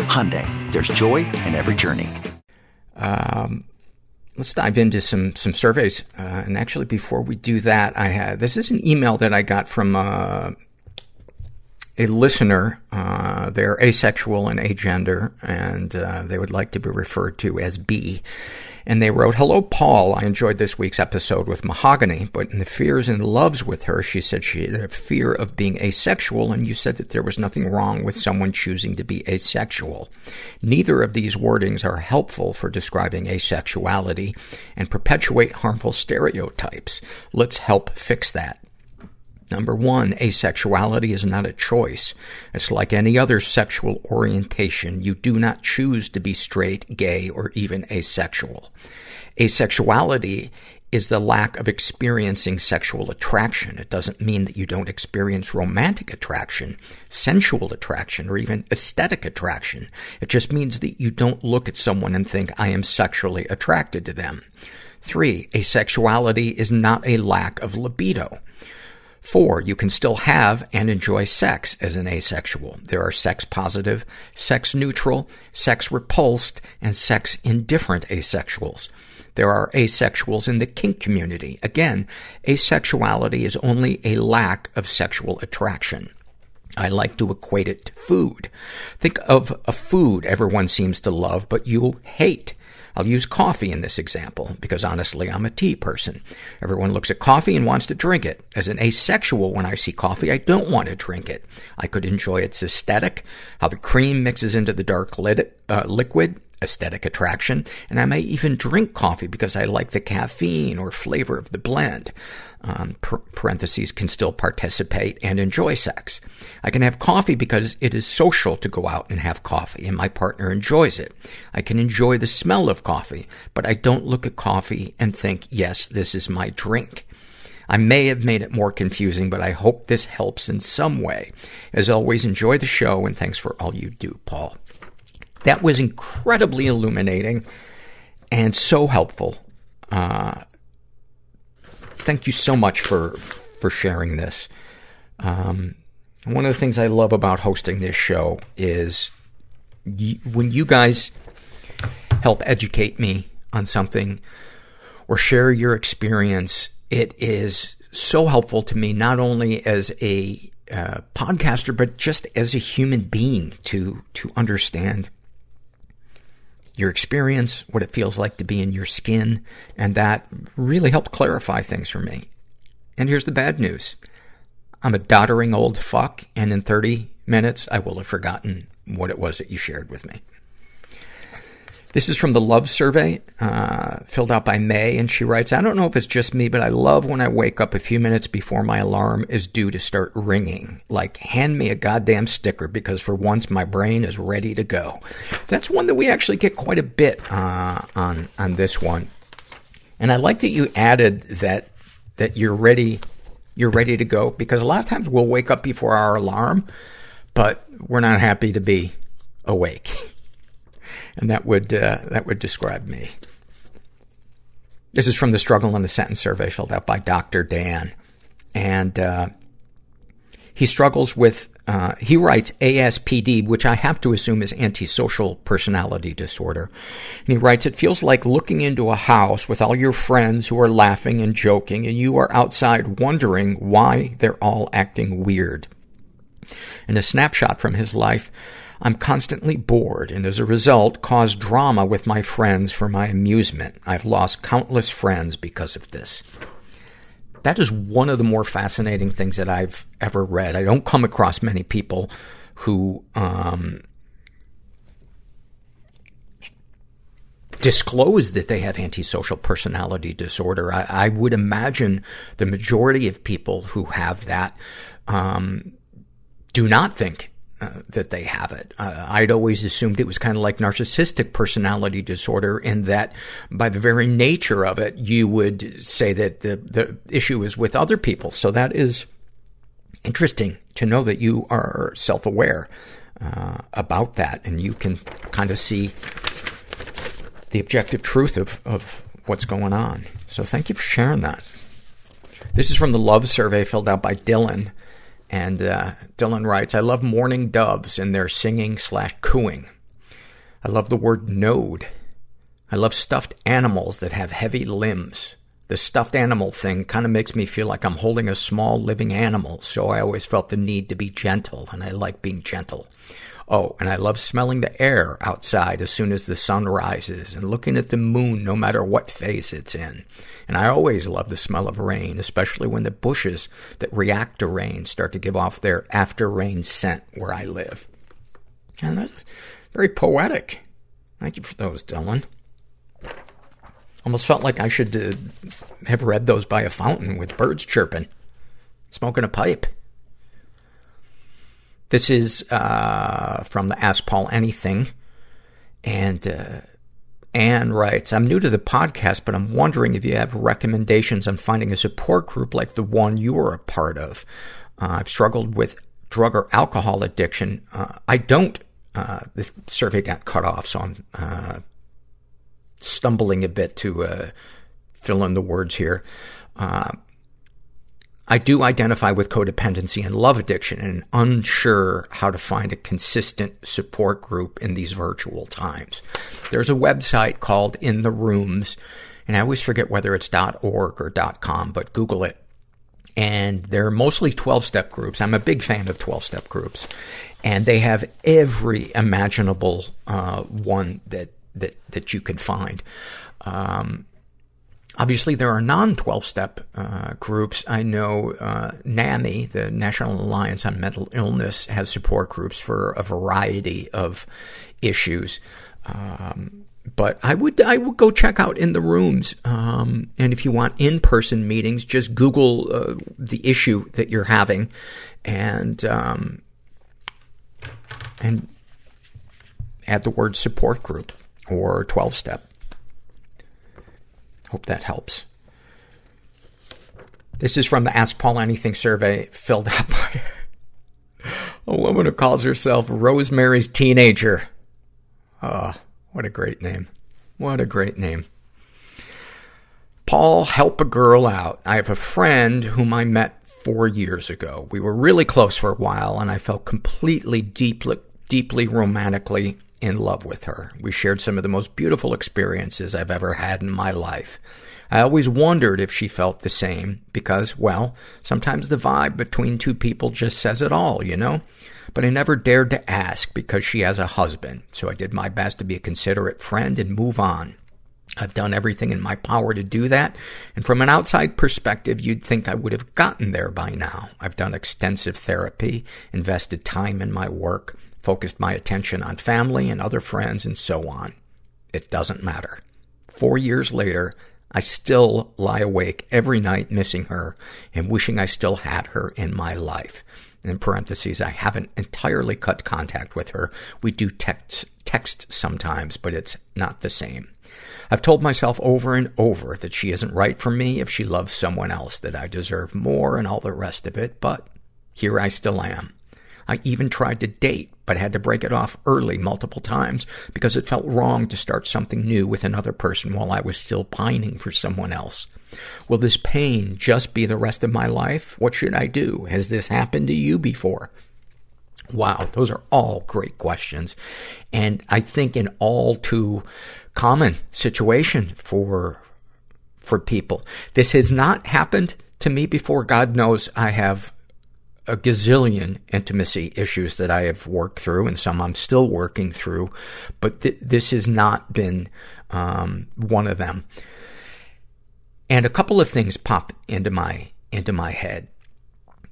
Hyundai, there's joy in every journey. Let's dive into some surveys. And actually, before we do that, this is an email that I got from a listener. They're asexual and agender, and they would like to be referred to as B. And they wrote, "Hello, Paul. I enjoyed this week's episode with Mahogany, but in the fears and loves with her, she said she had a fear of being asexual, and you said that there was nothing wrong with someone choosing to be asexual. Neither of these wordings are helpful for describing asexuality and perpetuate harmful stereotypes. Let's help fix that. Number one, asexuality is not a choice. It's like any other sexual orientation. You do not choose to be straight, gay, or even asexual. Asexuality is the lack of experiencing sexual attraction. It doesn't mean that you don't experience romantic attraction, sensual attraction, or even aesthetic attraction. It just means that you don't look at someone and think, I am sexually attracted to them. 3, asexuality is not a lack of libido. 4, you can still have and enjoy sex as an asexual. There are sex-positive, sex-neutral, sex-repulsed, and sex-indifferent asexuals. There are asexuals in the kink community. Again, asexuality is only a lack of sexual attraction. I like to equate it to food. Think of a food everyone seems to love, but you hate. I'll use coffee in this example, because honestly, I'm a tea person. Everyone looks at coffee and wants to drink it. As an asexual, when I see coffee, I don't want to drink it. I could enjoy its aesthetic, how the cream mixes into the dark liquid, aesthetic attraction, and I may even drink coffee because I like the caffeine or flavor of the blend. Parentheses, can still participate and enjoy sex. I can have coffee because it is social to go out and have coffee, and my partner enjoys it. I can enjoy the smell of coffee, but I don't look at coffee and think, yes, this is my drink. I may have made it more confusing, but I hope this helps in some way. As always, enjoy the show, and thanks for all you do, Paul." That was incredibly illuminating and so helpful. Thank you so much for sharing this. One of the things I love about hosting this show is when you guys help educate me on something or share your experience, it is so helpful to me, not only as a podcaster, but just as a human being to understand your experience, what it feels like to be in your skin, and that really helped clarify things for me. And here's the bad news. I'm a doddering old fuck, and in 30 minutes, I will have forgotten what it was that you shared with me. This is from the Love Survey, filled out by May, and she writes, "I don't know if it's just me, but I love when I wake up a few minutes before my alarm is due to start ringing. Like, hand me a goddamn sticker, because for once my brain is ready to go." That's one that we actually get quite a bit on this one. And I like that you added that you're ready to go, because a lot of times we'll wake up before our alarm, but we're not happy to be awake. And that would describe me. This is from the Struggle in a Sentence survey filled out by Dr. Dan. And, he struggles with, he writes ASPD, which I have to assume is antisocial personality disorder. And he writes, "It feels like looking into a house with all your friends who are laughing and joking, and you are outside wondering why they're all acting weird." And a snapshot from his life: "I'm constantly bored, and as a result, cause drama with my friends for my amusement. I've lost countless friends because of this." That is one of the more fascinating things that I've ever read. I don't come across many people who disclose that they have antisocial personality disorder. I would imagine the majority of people who have that do not think that they have it. I'd always assumed it was kind of like narcissistic personality disorder, in that by the very nature of it, you would say that the issue is with other people. So that is interesting to know that you are self-aware about that, and you can kind of see the objective truth of what's going on. So thank you for sharing that. This is from the Love Survey filled out by Dylan. And Dylan writes, "I love morning doves and their singing/cooing. I love the word node. I love stuffed animals that have heavy limbs. The stuffed animal thing kind of makes me feel like I'm holding a small living animal, so I always felt the need to be gentle, and I like being gentle. Oh, and I love smelling the air outside as soon as the sun rises and looking at the moon no matter what phase it's in. And I always love the smell of rain, especially when the bushes that react to rain start to give off their after-rain scent where I live. And that's very poetic. Thank you for those, Dylan. Almost felt like I should have read those by a fountain with birds chirping, smoking a pipe. This is from the Ask Paul Anything, and Anne writes, I'm new to the podcast, but I'm wondering if you have recommendations on finding a support group like the one you are a part of. I've struggled with drug or alcohol addiction. This survey got cut off, so I'm stumbling a bit to fill in the words here. I do identify with codependency and love addiction and unsure how to find a consistent support group in these virtual times. There's a website called In the Rooms, and I always forget whether it's .org or .com, but Google it. And they're mostly 12-step groups. I'm a big fan of 12-step groups. And they have every imaginable one that you can find. Obviously, there are non-12-step groups. I know NAMI, the National Alliance on Mental Illness, has support groups for a variety of issues. But I would go check out In the Rooms. And if you want in-person meetings, just Google the issue that you're having, and add the word support group or 12-step. Hope that helps. This is from the Ask Paul Anything survey filled out by a woman who calls herself Rosemary's Teenager. Ah, what a great name. What a great name. Paul, help a girl out. I have a friend whom I met 4 years ago. We were really close for a while, and I felt completely, deeply romantically in love with her. We shared some of the most beautiful experiences I've ever had in my life. I always wondered if she felt the same because, well, sometimes the vibe between two people just says it all, you know? But I never dared to ask because she has a husband, so I did my best to be a considerate friend and move on. I've done everything in my power to do that, and from an outside perspective, you'd think I would have gotten there by now. I've done extensive therapy, invested time in my work, focused my attention on family and other friends, and so on. It doesn't matter. 4 years later, I still lie awake every night missing her and wishing I still had her in my life. In parentheses, I haven't entirely cut contact with her. We do text sometimes, but it's not the same. I've told myself over and over that she isn't right for me, if she loves someone else, that I deserve more and all the rest of it, but here I still am. I even tried to date, but had to break it off early multiple times because it felt wrong to start something new with another person while I was still pining for someone else. Will this pain just be the rest of my life? What should I do? Has this happened to you before? Wow, those are all great questions. And I think an all too common situation for people. This has not happened to me before. God knows I have a gazillion intimacy issues that I have worked through, and some I'm still working through, but this has not been one of them. And a couple of things pop into my head.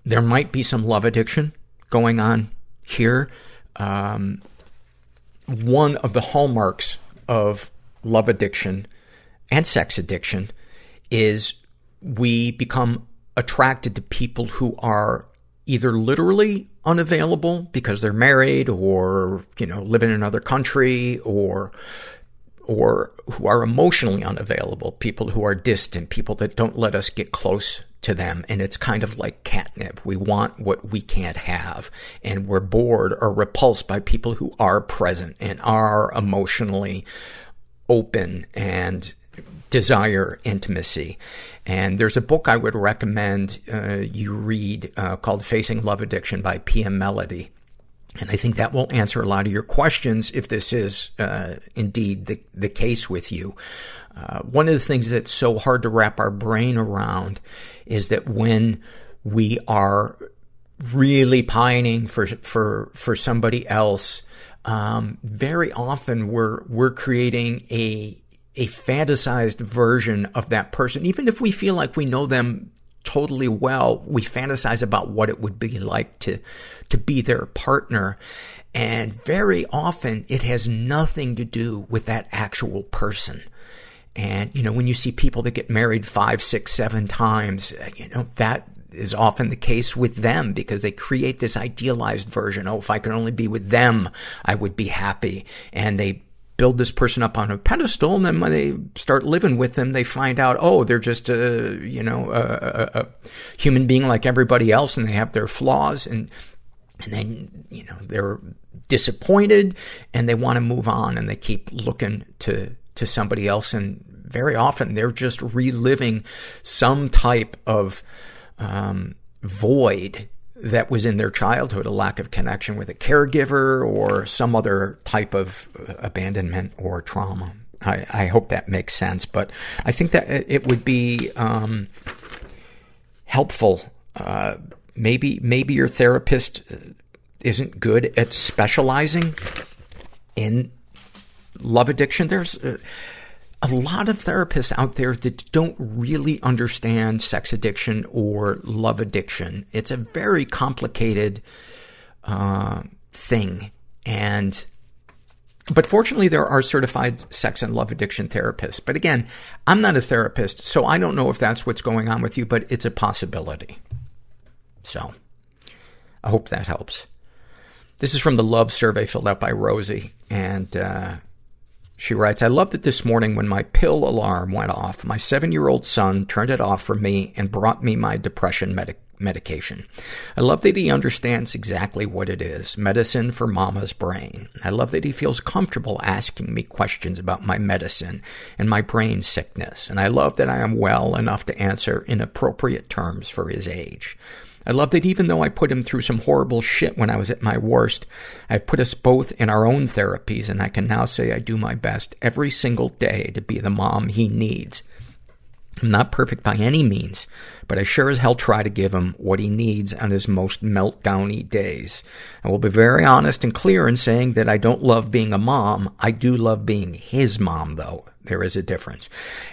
There might be some love addiction going on here. One of the hallmarks of love addiction and sex addiction is we become attracted to people who are either literally unavailable because they're married or, you know, live in another country, or who are emotionally unavailable, people who are distant, people that don't let us get close to them. And it's kind of like catnip. We want what we can't have, and we're bored or repulsed by people who are present and are emotionally open and desire intimacy. And there's a book I would recommend you read called Facing Love Addiction by P.M. Melody. And I think that will answer a lot of your questions if this is indeed the case with you. One of the things that's so hard to wrap our brain around is that when we are really pining for somebody else, very often we're creating a fantasized version of that person. Even if we feel like we know them totally well, we fantasize about what it would be like to be their partner. And very often it has nothing to do with that actual person. And, you know, when you see people that get married 5, 6, 7 times, you know, that is often the case with them because they create this idealized version. Oh, if I could only be with them, I would be happy. And they build this person up on a pedestal, and then when they start living with them, they find out, oh, they're just a human being like everybody else, and they have their flaws, and then, you know, they're disappointed, and they want to move on, and they keep looking to somebody else, and very often they're just reliving some type of void that was in their childhood, a lack of connection with a caregiver or some other type of abandonment or trauma. I hope that makes sense, but I think that it would be helpful. Maybe your therapist isn't good at specializing in love addiction. There's a lot of therapists out there that don't really understand sex addiction or love addiction. It's a very complicated thing. But fortunately, there are certified sex and love addiction therapists. But again, I'm not a therapist, so I don't know if that's what's going on with you, but it's a possibility. So I hope that helps. This is from the Love survey filled out by Rosie, and she writes, I love that this morning when my pill alarm went off, my 7-year-old son turned it off for me and brought me my depression medication. I love that he understands exactly what it is, medicine for mama's brain. I love that he feels comfortable asking me questions about my medicine and my brain sickness. And I love that I am well enough to answer in appropriate terms for his age. I love that even though I put him through some horrible shit when I was at my worst, I put us both in our own therapies, and I can now say I do my best every single day to be the mom he needs. I'm not perfect by any means, but I sure as hell try to give him what he needs on his most meltdowny days. I will be very honest and clear in saying that I don't love being a mom. I do love being his mom, though. There is a difference.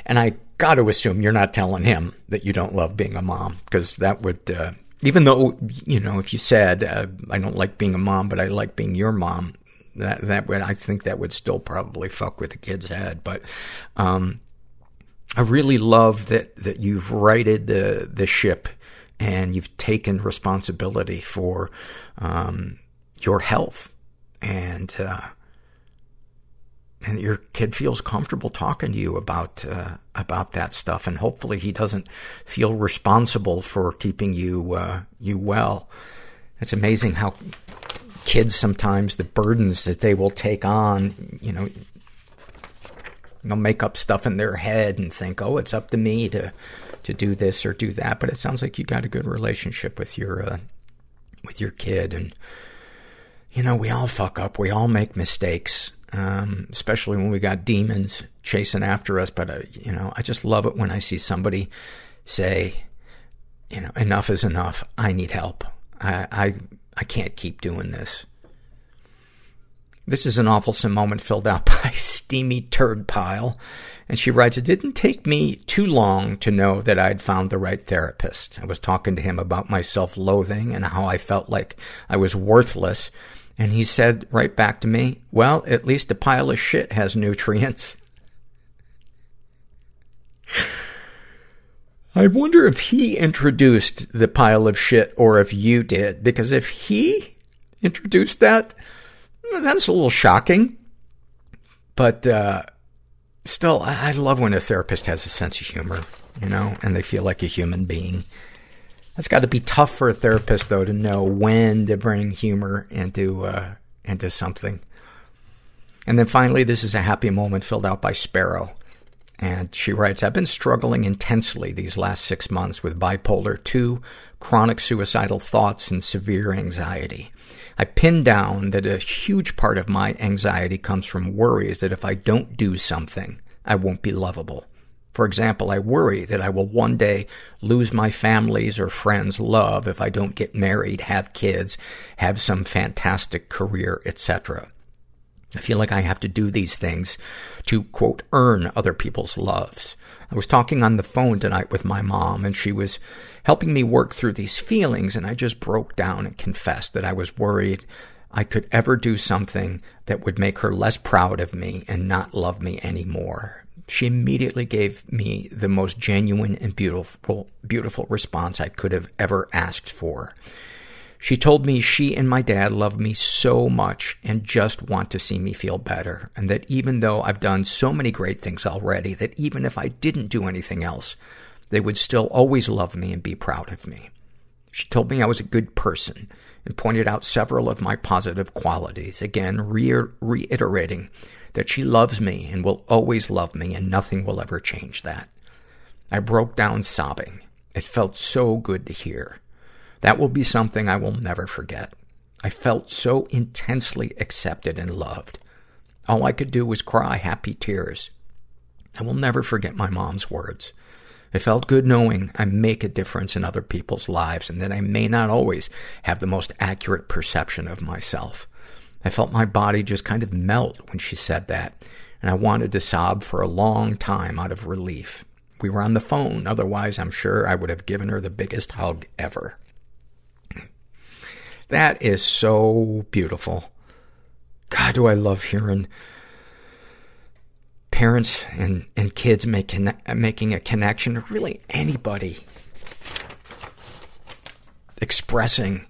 And I got to assume you're not telling him that you don't love being a mom, because that would... even though, you know, if you said, I don't like being a mom, but I like being your mom, that would, I think that would still probably fuck with the kid's head. But, I really love that you've righted the ship, and you've taken responsibility for, your health, and your kid feels comfortable talking to you about that stuff. And hopefully he doesn't feel responsible for keeping you well. It's amazing how kids sometimes, the burdens that they will take on, you know, they'll make up stuff in their head and think, oh, it's up to me to do this or do that. But it sounds like you got a good relationship with your kid. And, you know, we all fuck up. We all make mistakes. Especially when we got demons chasing after us. But, you know, I just love it when I see somebody say, you know, enough is enough. I need help. I can't keep doing this. This is an awfulsome moment filled out by Steamy Turd Pile. And she writes, it didn't take me too long to know that I'd found the right therapist. I was talking to him about my self-loathing and how I felt like I was worthless. And he said right back to me, well, at least a pile of shit has nutrients. I wonder if he introduced the pile of shit or if you did. Because if he introduced that, that's a little shocking. But still, I love when a therapist has a sense of humor, you know, and they feel like a human being. It's got to be tough for a therapist, though, to know when to bring humor into something. And then finally, this is a happy moment filled out by Sparrow. And she writes, I've been struggling intensely these last 6 months with bipolar 2, chronic suicidal thoughts, and severe anxiety. I pinned down that a huge part of my anxiety comes from worries that if I don't do something, I won't be lovable. For example, I worry that I will one day lose my family's or friends' love if I don't get married, have kids, have some fantastic career, etc. I feel like I have to do these things to, quote, earn other people's loves. I was talking on the phone tonight with my mom, and she was helping me work through these feelings, and I just broke down and confessed that I was worried I could ever do something that would make her less proud of me and not love me anymore. She immediately gave me the most genuine and beautiful response I could have ever asked for. She told me she and my dad love me so much and just want to see me feel better, and that even though I've done so many great things already, that even if I didn't do anything else, they would still always love me and be proud of me. She told me I was a good person and pointed out several of my positive qualities, again reiterating that she loves me and will always love me and nothing will ever change that. I broke down sobbing. It felt so good to hear. That will be something I will never forget. I felt so intensely accepted and loved. All I could do was cry happy tears. I will never forget my mom's words. It felt good knowing I make a difference in other people's lives and that I may not always have the most accurate perception of myself. I felt my body just kind of melt when she said that, and I wanted to sob for a long time out of relief. We were on the phone, otherwise I'm sure I would have given her the biggest hug ever. That is so beautiful. God, do I love hearing parents and kids making a connection, or really anybody expressing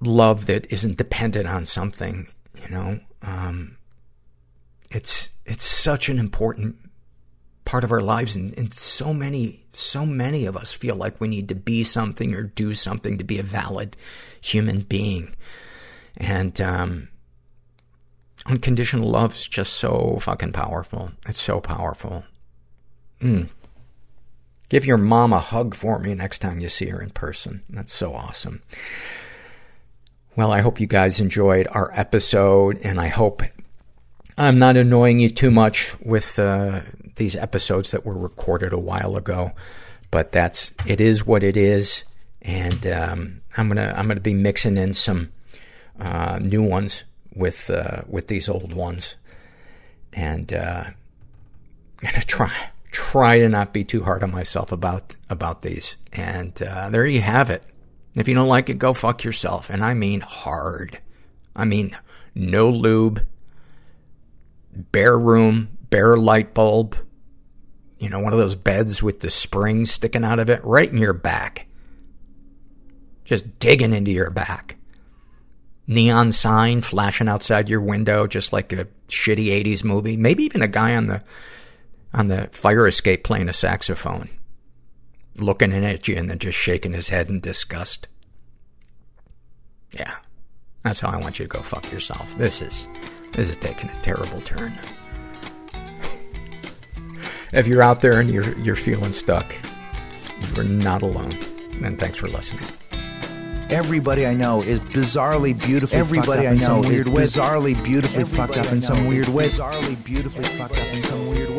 love that isn't dependent on something, you know? It's such an important part of our lives, and so many of us feel like we need to be something or do something to be a valid human being. And unconditional love is just so fucking powerful. It's so powerful. Give your mom a hug for me next time you see her in person. That's so awesome. Well, I hope you guys enjoyed our episode, and I hope I'm not annoying you too much with these episodes that were recorded a while ago, but it is what it is. And I'm gonna be mixing in some new ones with these old ones, and I'm gonna try to not be too hard on myself about these. And there you have it. If you don't like it, go fuck yourself, and I mean hard. I mean no lube, bare room, bare light bulb, you know, one of those beds with the spring sticking out of it, right in your back. Just digging into your back. Neon sign flashing outside your window, just like a shitty 80s movie. Maybe even a guy on the fire escape playing a saxophone, looking in at you and then just shaking his head in disgust. Yeah. That's how I want you to go fuck yourself. This is taking a terrible turn. If you're out there and you're feeling stuck, you're not alone. And thanks for listening. Everybody I know is bizarrely beautifully fucked up in some weird way. Bizarrely beautifully fucked up in some weird way.